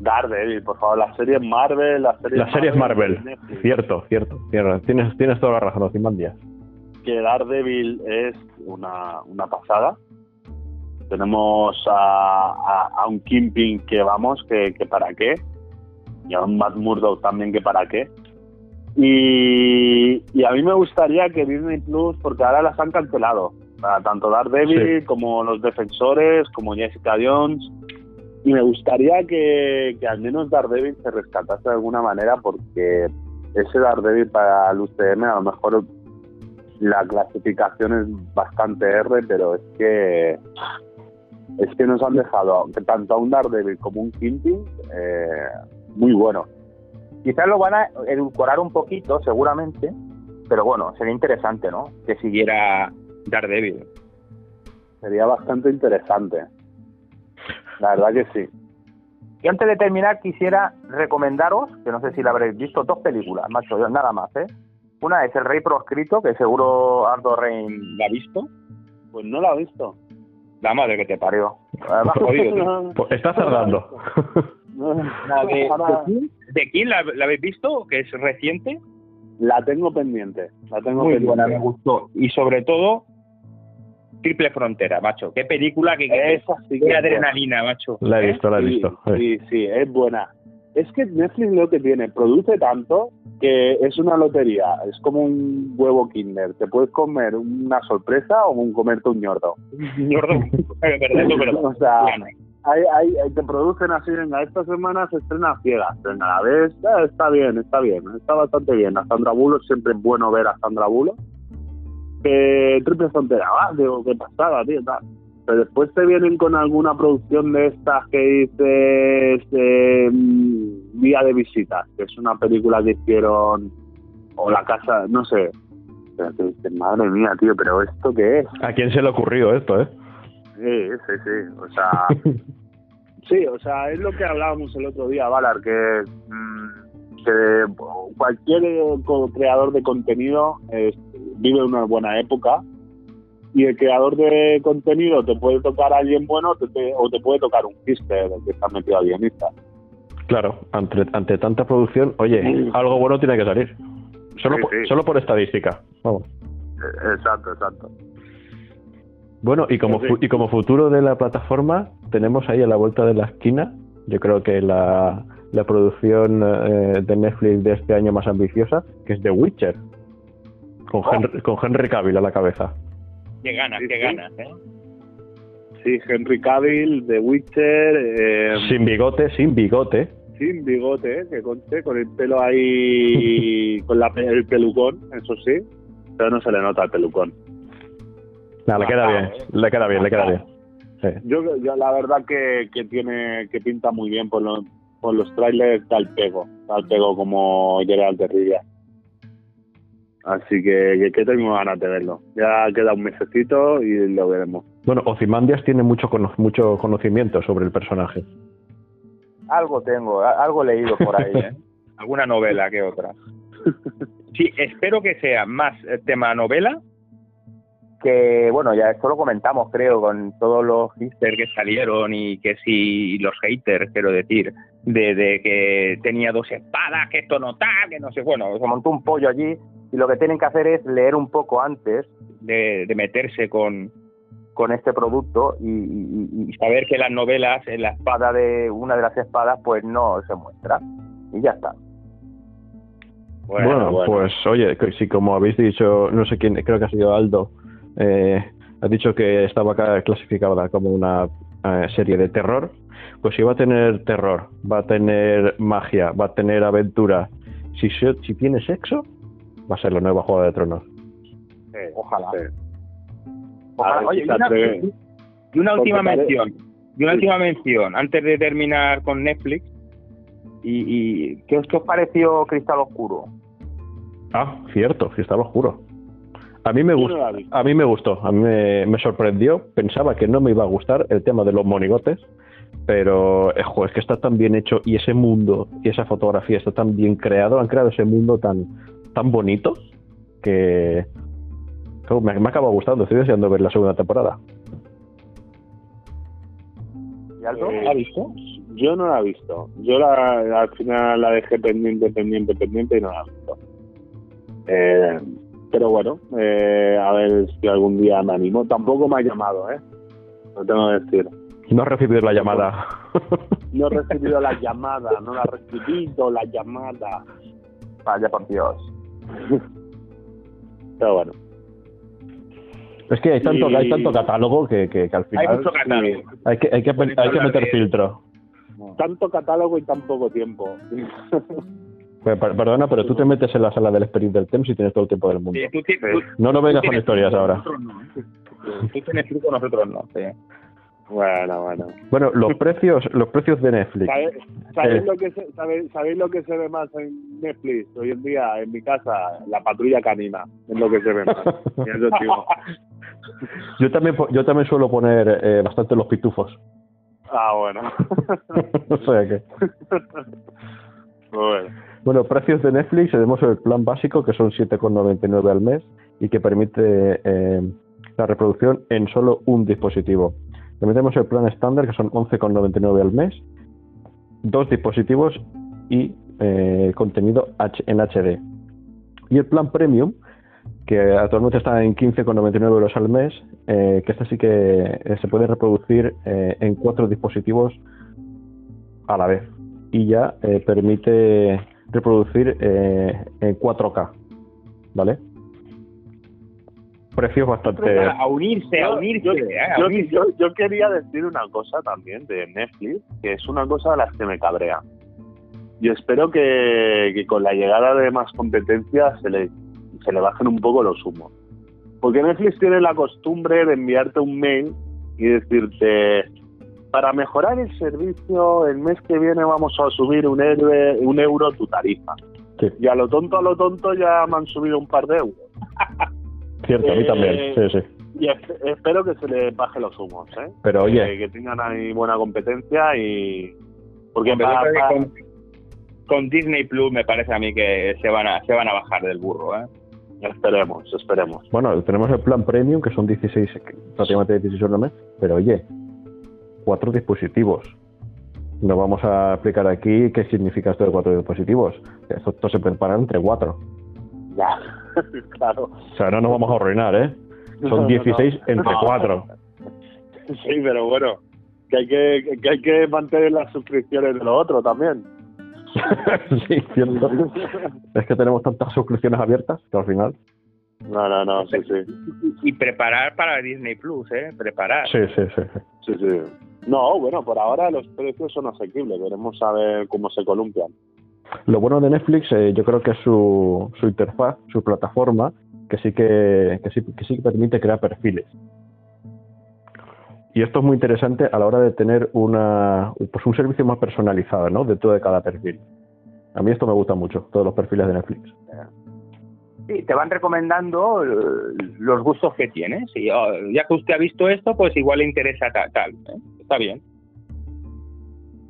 Daredevil, por favor, la serie Marvel, la serie Marvel. Cierto. Tienes toda la razón, Ozymandias. Que Daredevil es una pasada. Tenemos a un Kingpin que vamos, que para qué, y a un Matt Murdock también que para qué. Y a mí me gustaría que Disney Plus, porque ahora las han cancelado, tanto Daredevil como Los Defensores, como Jessica Jones, y me gustaría que al menos Daredevil se rescatase de alguna manera, porque ese Daredevil para el UCM a lo mejor la clasificación es bastante R, pero es que nos han dejado tanto a un Daredevil como un Kingpin muy bueno. Quizás lo van a edulcorar un poquito, seguramente, pero bueno, sería interesante, ¿no? Que siguiera Daredevil. Sería bastante interesante. La verdad que sí. Y antes de terminar, quisiera recomendaros, que no sé si la habréis visto, dos películas, macho, nada más, Una es El Rey Proscrito, que seguro Aldo Rey la ha visto. Pues no la ha visto. La madre que te parió. Estás tardando. ¿De quién la habéis visto? ¿Que es reciente? La tengo pendiente. Muy buena, me gustó. Y sobre todo, Triple Frontera, macho. Qué película, qué adrenalina, macho. La he visto. Sí, es buena. Es que Netflix lo que tiene, produce tanto que es una lotería, es como un huevo Kinder, te puedes comer una sorpresa o comerte un ñordo. O sea, te producen así, venga, esta semana se estrena Ciegas, venga, la ves, está bien, está bastante bien. A Sandra Bullock, siempre es bueno ver a Sandra Bullock. Triple Frontera, digo, qué pasada, tío, tal. Pero después te vienen con alguna producción de estas que dices Día de Visitas, que es una película que hicieron, o La Casa, no sé. Pero te dices, madre mía, tío, ¿pero esto qué es? ¿A quién se le ocurrió esto, Sí, o sea... sí, o sea, es lo que hablábamos el otro día, Valar, que cualquier creador de contenido vive una buena época. Y el creador de contenido te puede tocar a alguien bueno o te puede tocar un chiste del que está metido a guionista. Claro, ante tanta producción, oye, algo bueno tiene que salir. Solo por estadística. Vamos. Exacto. Bueno, y como futuro de la plataforma, tenemos ahí a la vuelta de la esquina yo creo que la producción de Netflix de este año más ambiciosa, que es The Witcher, con Henry Cavill a la cabeza. Qué ganas, sí, qué ganas, ¿eh? Sí, Henry Cavill, The Witcher... Sin bigote. Sin bigote, que conste, con el pelo ahí, con el pelucón, eso sí, pero no se le nota el pelucón. No, le queda bien. Sí. Yo la verdad que pinta muy bien por los trailers, tal pego como Geralt de Rivia. Así que tengo ganas de verlo. Ya queda un mesecito y lo veremos. Bueno, Ozymandias tiene mucho conocimiento sobre el personaje. Algo tengo, algo leído por ahí, ¿eh? Alguna novela que otra. Sí, espero que sea más tema novela. Que bueno, ya esto lo comentamos, creo, con todos los hipsters que salieron y que sí, los haters, quiero decir, de que tenía dos espadas, que esto no tal, que no sé, bueno, se montó un pollo allí y lo que tienen que hacer es leer un poco antes de meterse con este producto y saber que las novelas, en la espada de una de las espadas, pues no se muestra y ya está. Bueno, pues oye, si como habéis dicho, no sé quién, creo que ha sido Aldo, ha dicho que estaba clasificada como una serie de terror, pues si va a tener terror, va a tener magia, va a tener aventura, si tiene sexo, va a ser la nueva Juego de Tronos. Ojalá. Ojalá. Oye, y una última mención antes de terminar con Netflix. ¿Y qué os pareció Cristal Oscuro? Ah, cierto, Cristal Oscuro. A mí me gustó, me sorprendió. Pensaba que no me iba a gustar el tema de los monigotes, pero es que está tan bien hecho y ese mundo y esa fotografía está tan bien creado, han creado ese mundo tan bonito que me acaba gustando. Estoy deseando ver la segunda temporada. ¿Y algo? ¿La has visto? Yo no la he visto. Yo al final la dejé pendiente y no la he visto. Pero bueno, a ver si algún día me animo. Tampoco me ha llamado, lo tengo que decir. No has recibido la llamada. No he recibido la llamada, Vaya por Dios. Pero bueno. Es que hay tanto catálogo que al final... Hay mucho catálogo. Hay que meter filtro. Tanto catálogo y tan poco tiempo. Perdona, pero tú te metes en la sala del Experience del Temps y tienes todo el tiempo del mundo. No vengas con historias ahora. Tú tienes truco, nosotros no. Sí. Bueno, los precios de Netflix. ¿Sabéis lo que se ve más en Netflix hoy en día en mi casa? La Patrulla Canina es lo que se ve más. Yo también suelo poner bastante Los Pitufos. Ah, bueno. O sea que... Bueno, precios de Netflix, tenemos el plan básico, que son 7,99 al mes y que permite la reproducción en solo un dispositivo. También tenemos el plan estándar, que son 11,99 al mes, 2 dispositivos y contenido en HD. Y el plan premium, que actualmente está en 15,99 € al mes, que esta sí que se puede reproducir en 4 dispositivos a la vez y ya permite reproducir en 4K, ¿vale? Precios bastante... A unirse. Yo quería decir una cosa también de Netflix, que es una cosa de las que me cabrea. Yo espero que con la llegada de más competencias se le bajen un poco los humos. Porque Netflix tiene la costumbre de enviarte un mail y decirte: para mejorar el servicio, el mes que viene vamos a subir un euro tu tarifa. Sí. Y a lo tonto ya me han subido un par de euros. Cierto, a mí también, sí. Y espero que se les baje los humos, ¿eh? Pero oye... Que tengan ahí buena competencia y... Porque con Disney Plus me parece a mí que se van a bajar del burro, ¿eh? Esperemos. Bueno, tenemos el plan premium, que son 16, prácticamente 16 al mes, pero oye, 4 dispositivos. No vamos a explicar aquí qué significa esto de 4 dispositivos. Esto se preparan entre 4. Ya, claro. O sea, no nos vamos a arruinar, ¿eh? Son 16 entre 4. Sí, pero bueno, que hay que mantener las suscripciones de los otros también. Sí, cierto. Es que tenemos tantas suscripciones abiertas que al final... No, sí, sí. Y preparar para Disney Plus, ¿eh? Preparar. Sí. No, bueno, por ahora los precios son asequibles. Veremos a ver cómo se columpian. Lo bueno de Netflix, yo creo que es su interfaz, su plataforma, que sí que permite crear perfiles. Y esto es muy interesante a la hora de tener un servicio más personalizado, ¿no? Dentro de cada perfil. A mí esto me gusta mucho, todos los perfiles de Netflix. Sí, te van recomendando los gustos que tienes. Y ya que usted ha visto esto, pues igual le interesa tal, ¿eh? Está bien.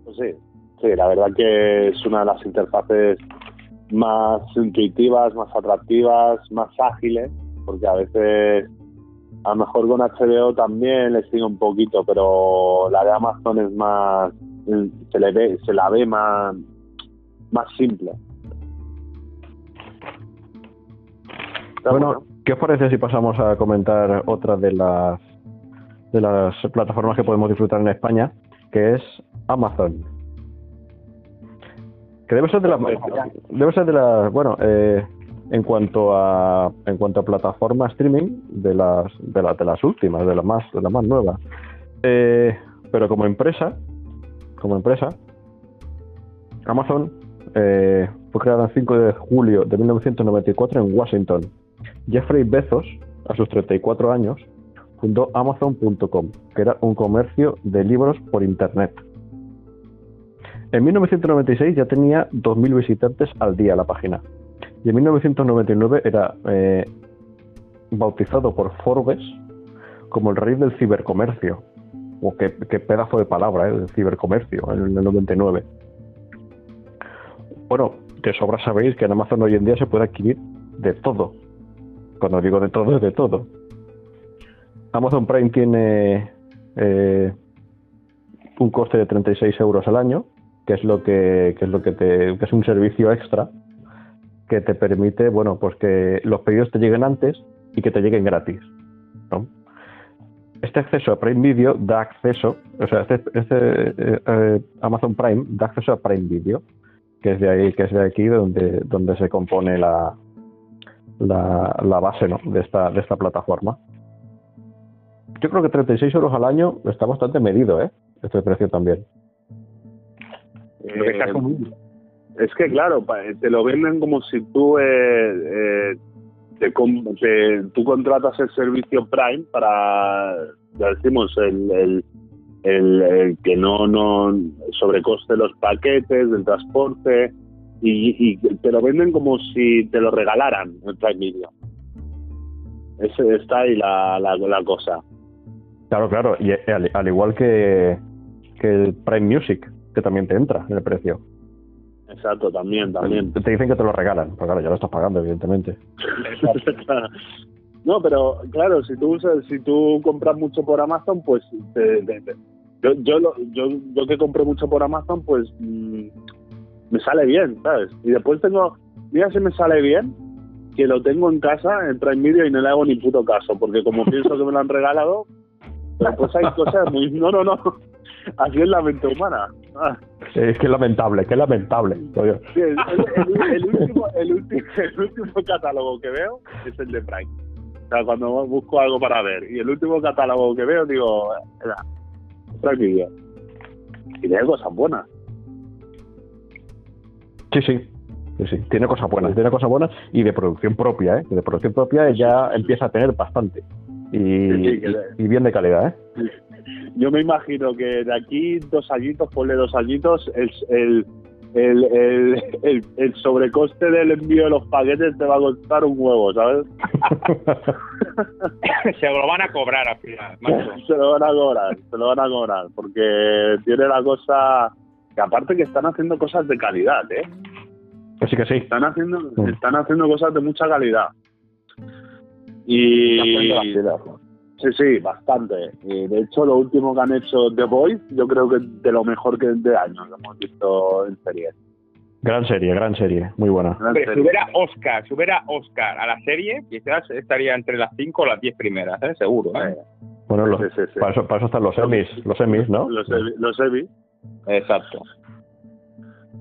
Pues sí, la verdad que es una de las interfaces más intuitivas, más atractivas, más ágiles, porque a veces, a lo mejor con HBO también le sigue un poquito, pero la de Amazon es más, se la ve más simple. Bueno, ¿qué os parece si pasamos a comentar otra de las plataformas que podemos disfrutar en España, que es Amazon? Que debe ser de las bueno, en cuanto a plataforma streaming de las últimas, de las más nuevas. Pero como empresa, Amazon fue creada el 5 de julio de 1994 en Washington. Jeffrey Bezos, a sus 34 años, fundó Amazon.com, que era un comercio de libros por internet. En 1996 ya tenía 2.000 visitantes al día a la página. Y en 1999 era bautizado por Forbes como el rey del cibercomercio. O qué pedazo de palabra, el cibercomercio, en el 99. Bueno, de sobra sabéis que en Amazon hoy en día se puede adquirir de todo. Cuando digo de todo, es de todo. Amazon Prime tiene un coste de 36 euros al año, que es un servicio extra que te permite, bueno, pues que los pedidos te lleguen antes y que te lleguen gratis, ¿no? Este acceso a Prime Video da acceso, o sea, Amazon Prime da acceso a Prime Video, que es de aquí donde se compone la base, ¿no? de esta plataforma. Yo creo que 36 euros al año está bastante medido, este precio también. Es que claro, te lo venden como si tú tú contratas el servicio Prime para, ya decimos, el que no sobrecoste los paquetes del transporte, y te lo venden como si te lo regalaran el Prime Video. Ese está ahí la cosa. Claro, y al igual que el Prime Music, que también te entra en el precio. Exacto, también. Te dicen que te lo regalan, pero claro, ya lo estás pagando, evidentemente. No, pero claro, si tú compras mucho por Amazon, pues yo que compro mucho por Amazon, pues me sale bien, ¿sabes? Y después mira si me sale bien, que lo tengo en casa, en Prime Video, y no le hago ni puto caso, porque como pienso que me lo han regalado, después hay cosas muy... No. Así es la mente humana. Es que es lamentable, Sí, el último catálogo que veo es el de Prime. O sea, cuando busco algo para ver, y el último catálogo que veo, digo, tranquilo. Y tiene cosas buenas. Sí. Tiene cosas buenas y de producción propia, ¿eh? De producción propia ya empieza a tener bastante. Y bien de calidad, ¿eh? Yo me imagino que de aquí ponle dos añitos, el sobrecoste del envío de los paquetes te va a costar un huevo, ¿sabes? Se lo van a cobrar al final, macho. Se lo van a cobrar, porque tiene la cosa... Que aparte que están haciendo cosas de calidad, ¿eh? Que sí. Están haciendo cosas de mucha calidad. Y sí, bastante. Y de hecho, lo último que han hecho The Voice, yo creo que de lo mejor que de años lo hemos visto en series. Gran serie, muy buena. Si hubiera Oscar a la serie, quizás estaría entre las 5 o las 10 primeras, seguro. Bueno, sí. Para eso están los semis, ¿no? Los semis. Exacto.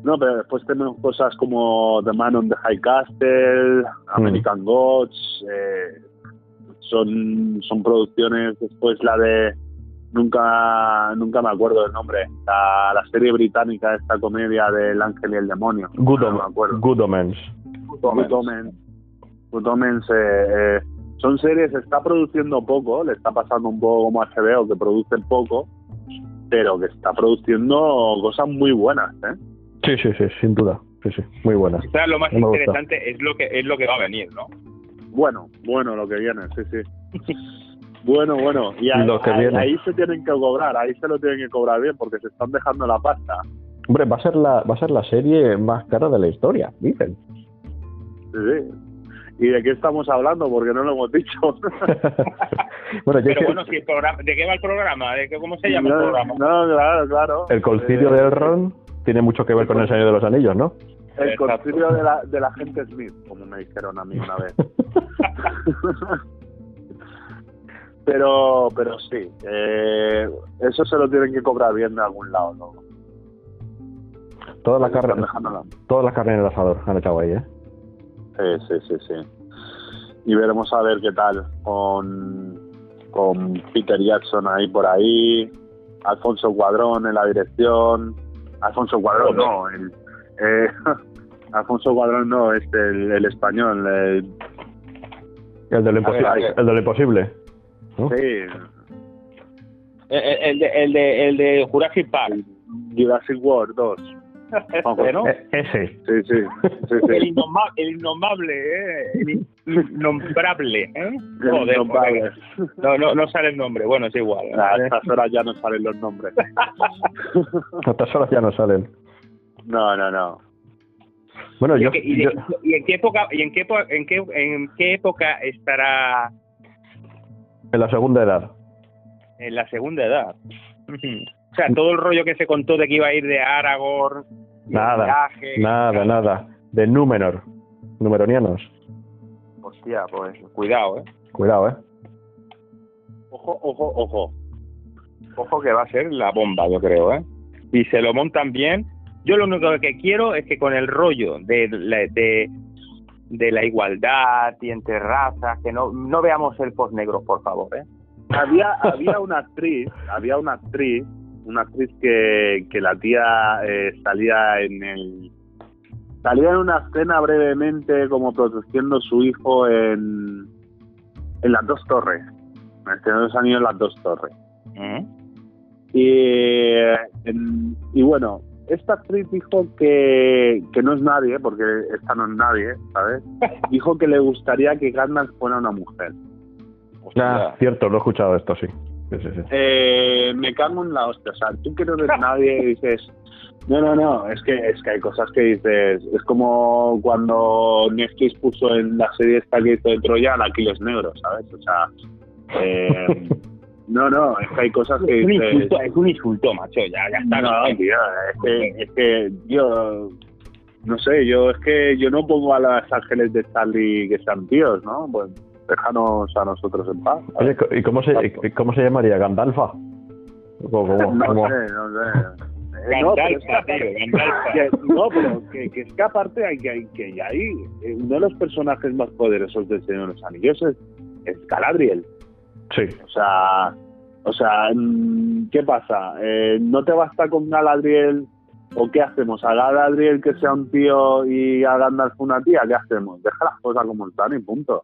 No, pero después tenemos cosas como The Man on the High Castle, American Gods, son producciones. Después la de nunca me acuerdo del nombre, la serie británica, esta comedia del ángel y el demonio. Good Omens. Son series, se está produciendo poco, le está pasando un poco como a HBO, que produce poco, pero que está produciendo cosas muy buenas, ¿eh? Sí, sin duda, sí, muy buenas. Quizás lo más interesante gusta. es lo que va a venir, ¿no? Bueno, lo que viene, sí. Bueno, y ahí se tienen que cobrar, ahí se lo tienen que cobrar bien, porque se están dejando la pasta. Hombre, va a ser la serie más cara de la historia, dicen. Sí. ¿Y de qué estamos hablando? Porque no lo hemos dicho. Pero ¿de qué va el programa? ¿Cómo se llama el programa? No, claro. El concilio de Elrond tiene mucho que ver con el Señor de los Anillos, ¿no? El concilio de la gente Smith, como me dijeron a mí una vez. pero sí, eso se lo tienen que cobrar bien de algún lado, ¿no? Toda la carne en el asador han echado ahí, ¿eh? Sí. Y veremos a ver qué tal con Peter Jackson ahí por ahí, Alfonso Cuadrón en la dirección. Alfonso Cuadrón no, el español. El de lo imposible, ¿no? Sí. El de Jurassic Park. Jurassic World 2. ¿No? Ese. Sí. El innombrable. Joder, no sale el nombre. Bueno, es igual. A estas horas ya no salen los nombres. No. Bueno, ¿Y en qué época estará? En la segunda edad. O sea, todo el rollo que se contó de que iba a ir de Aragorn, nada, de Númenor, numeronianos. Hostia, pues cuidado, eh. Ojo que va a ser la bomba, yo creo, ¿eh? Y se lo montan bien. Yo lo único que quiero es que con el rollo de la igualdad y entre razas, que no veamos elfos negros, por favor, ¿eh? Había una actriz que la tía salía en una escena brevemente como protegiendo a su hijo en las dos torres, en el Señor de los Anillos, las dos torres. ¿Eh? Y bueno, esta actriz dijo que no es nadie, porque esta no es nadie, ¿sabes? Dijo que le gustaría que Gandalf fuera una mujer. Cierto, lo he escuchado esto, sí. Sí. Me cago en la hostia, o sea, tú que no eres nadie y dices no, es que hay cosas que dices, es como cuando Netflix puso en la serie esta que hizo de Troya al Aquiles Negro, ¿sabes? O sea, no, es que hay cosas que dices, es un insulto, macho, ya está. No, tío, es que yo no sé, yo no pongo a los ángeles de Charlie que sean tíos, ¿no? Pues déjanos a nosotros en paz. Oye, ¿y cómo se llamaría? ¿Gandalfa? No sé. Pero que es que aparte hay uno de los personajes más poderosos del Señor de los Anillos es Galadriel. Sí. O sea, ¿qué pasa? ¿No te basta con Galadriel? ¿O qué hacemos? ¿A Galadriel que sea un tío y a Gandalf una tía? ¿Qué hacemos? Deja las cosas como están y punto.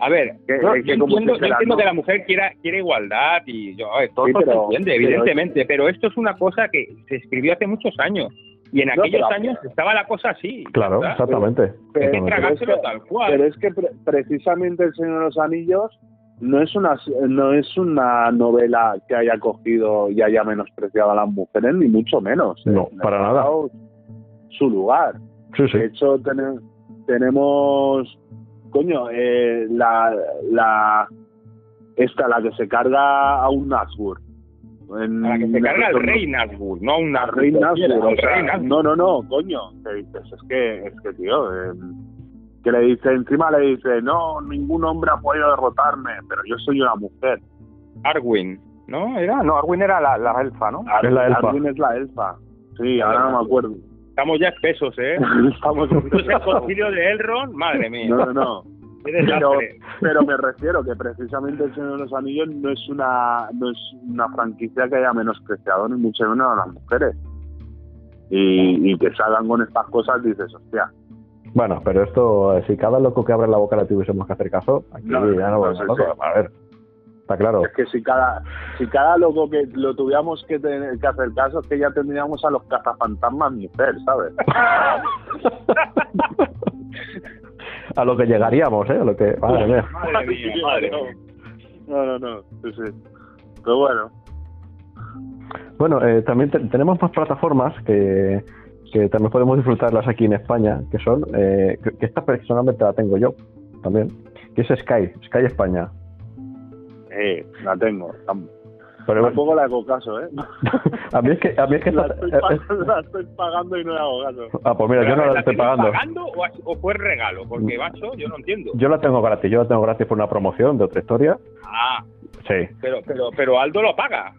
A ver, yo entiendo que la mujer quiere igualdad y todo se entiende, evidentemente, pero esto es una cosa que se escribió hace muchos años y en aquellos años estaba la cosa así. Claro, ¿verdad? Exactamente. Hay que tragárselo tal cual. Pero es que precisamente El Señor de los Anillos no es una novela que haya cogido y haya menospreciado a las mujeres, ni mucho menos. No, para nada. Su lugar. Sí. De hecho, tenemos... Coño, la que se carga a un Nazgûl. La que se carga al rey Nazgûl, no a un Nazgûl. No, coño. Te dices, es que tío, que le dice, encima le dice, no, ningún hombre ha podido derrotarme, pero yo soy una mujer. Arwyn, ¿no? ¿Era? No, Arwyn era la elfa, ¿no? Es la elfa. Arwyn es la elfa. Sí, ahora no me acuerdo. Estamos ya espesos, ¿eh? Estamos espesos. El concilio de Elrond, madre mía. No. Pero me refiero que precisamente El Señor de los Anillos no es una franquicia que haya menospreciado ni mucho menos a las mujeres. Y que salgan con estas cosas, dices, hostia. Bueno, pero esto, si cada loco que abre la boca le tuviésemos que hacer caso, aquí no, ya no vamos a loco. A ver, está claro. Es que si cada loco que lo tuviéramos que hacer caso, es que ya tendríamos a los cazafantasmas mujer, ¿sabes? A lo que llegaríamos, ¿eh? A lo que... Madre mía. No. Sí. Pero bueno. Bueno, también tenemos más plataformas que también podemos disfrutarlas aquí en España, que son, que esta personalmente la tengo yo también, que es Sky España. La tengo. Tampoco la hago caso, ¿eh? A mí es que la estoy pagando y no la hago caso. Ah, pues mira, pero yo no la estoy pagando. ¿O fue regalo? Porque, macho, yo no entiendo. Yo la tengo gratis por una promoción de otra historia. Ah. Sí. Pero Aldo lo paga.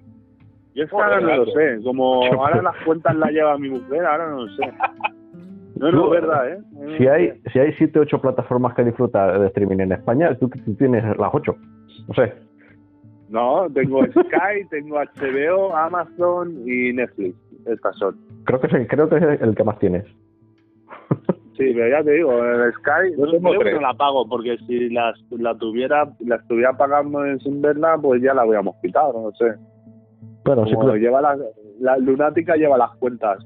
Yo es que ahora no lo sé, como ahora las cuentas las lleva mi mujer, ahora no lo sé. No es verdad, ¿eh? No, si hay 7 o 8 plataformas que disfrutar de streaming en España, tú tienes las 8, no sé. No, tengo Sky, tengo HBO, Amazon y Netflix, estas son. Creo que es el que más tienes. Sí, pero ya te digo, el Sky yo no la pago, porque si la estuviera pagando sin verla, pues ya la habíamos quitado, no sé. Bueno, sí, claro. La Lunática lleva las cuentas.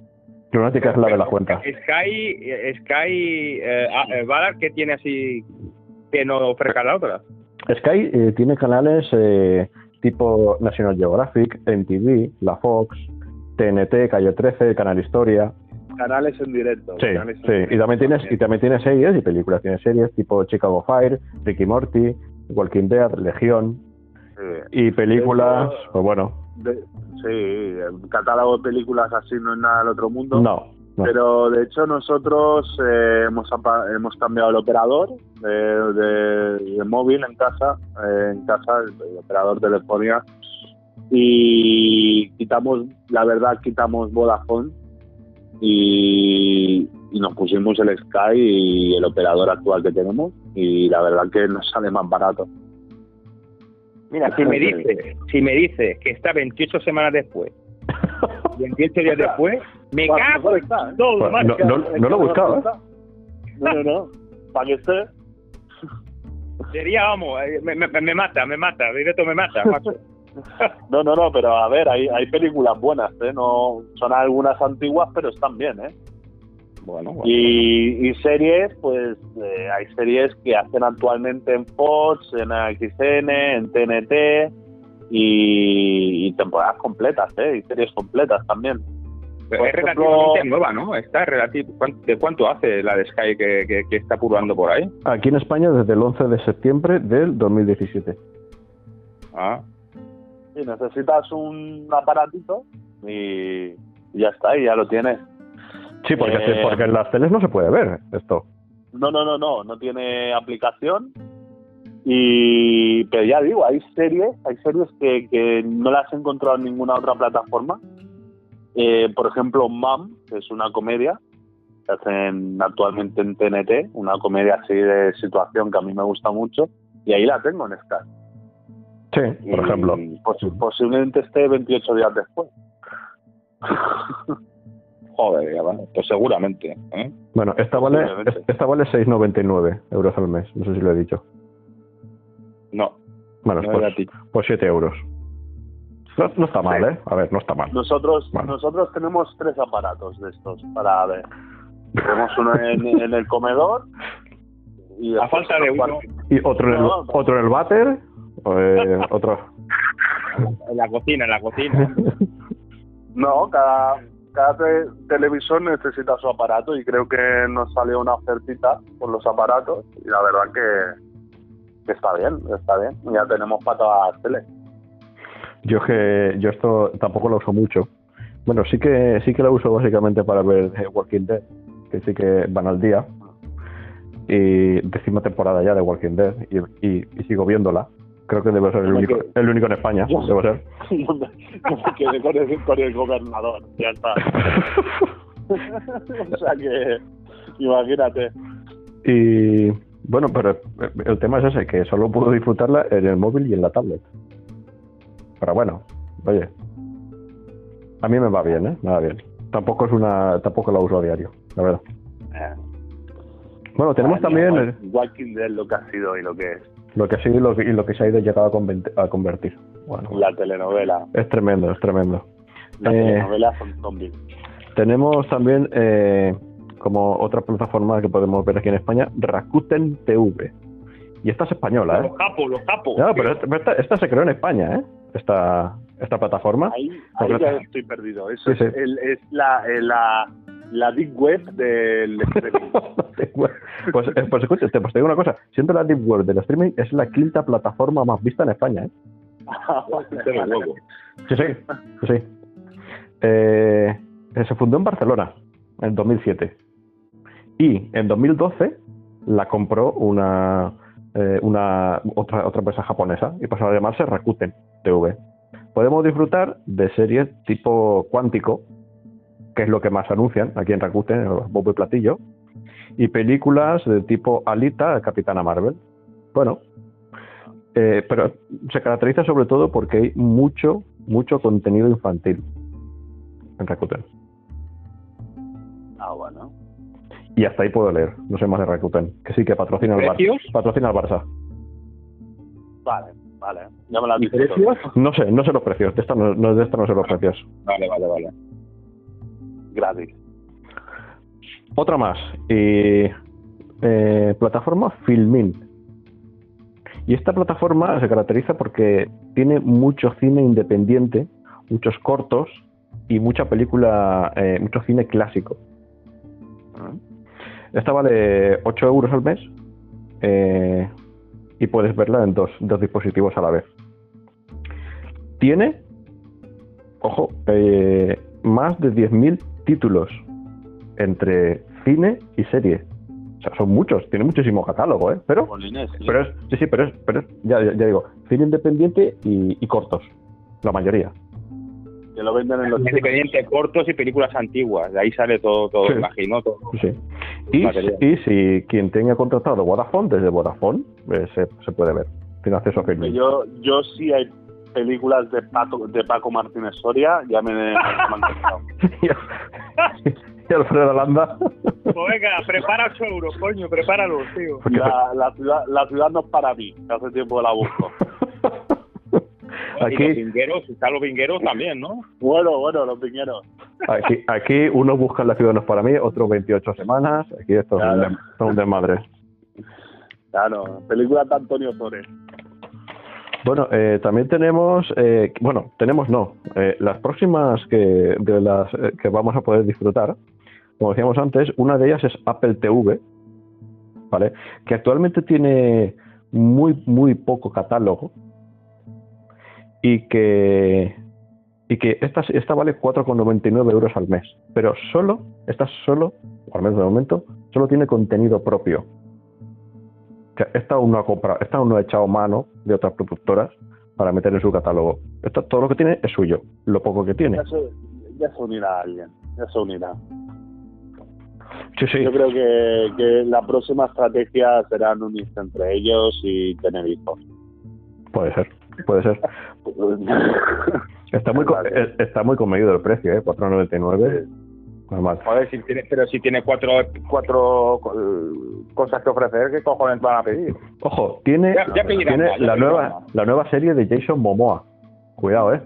Lunática es la de las cuentas. Sky Valar, ¿qué tiene así que no ofrezca la otra? Sky tiene canales tipo National Geographic, MTV, La Fox, TNT, Calle 13, Canal Historia. Canales en directo. Sí. Y también tienes series y películas. Tienes series tipo Chicago Fire, Rick y Morty, Walking Dead, Legión. Y películas, pues bueno... el catálogo de películas así no es nada del otro mundo. No. Pero de hecho nosotros hemos cambiado el operador de móvil en casa el operador de telefonía, y quitamos Vodafone y nos pusimos el Sky y el operador actual que tenemos, y la verdad que nos sale más barato. Mira, si me dices que está 28 semanas después, 28 días después, me cago en todo. No lo buscaba. No. ¿Para qué esté? Sería, vamos, me mata, directo me mata. No, pero a ver, hay películas buenas, ¿eh? No, son algunas antiguas, pero están bien, ¿eh? Bueno. Y series, pues hay series que hacen actualmente en Fox, en AXN, en TNT, y temporadas completas, y series completas también. Pero es relativamente nueva, ¿no? ¿De cuánto hace la de Sky que está pululando por ahí? Aquí en España desde el 11 de septiembre del 2017. Ah. Sí, necesitas un aparatito y ya está, y ya lo tienes. Sí, porque en las teles no se puede ver esto. No tiene aplicación. Y pero ya digo, hay series que no las he encontrado en ninguna otra plataforma. Por ejemplo, Mom, que es una comedia que hacen actualmente en TNT, una comedia así de situación que a mí me gusta mucho, y ahí la tengo en Sky. Sí, por ejemplo. Posiblemente esté 28 días después. Joder, ya vale. Pues seguramente, ¿eh? Bueno, esta vale 6,99 euros al mes. No sé si lo he dicho. No. Bueno, no, pues 7 euros. No está mal, ¿eh? A ver, no está mal. Nosotros tenemos 3 aparatos de estos para ver. Tenemos uno en el comedor. Y a falta de uno. Y otro en el váter. Otro. En la cocina. No, cada televisor necesita su aparato, y creo que nos salió una ofertita por los aparatos, y la verdad que está bien, ya tenemos para todas las teles. Yo esto tampoco lo uso mucho. Bueno, sí que lo uso básicamente para ver Walking Dead, que sí que van al día, y 10ª temporada ya de Walking Dead, y sigo viéndola, Creo que debe ser el único en España. Debe ser. No me quedé con el gobernador, ya está. O sea que, imagínate. Y bueno, pero el tema es ese, que solo puedo disfrutarla en el móvil y en la tablet. Pero bueno, oye, a mí me va bien, ¿eh? Me va bien. Tampoco la uso a diario, la verdad. Bueno, tenemos también... Walking Dead, lo que ha sido y lo que es. Lo que ha sido y lo que se ha ido llegado a convertir. Bueno, la telenovela. Es tremendo, es tremendo. Las telenovelas son zombies. Tenemos también, como otra plataforma que podemos ver aquí en España, Rakuten TV. Y esta es española, ¿eh? Los capos. No, pero esta se creó en España, ¿eh? Esta plataforma. Ahí ya estoy perdido. Eso sí. Es la Deep Web del streaming. pues escúchate, pues te digo una cosa. Siendo la Deep Web del streaming, es la quinta plataforma más vista en España, ¿eh? Sí. Se fundó en Barcelona en 2007. Y en 2012 la compró otra empresa japonesa y pasó a llamarse Rakuten TV. Podemos disfrutar de series tipo Cuántico, que es lo que más anuncian aquí en Rakuten, bombo y platillo, y películas de tipo Alita, Capitana Marvel. Bueno, pero se caracteriza sobre todo porque hay mucho contenido infantil en Rakuten. Ah, bueno. Y hasta ahí puedo leer, no sé más de Rakuten, que sí, que patrocina al Barça. Patrocina al Barça. Vale. Ya me la has dicho. No sé los precios, de esta no sé los precios. Vale. Gratis. Otra más, plataforma Filmin. Y esta plataforma se caracteriza porque tiene mucho cine independiente, muchos cortos y mucha película, mucho cine clásico. Esta vale 8 euros al mes, y puedes verla en dos dispositivos a la vez. Tiene, ojo, más de 10.000 títulos entre cine y serie. O sea, son muchos, tiene muchísimo catálogo, ¿eh? Pero es ya digo, cine independiente y cortos, la mayoría. Que lo venden en los independientes, cortos y películas antiguas. De ahí sale todo, sí. Imagino, todo. Sí. Y si quien tenga contratado Vodafone, desde Vodafone, se puede ver. Tiene acceso a Filmin. Yo sí hay películas de Paco Martínez Soria, ya me han contado. Y Alfredo Landa. Pues venga, prepara 8 euros, coño, prepáralo, tío. La ciudad no es para mí, hace tiempo que la busco. Aquí, están los vingueros también, ¿no? Bueno, los vingueros. Aquí uno busca la ciudad no es para mí, otros 28 semanas. Aquí esto claro. Es un desmadre. Claro, película de Antonio Torres. Bueno, también las próximas que vamos a poder disfrutar, como decíamos antes, una de ellas es Apple TV, ¿vale? Que actualmente tiene muy poco catálogo. Y que esta vale 4,99 euros al mes, pero solo, al menos de momento, solo tiene contenido propio. O sea, esta aún no ha comprado, esta aún no ha echado mano de otras productoras para meter en su catálogo. Esta, todo lo que tiene es suyo, lo poco que tiene. Ya se unirá a alguien, ya se unirá. Sí. Yo creo que la próxima estrategia será unirse entre ellos y tener hijos. Puede ser. Está muy convenido el precio, ¿eh? 4,99. Normal. Joder, si tiene cuatro cosas que ofrecer, ¿qué cojones van a pedir? Ojo, tiene la nueva serie de Jason Momoa. Cuidado, ¿eh?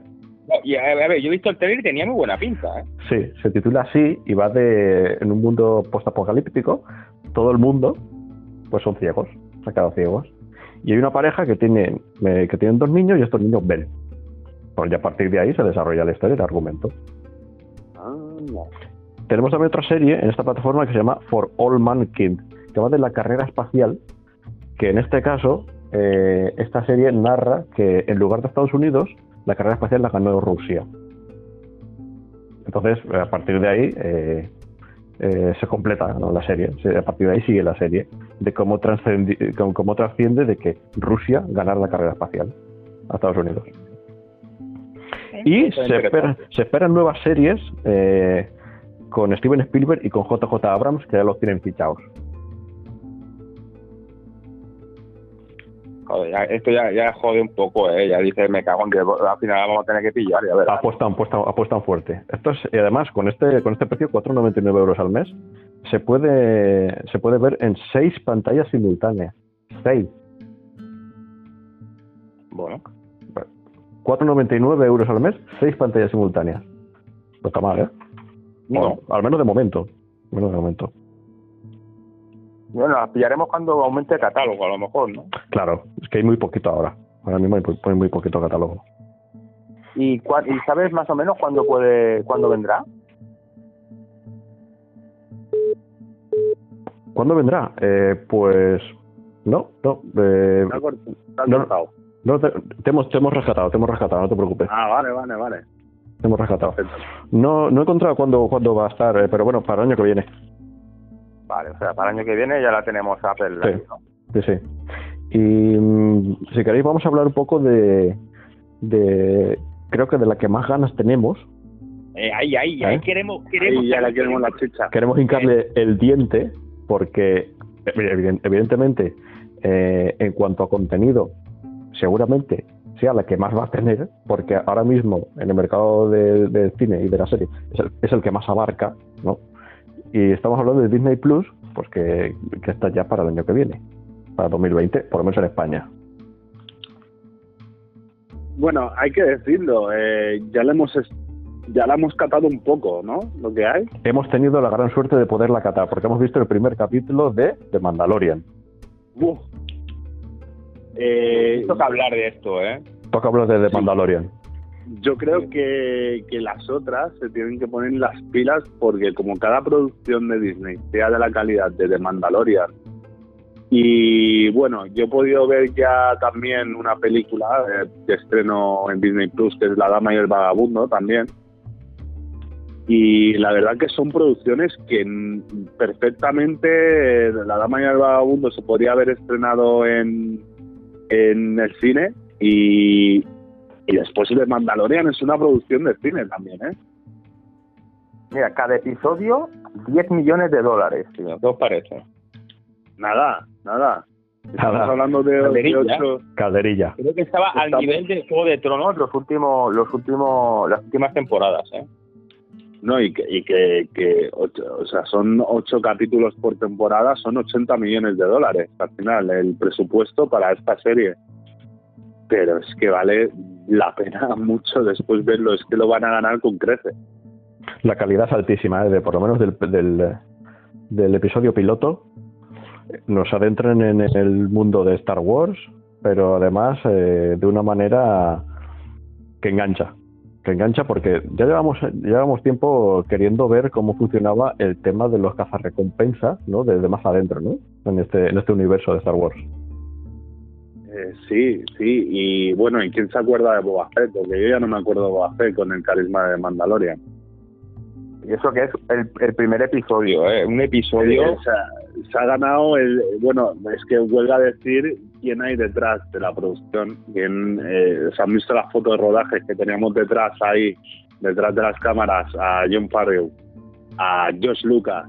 No, y a ver, yo he visto el trailer y tenía muy buena pinta, ¿eh? Sí, se titula así y va en un mundo postapocalíptico. Todo el mundo, pues son ciegos, se han quedado ciegos. Y hay una pareja que tienen dos niños y estos niños ven. Bueno, y a partir de ahí se desarrolla la historia y el argumento. Tenemos también otra serie en esta plataforma que se llama For All Mankind, que va de la carrera espacial, que en este caso, esta serie narra que en lugar de Estados Unidos, la carrera espacial la ganó Rusia. Entonces, a partir de ahí se completa, ¿no?, la serie. A partir de ahí sigue la serie. de cómo trasciende de que Rusia ganara la carrera espacial a Estados Unidos. Y se esperan nuevas series con Steven Spielberg y con JJ Abrams, que ya los tienen fichados. Joder, esto ya jode un poco, ya dice, me cago en que al final vamos a tener que pillar. A ver. Apuestan fuerte. Esto es, y además, con este precio, 4,99 euros al mes, se puede ver en 6 pantallas simultáneas. 6. Bueno. 4,99 euros al mes, 6 pantallas simultáneas. No está mal, ¿eh? No. O, al menos de momento. Bueno, las pillaremos cuando aumente el catálogo, a lo mejor, ¿no? Claro, es que hay muy poquito ahora. Ahora mismo hay muy poquito catálogo. ¿Y sabes más o menos cuándo vendrá? ¿Cuándo vendrá? Pues... No. No, te hemos rescatado, no te preocupes. Ah, vale. Te hemos rescatado. Perfecto. No he encontrado cuándo va a estar, pero bueno, para el año que viene. Vale, o sea, para el año que viene ya la tenemos a Apple. Sí, ¿no? sí. Y si queréis vamos a hablar un poco de creo que de la que más ganas tenemos. Ahí queremos. Ahí ya la queremos la chicha. Queremos hincarle el diente porque, evidentemente, en cuanto a contenido, seguramente sea la que más va a tener, porque ahora mismo en el mercado del cine y de la serie es el que más abarca, ¿no? Y estamos hablando de Disney Plus, pues que está ya para el año que viene, para 2020, por lo menos en España. Bueno, hay que decirlo, ya la hemos catado un poco, ¿no? Lo que hay. Hemos tenido la gran suerte de poderla catar, porque hemos visto el primer capítulo de The Mandalorian. ¡Uf! Toca hablar de esto, Toca hablar de The Mandalorian. Yo creo que las otras se tienen que poner las pilas porque como cada producción de Disney sea de la calidad de The Mandalorian, y bueno, yo he podido ver ya también una película de estreno en Disney Plus que es La Dama y el Vagabundo también, y la verdad que son producciones que perfectamente La Dama y el Vagabundo se podría haber estrenado en el cine, y después el de Mandalorian es una producción de cine también, Mira, cada episodio $10 millones, tío. ¿Qué os parece? Nada. Estamos hablando de calderilla. Creo que estaba al nivel de Juego de Tronos las últimas temporadas, No, y que o sea, son 8 capítulos por temporada, son $80 millones al final el presupuesto para esta serie. Pero es que vale la pena mucho después verlo, es que lo van a ganar con creces. La calidad es altísima, por lo menos del episodio piloto. Nos adentran en el mundo de Star Wars, pero además de una manera que engancha. Que engancha porque ya llevamos tiempo queriendo ver cómo funcionaba el tema de los cazarrecompensas, ¿no? Desde más adentro, ¿no? En este universo de Star Wars. Sí, y bueno, ¿y quién se acuerda de Boba Fett? Porque yo ya no me acuerdo de Boba Fett con el carisma de Mandalorian. Y eso que es el primer episodio, un episodio... O sea, se ha ganado Bueno, es que huelga decir quién hay detrás de la producción. Se han visto las fotos de rodaje que teníamos detrás de las cámaras, a Jon Favreau, a Josh Lucas,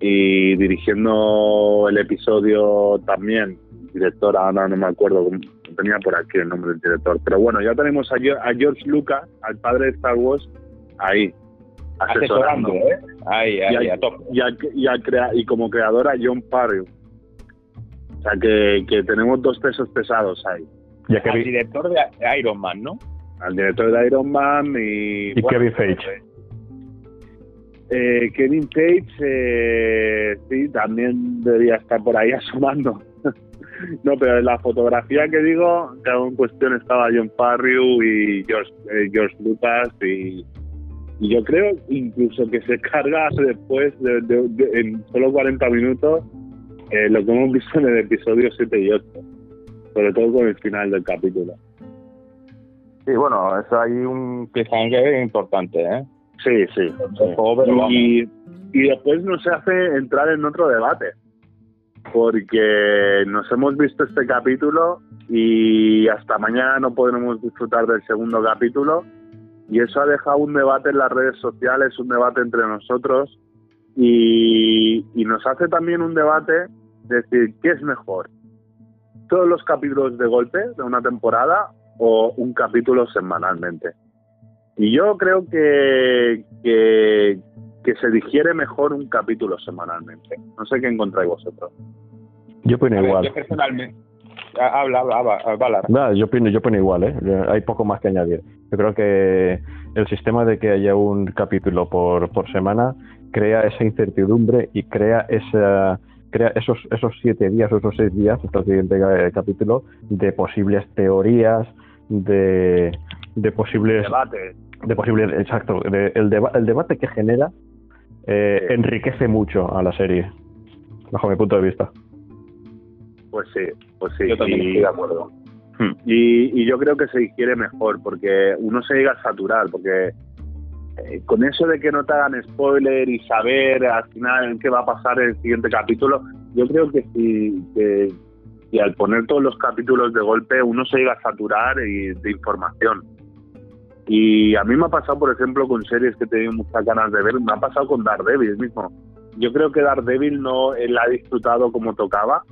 y dirigiendo el episodio también, directora, ahora no me acuerdo, tenía por aquí el nombre del director, pero bueno, ya tenemos a George Lucas, al padre de Star Wars, ahí asesorando, y como creadora Jon Favreau, o sea que tenemos 2 pesos pesados ahí, y al director de Iron Man, ¿no? Al director de Iron Man y bueno, Kevin Feige. Kevin Feige sí, también debería estar por ahí asomando. No, pero en la fotografía que digo, que en cuestión estaba Jon Favreau y George Lucas, y yo creo incluso que se carga después de en solo 40 minutos lo que hemos visto en el episodio 7 y 8, sobre todo con el final del capítulo. Sí, bueno, eso hay un cliffhanger importante, Sí. Y después nos hace entrar en otro debate. porque nos hemos visto este capítulo y hasta mañana no podremos disfrutar del segundo capítulo, y eso ha dejado un debate en las redes sociales, un debate entre nosotros, y nos hace también un debate de decir, ¿qué es mejor? ¿Todos los capítulos de golpe de una temporada o un capítulo semanalmente? Y yo creo que se digiere mejor un capítulo semanalmente. No sé qué encontráis vosotros. Yo opino igual. Yo personalmente... Habla. Yo opino igual, ¿eh? Hay poco más que añadir. Yo creo que el sistema de que haya un capítulo por semana crea esa incertidumbre y crea esos 7 días o esos 6 días hasta el siguiente capítulo de posibles teorías, de posibles debates, el debate que genera enriquece mucho a la serie, bajo mi punto de vista. Pues sí. Yo también estoy de acuerdo. Y yo creo que se digiere mejor, porque uno se llega a saturar, porque con eso de que no te hagan spoiler y saber al final qué va a pasar en el siguiente capítulo, yo creo que si al poner todos los capítulos de golpe uno se llega a saturar de información. Y a mí me ha pasado, por ejemplo, con series que he tenido muchas ganas de ver, me ha pasado con Daredevil mismo. Yo creo que Daredevil no la ha disfrutado como tocaba,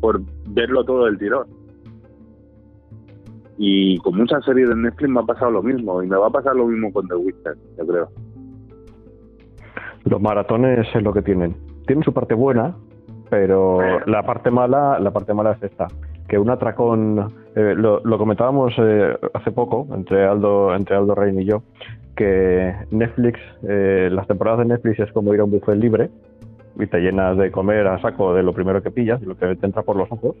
por verlo todo del tirón. Y con muchas series de Netflix me ha pasado lo mismo, y me va a pasar lo mismo con The Witcher, yo creo. Los maratones es lo que tienen. Tienen su parte buena, pero la parte mala es esta, que un atracón, lo comentábamos hace poco entre Aldo Reyn y yo, que Netflix, las temporadas de Netflix es como ir a un buffet libre y te llenas de comer a saco de lo primero que pillas, de lo que te entra por los ojos,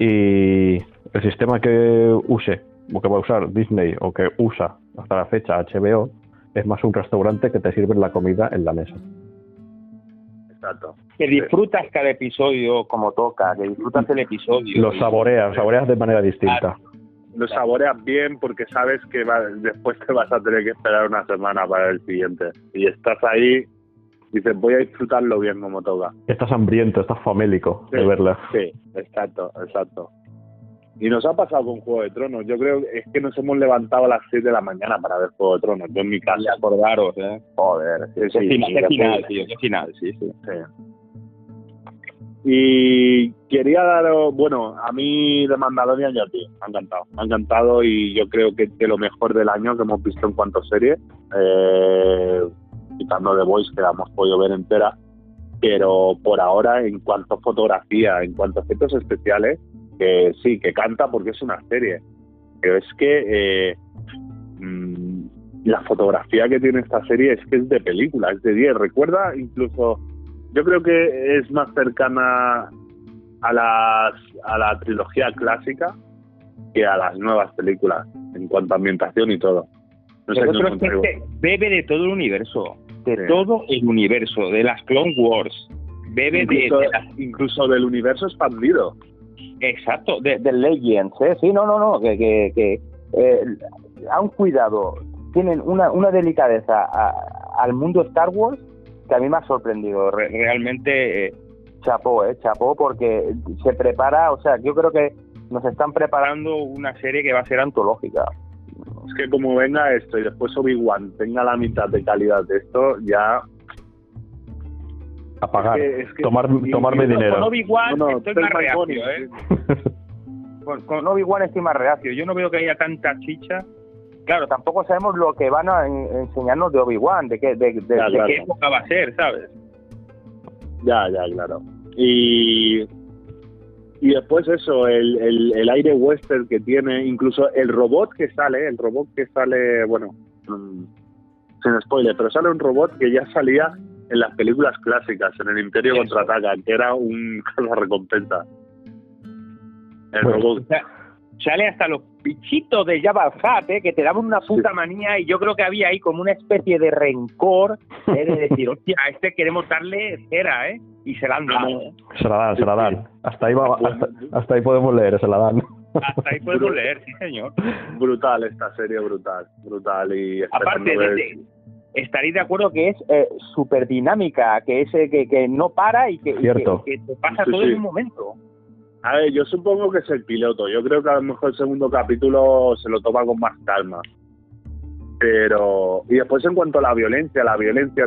y el sistema que use o que va a usar Disney o que usa hasta la fecha HBO es más un restaurante que te sirven la comida en la mesa. Exacto. Que disfrutas cada episodio como toca, que disfrutas el episodio. Lo saboreas de manera distinta. Lo saboreas bien porque sabes que después te vas a tener que esperar una semana para el siguiente, y estás ahí... Dices, voy a disfrutarlo bien como toca. Estás hambriento, estás famélico, sí, de verla. Sí, exacto. Y nos ha pasado con Juego de Tronos. Yo creo que es que nos hemos levantado a las 6 de la mañana para ver Juego de Tronos. Yo en mi casa. Acordaros, ¿eh? Joder. Qué final, sí. Y quería daros... Bueno, a mí de Mandalorian ya, tío, me ha encantado, y yo creo que de lo mejor del año que hemos visto en cuanto a series. Quitando The Voice, que la hemos podido ver entera, pero por ahora, en cuanto a fotografía, en cuanto a efectos especiales, que sí, que canta porque es una serie, pero es que la fotografía que tiene esta serie es que es de película, es de 10, recuerda incluso, yo creo que es más cercana a la trilogía clásica que a las nuevas películas, en cuanto a ambientación y todo. No sé, es que bebe de todo el universo, de las Clone Wars, bebe incluso, incluso del universo expandido. Exacto, de Legends, ¿eh? Sí, no, que han cuidado, tienen una delicadeza al mundo Star Wars que a mí me ha sorprendido, realmente chapó, porque se prepara, o sea, yo creo que nos están preparando una serie que va a ser antológica. Es que como venga esto y después Obi-Wan tenga la mitad de calidad de esto, ya... Apagar, es que tomarme dinero. Con Obi-Wan estoy más reacio, ¿eh? Con Obi-Wan estoy más reacio. Yo no veo que haya tanta chicha. Claro, tampoco sabemos lo que van a enseñarnos de Obi-Wan, de qué época va a ser, ¿sabes? Ya, claro. Y después eso, el aire western que tiene, incluso el robot que sale, bueno, sin spoiler, pero sale un robot que ya salía en las películas clásicas, en el Imperio Contraataca, que era un cazarrecompensa. Robot. Sale hasta los bichitos de Jabba el Hutt, que te daban una puta manía, y yo creo que había ahí como una especie de rencor, de decir, hostia, a este queremos darle cera, ¿eh? Y se la han dado. Se la dan. Hasta ahí podemos leer, se la dan. Hasta ahí podemos leer, sí, señor. Brutal esta serie, brutal. Y aparte, estaréis de acuerdo que es súper dinámica, que es que no para y que te pasa todo en un momento. A ver, yo supongo que es el piloto. Yo creo que a lo mejor el segundo capítulo se lo toma con más calma. Pero... Y después en cuanto a la violencia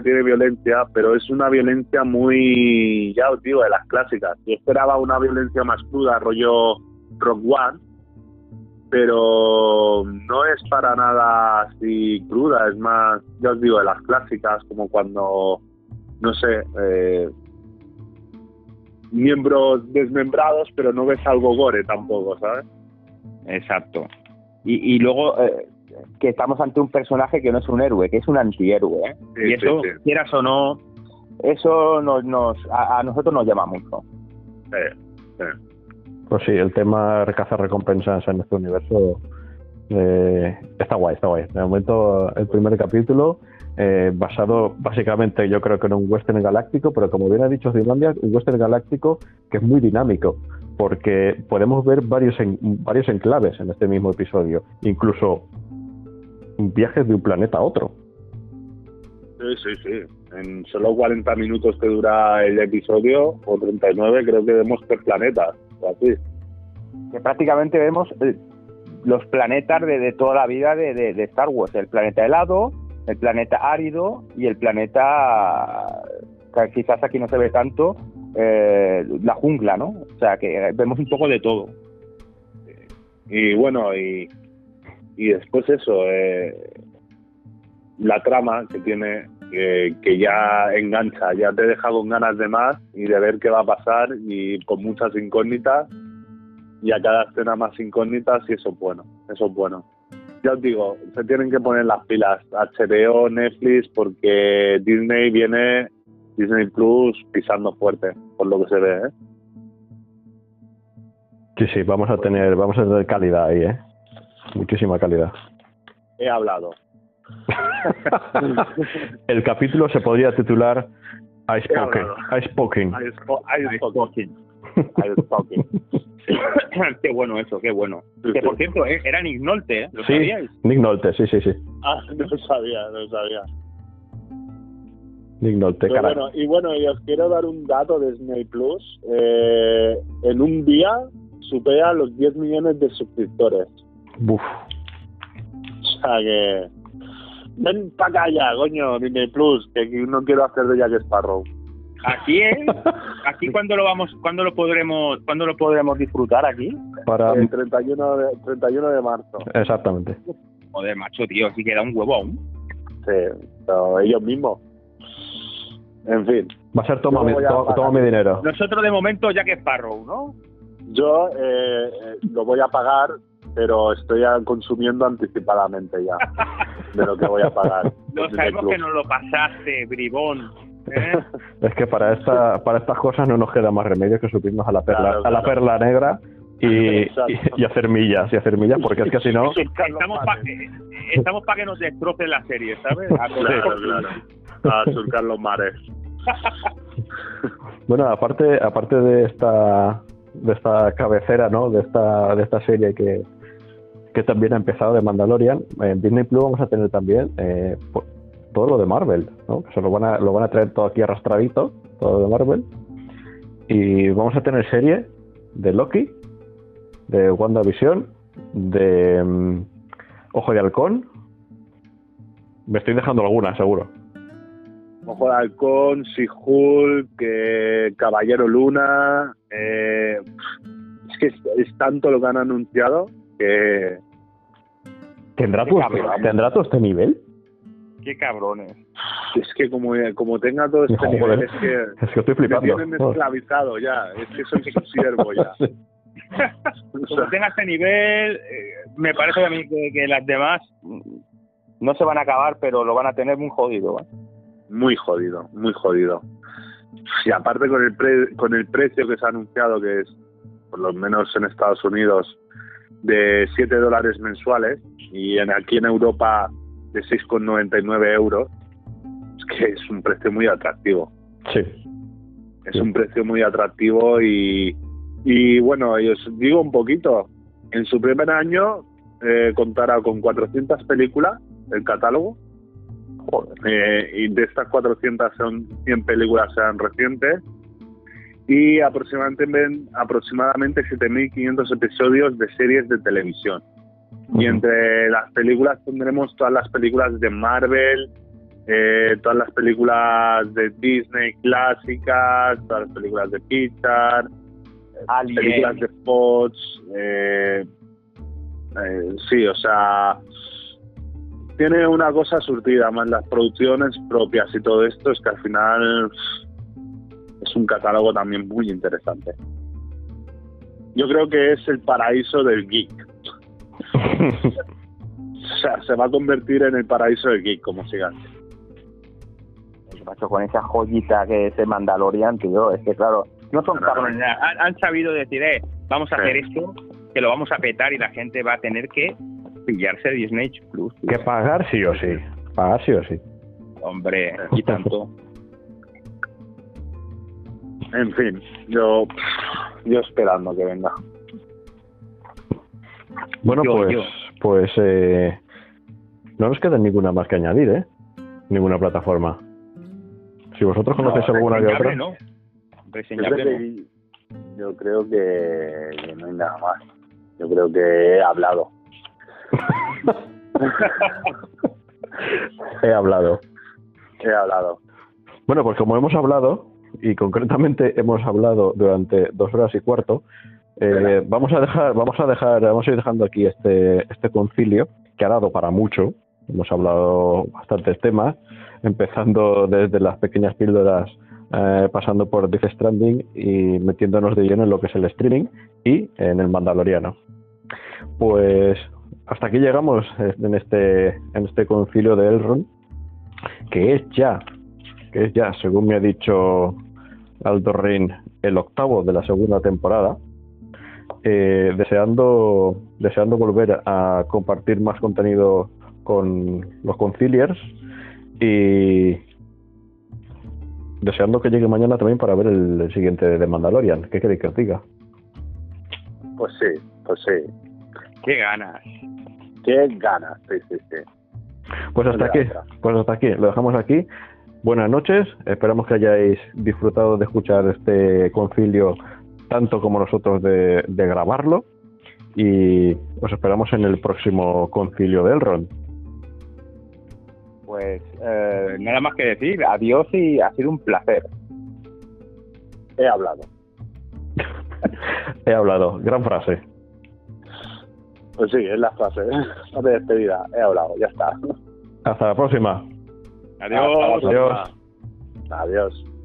tiene violencia, pero es una violencia muy... Ya os digo, de las clásicas. Yo esperaba una violencia más cruda, rollo Rock One, pero no es para nada así cruda, es más, ya os digo, de las clásicas, como cuando, no sé, miembros desmembrados, pero no ves algo gore tampoco, ¿sabes? Exacto. Y luego que estamos ante un personaje que no es un héroe, que es un antihéroe, ¿eh? Sí, y eso, sí, sí, quieras o no, eso a nosotros nos llama mucho. Pues sí, el tema caza recompensas en este universo está guay, está guay. De momento, el primer capítulo, basado básicamente yo creo que en un western galáctico, pero como bien ha dicho Zilandia, un western galáctico que es muy dinámico, porque podemos ver varios enclaves en este mismo episodio, incluso viajes de un planeta a otro. Sí, sí, sí. En solo 40 minutos que dura el episodio, o 39, creo que vemos 3 planetas. Así. Que prácticamente vemos los planetas de toda la vida de Star Wars: el planeta helado, el planeta árido y el planeta que quizás aquí no se ve tanto, la jungla, ¿no? O sea, que vemos un poco de todo. Y bueno, y después eso, la trama que tiene, que ya engancha, ya te deja con ganas de más y de ver qué va a pasar, y con muchas incógnitas, y a cada escena más incógnitas, y eso es bueno, eso es bueno. Ya os digo, se tienen que poner las pilas HBO, Netflix, porque Disney viene, Disney Plus, pisando fuerte, por lo que se ve, ¿eh? Sí, sí, vamos a tener calidad ahí, ¿eh? Muchísima calidad. He hablado. El capítulo se podría titular I Spoken. Qué bueno eso, qué bueno. Que por cierto, era Nick Nolte, ¿eh? ¿Lo sabíais? Nick Nolte, sí. Ah, no sabía. Nick Nolte, caray. Y os quiero dar un dato de Disney Plus. En un día supera los 10 millones de suscriptores. Buf. O sea que... Ven para acá ya, coño, Disney Plus, que no quiero hacer de Jack Sparrow. Aquí es, aquí cuándo lo podremos disfrutar aquí. Para el 31 de marzo. Exactamente. Joder, macho, tío, sí queda un huevo aún. Sí, pero ellos mismos. En fin. Va a ser toma mi dinero. Nosotros de momento Jack Sparrow, ¿no? Yo lo voy a pagar, pero estoy consumiendo anticipadamente ya de lo que voy a pagar. Lo sabemos que nos lo pasaste, bribón, ¿eh? Es que para estas cosas no nos queda más remedio que subirnos a la perla, claro, a la perla negra y hacer millas, porque es que si no estamos para que nos destroce la serie, ¿sabes? A surcar los mares. Bueno, aparte de esta cabecera, ¿no? De esta serie que también ha empezado, de Mandalorian, en Disney Plus vamos a tener también todo lo de Marvel, ¿no? Que se lo van a traer todo aquí arrastradito, todo lo de Marvel. Y vamos a tener serie de Loki, de WandaVision, de Ojo de Halcón. Me estoy dejando alguna, seguro. Ojo de Halcón, She-Hulk, Caballero Luna. Es que es tanto lo que han anunciado que... ¿Tendrá todo este nivel? ¡Qué cabrones! Es que como tenga todo este nivel, es que estoy flipando. Me tienen esclavizado ya, es que soy su siervo ya. Sí. Como tenga este nivel, me parece a mí que las demás no se van a acabar, pero lo van a tener muy jodido, ¿eh? Muy jodido. Y aparte con el precio que se ha anunciado, que es, por lo menos en Estados Unidos, de $7 mensuales, y aquí en Europa de 6,99 €, es que es un precio muy atractivo. Sí. Es un precio muy atractivo y bueno, y os digo un poquito, en su primer año contará con 400 películas el catálogo, Y de estas 400 son 100 películas sean recientes y aproximadamente 7.500 episodios de series de televisión. Y entre las películas tendremos todas las películas de Marvel, todas las películas de Disney clásicas, todas las películas de Pixar, Alien, películas de Fox, sí, o sea, tiene una cosa surtida, más las producciones propias y todo esto, es que al final es un catálogo también muy interesante. Yo creo que es el paraíso del geek. O sea, se va a convertir en el paraíso del geek, como gigante. Macho, con esa joyita que es el Mandalorian, tío, es que claro, no son cabrones. Han sabido decir, vamos a hacer esto, que lo vamos a petar y la gente va a tener que pillarse Disney Plus. Tío. Que pagar sí o sí, pagar sí o sí. Hombre, y tanto. En fin, yo esperando que venga. Bueno, pues no nos queda ninguna más que añadir, ninguna plataforma. Si vosotros conocéis alguna que otra, ¿no? Yo creo que no hay nada más. Yo creo que he hablado. Bueno, pues como hemos hablado, y concretamente hemos hablado durante 2 horas y cuarto, vamos a ir dejando aquí este concilio, que ha dado para mucho. Hemos hablado bastantes temas, empezando desde las pequeñas píldoras, pasando por Death Stranding y metiéndonos de lleno en lo que es el streaming y en el Mandaloriano. Pues hasta aquí llegamos en este concilio de Elrond, que es ya, según me ha dicho Aldo Rin, el 8º de la 2ª temporada. Deseando volver a compartir más contenido con los conciliers y deseando que llegue mañana también para ver el siguiente de Mandalorian. ¿Qué queréis que os diga? Pues sí. Qué ganas, sí. Pues hasta aquí, lo dejamos aquí. Buenas noches, esperamos que hayáis disfrutado de escuchar este concilio tanto como nosotros de grabarlo, y os esperamos en el próximo concilio de Elrond. Pues nada más que decir, adiós y ha sido un placer. He hablado, gran frase. Pues sí, es la frase de despedida, he hablado, ya está. Hasta la próxima. Adiós. Adiós.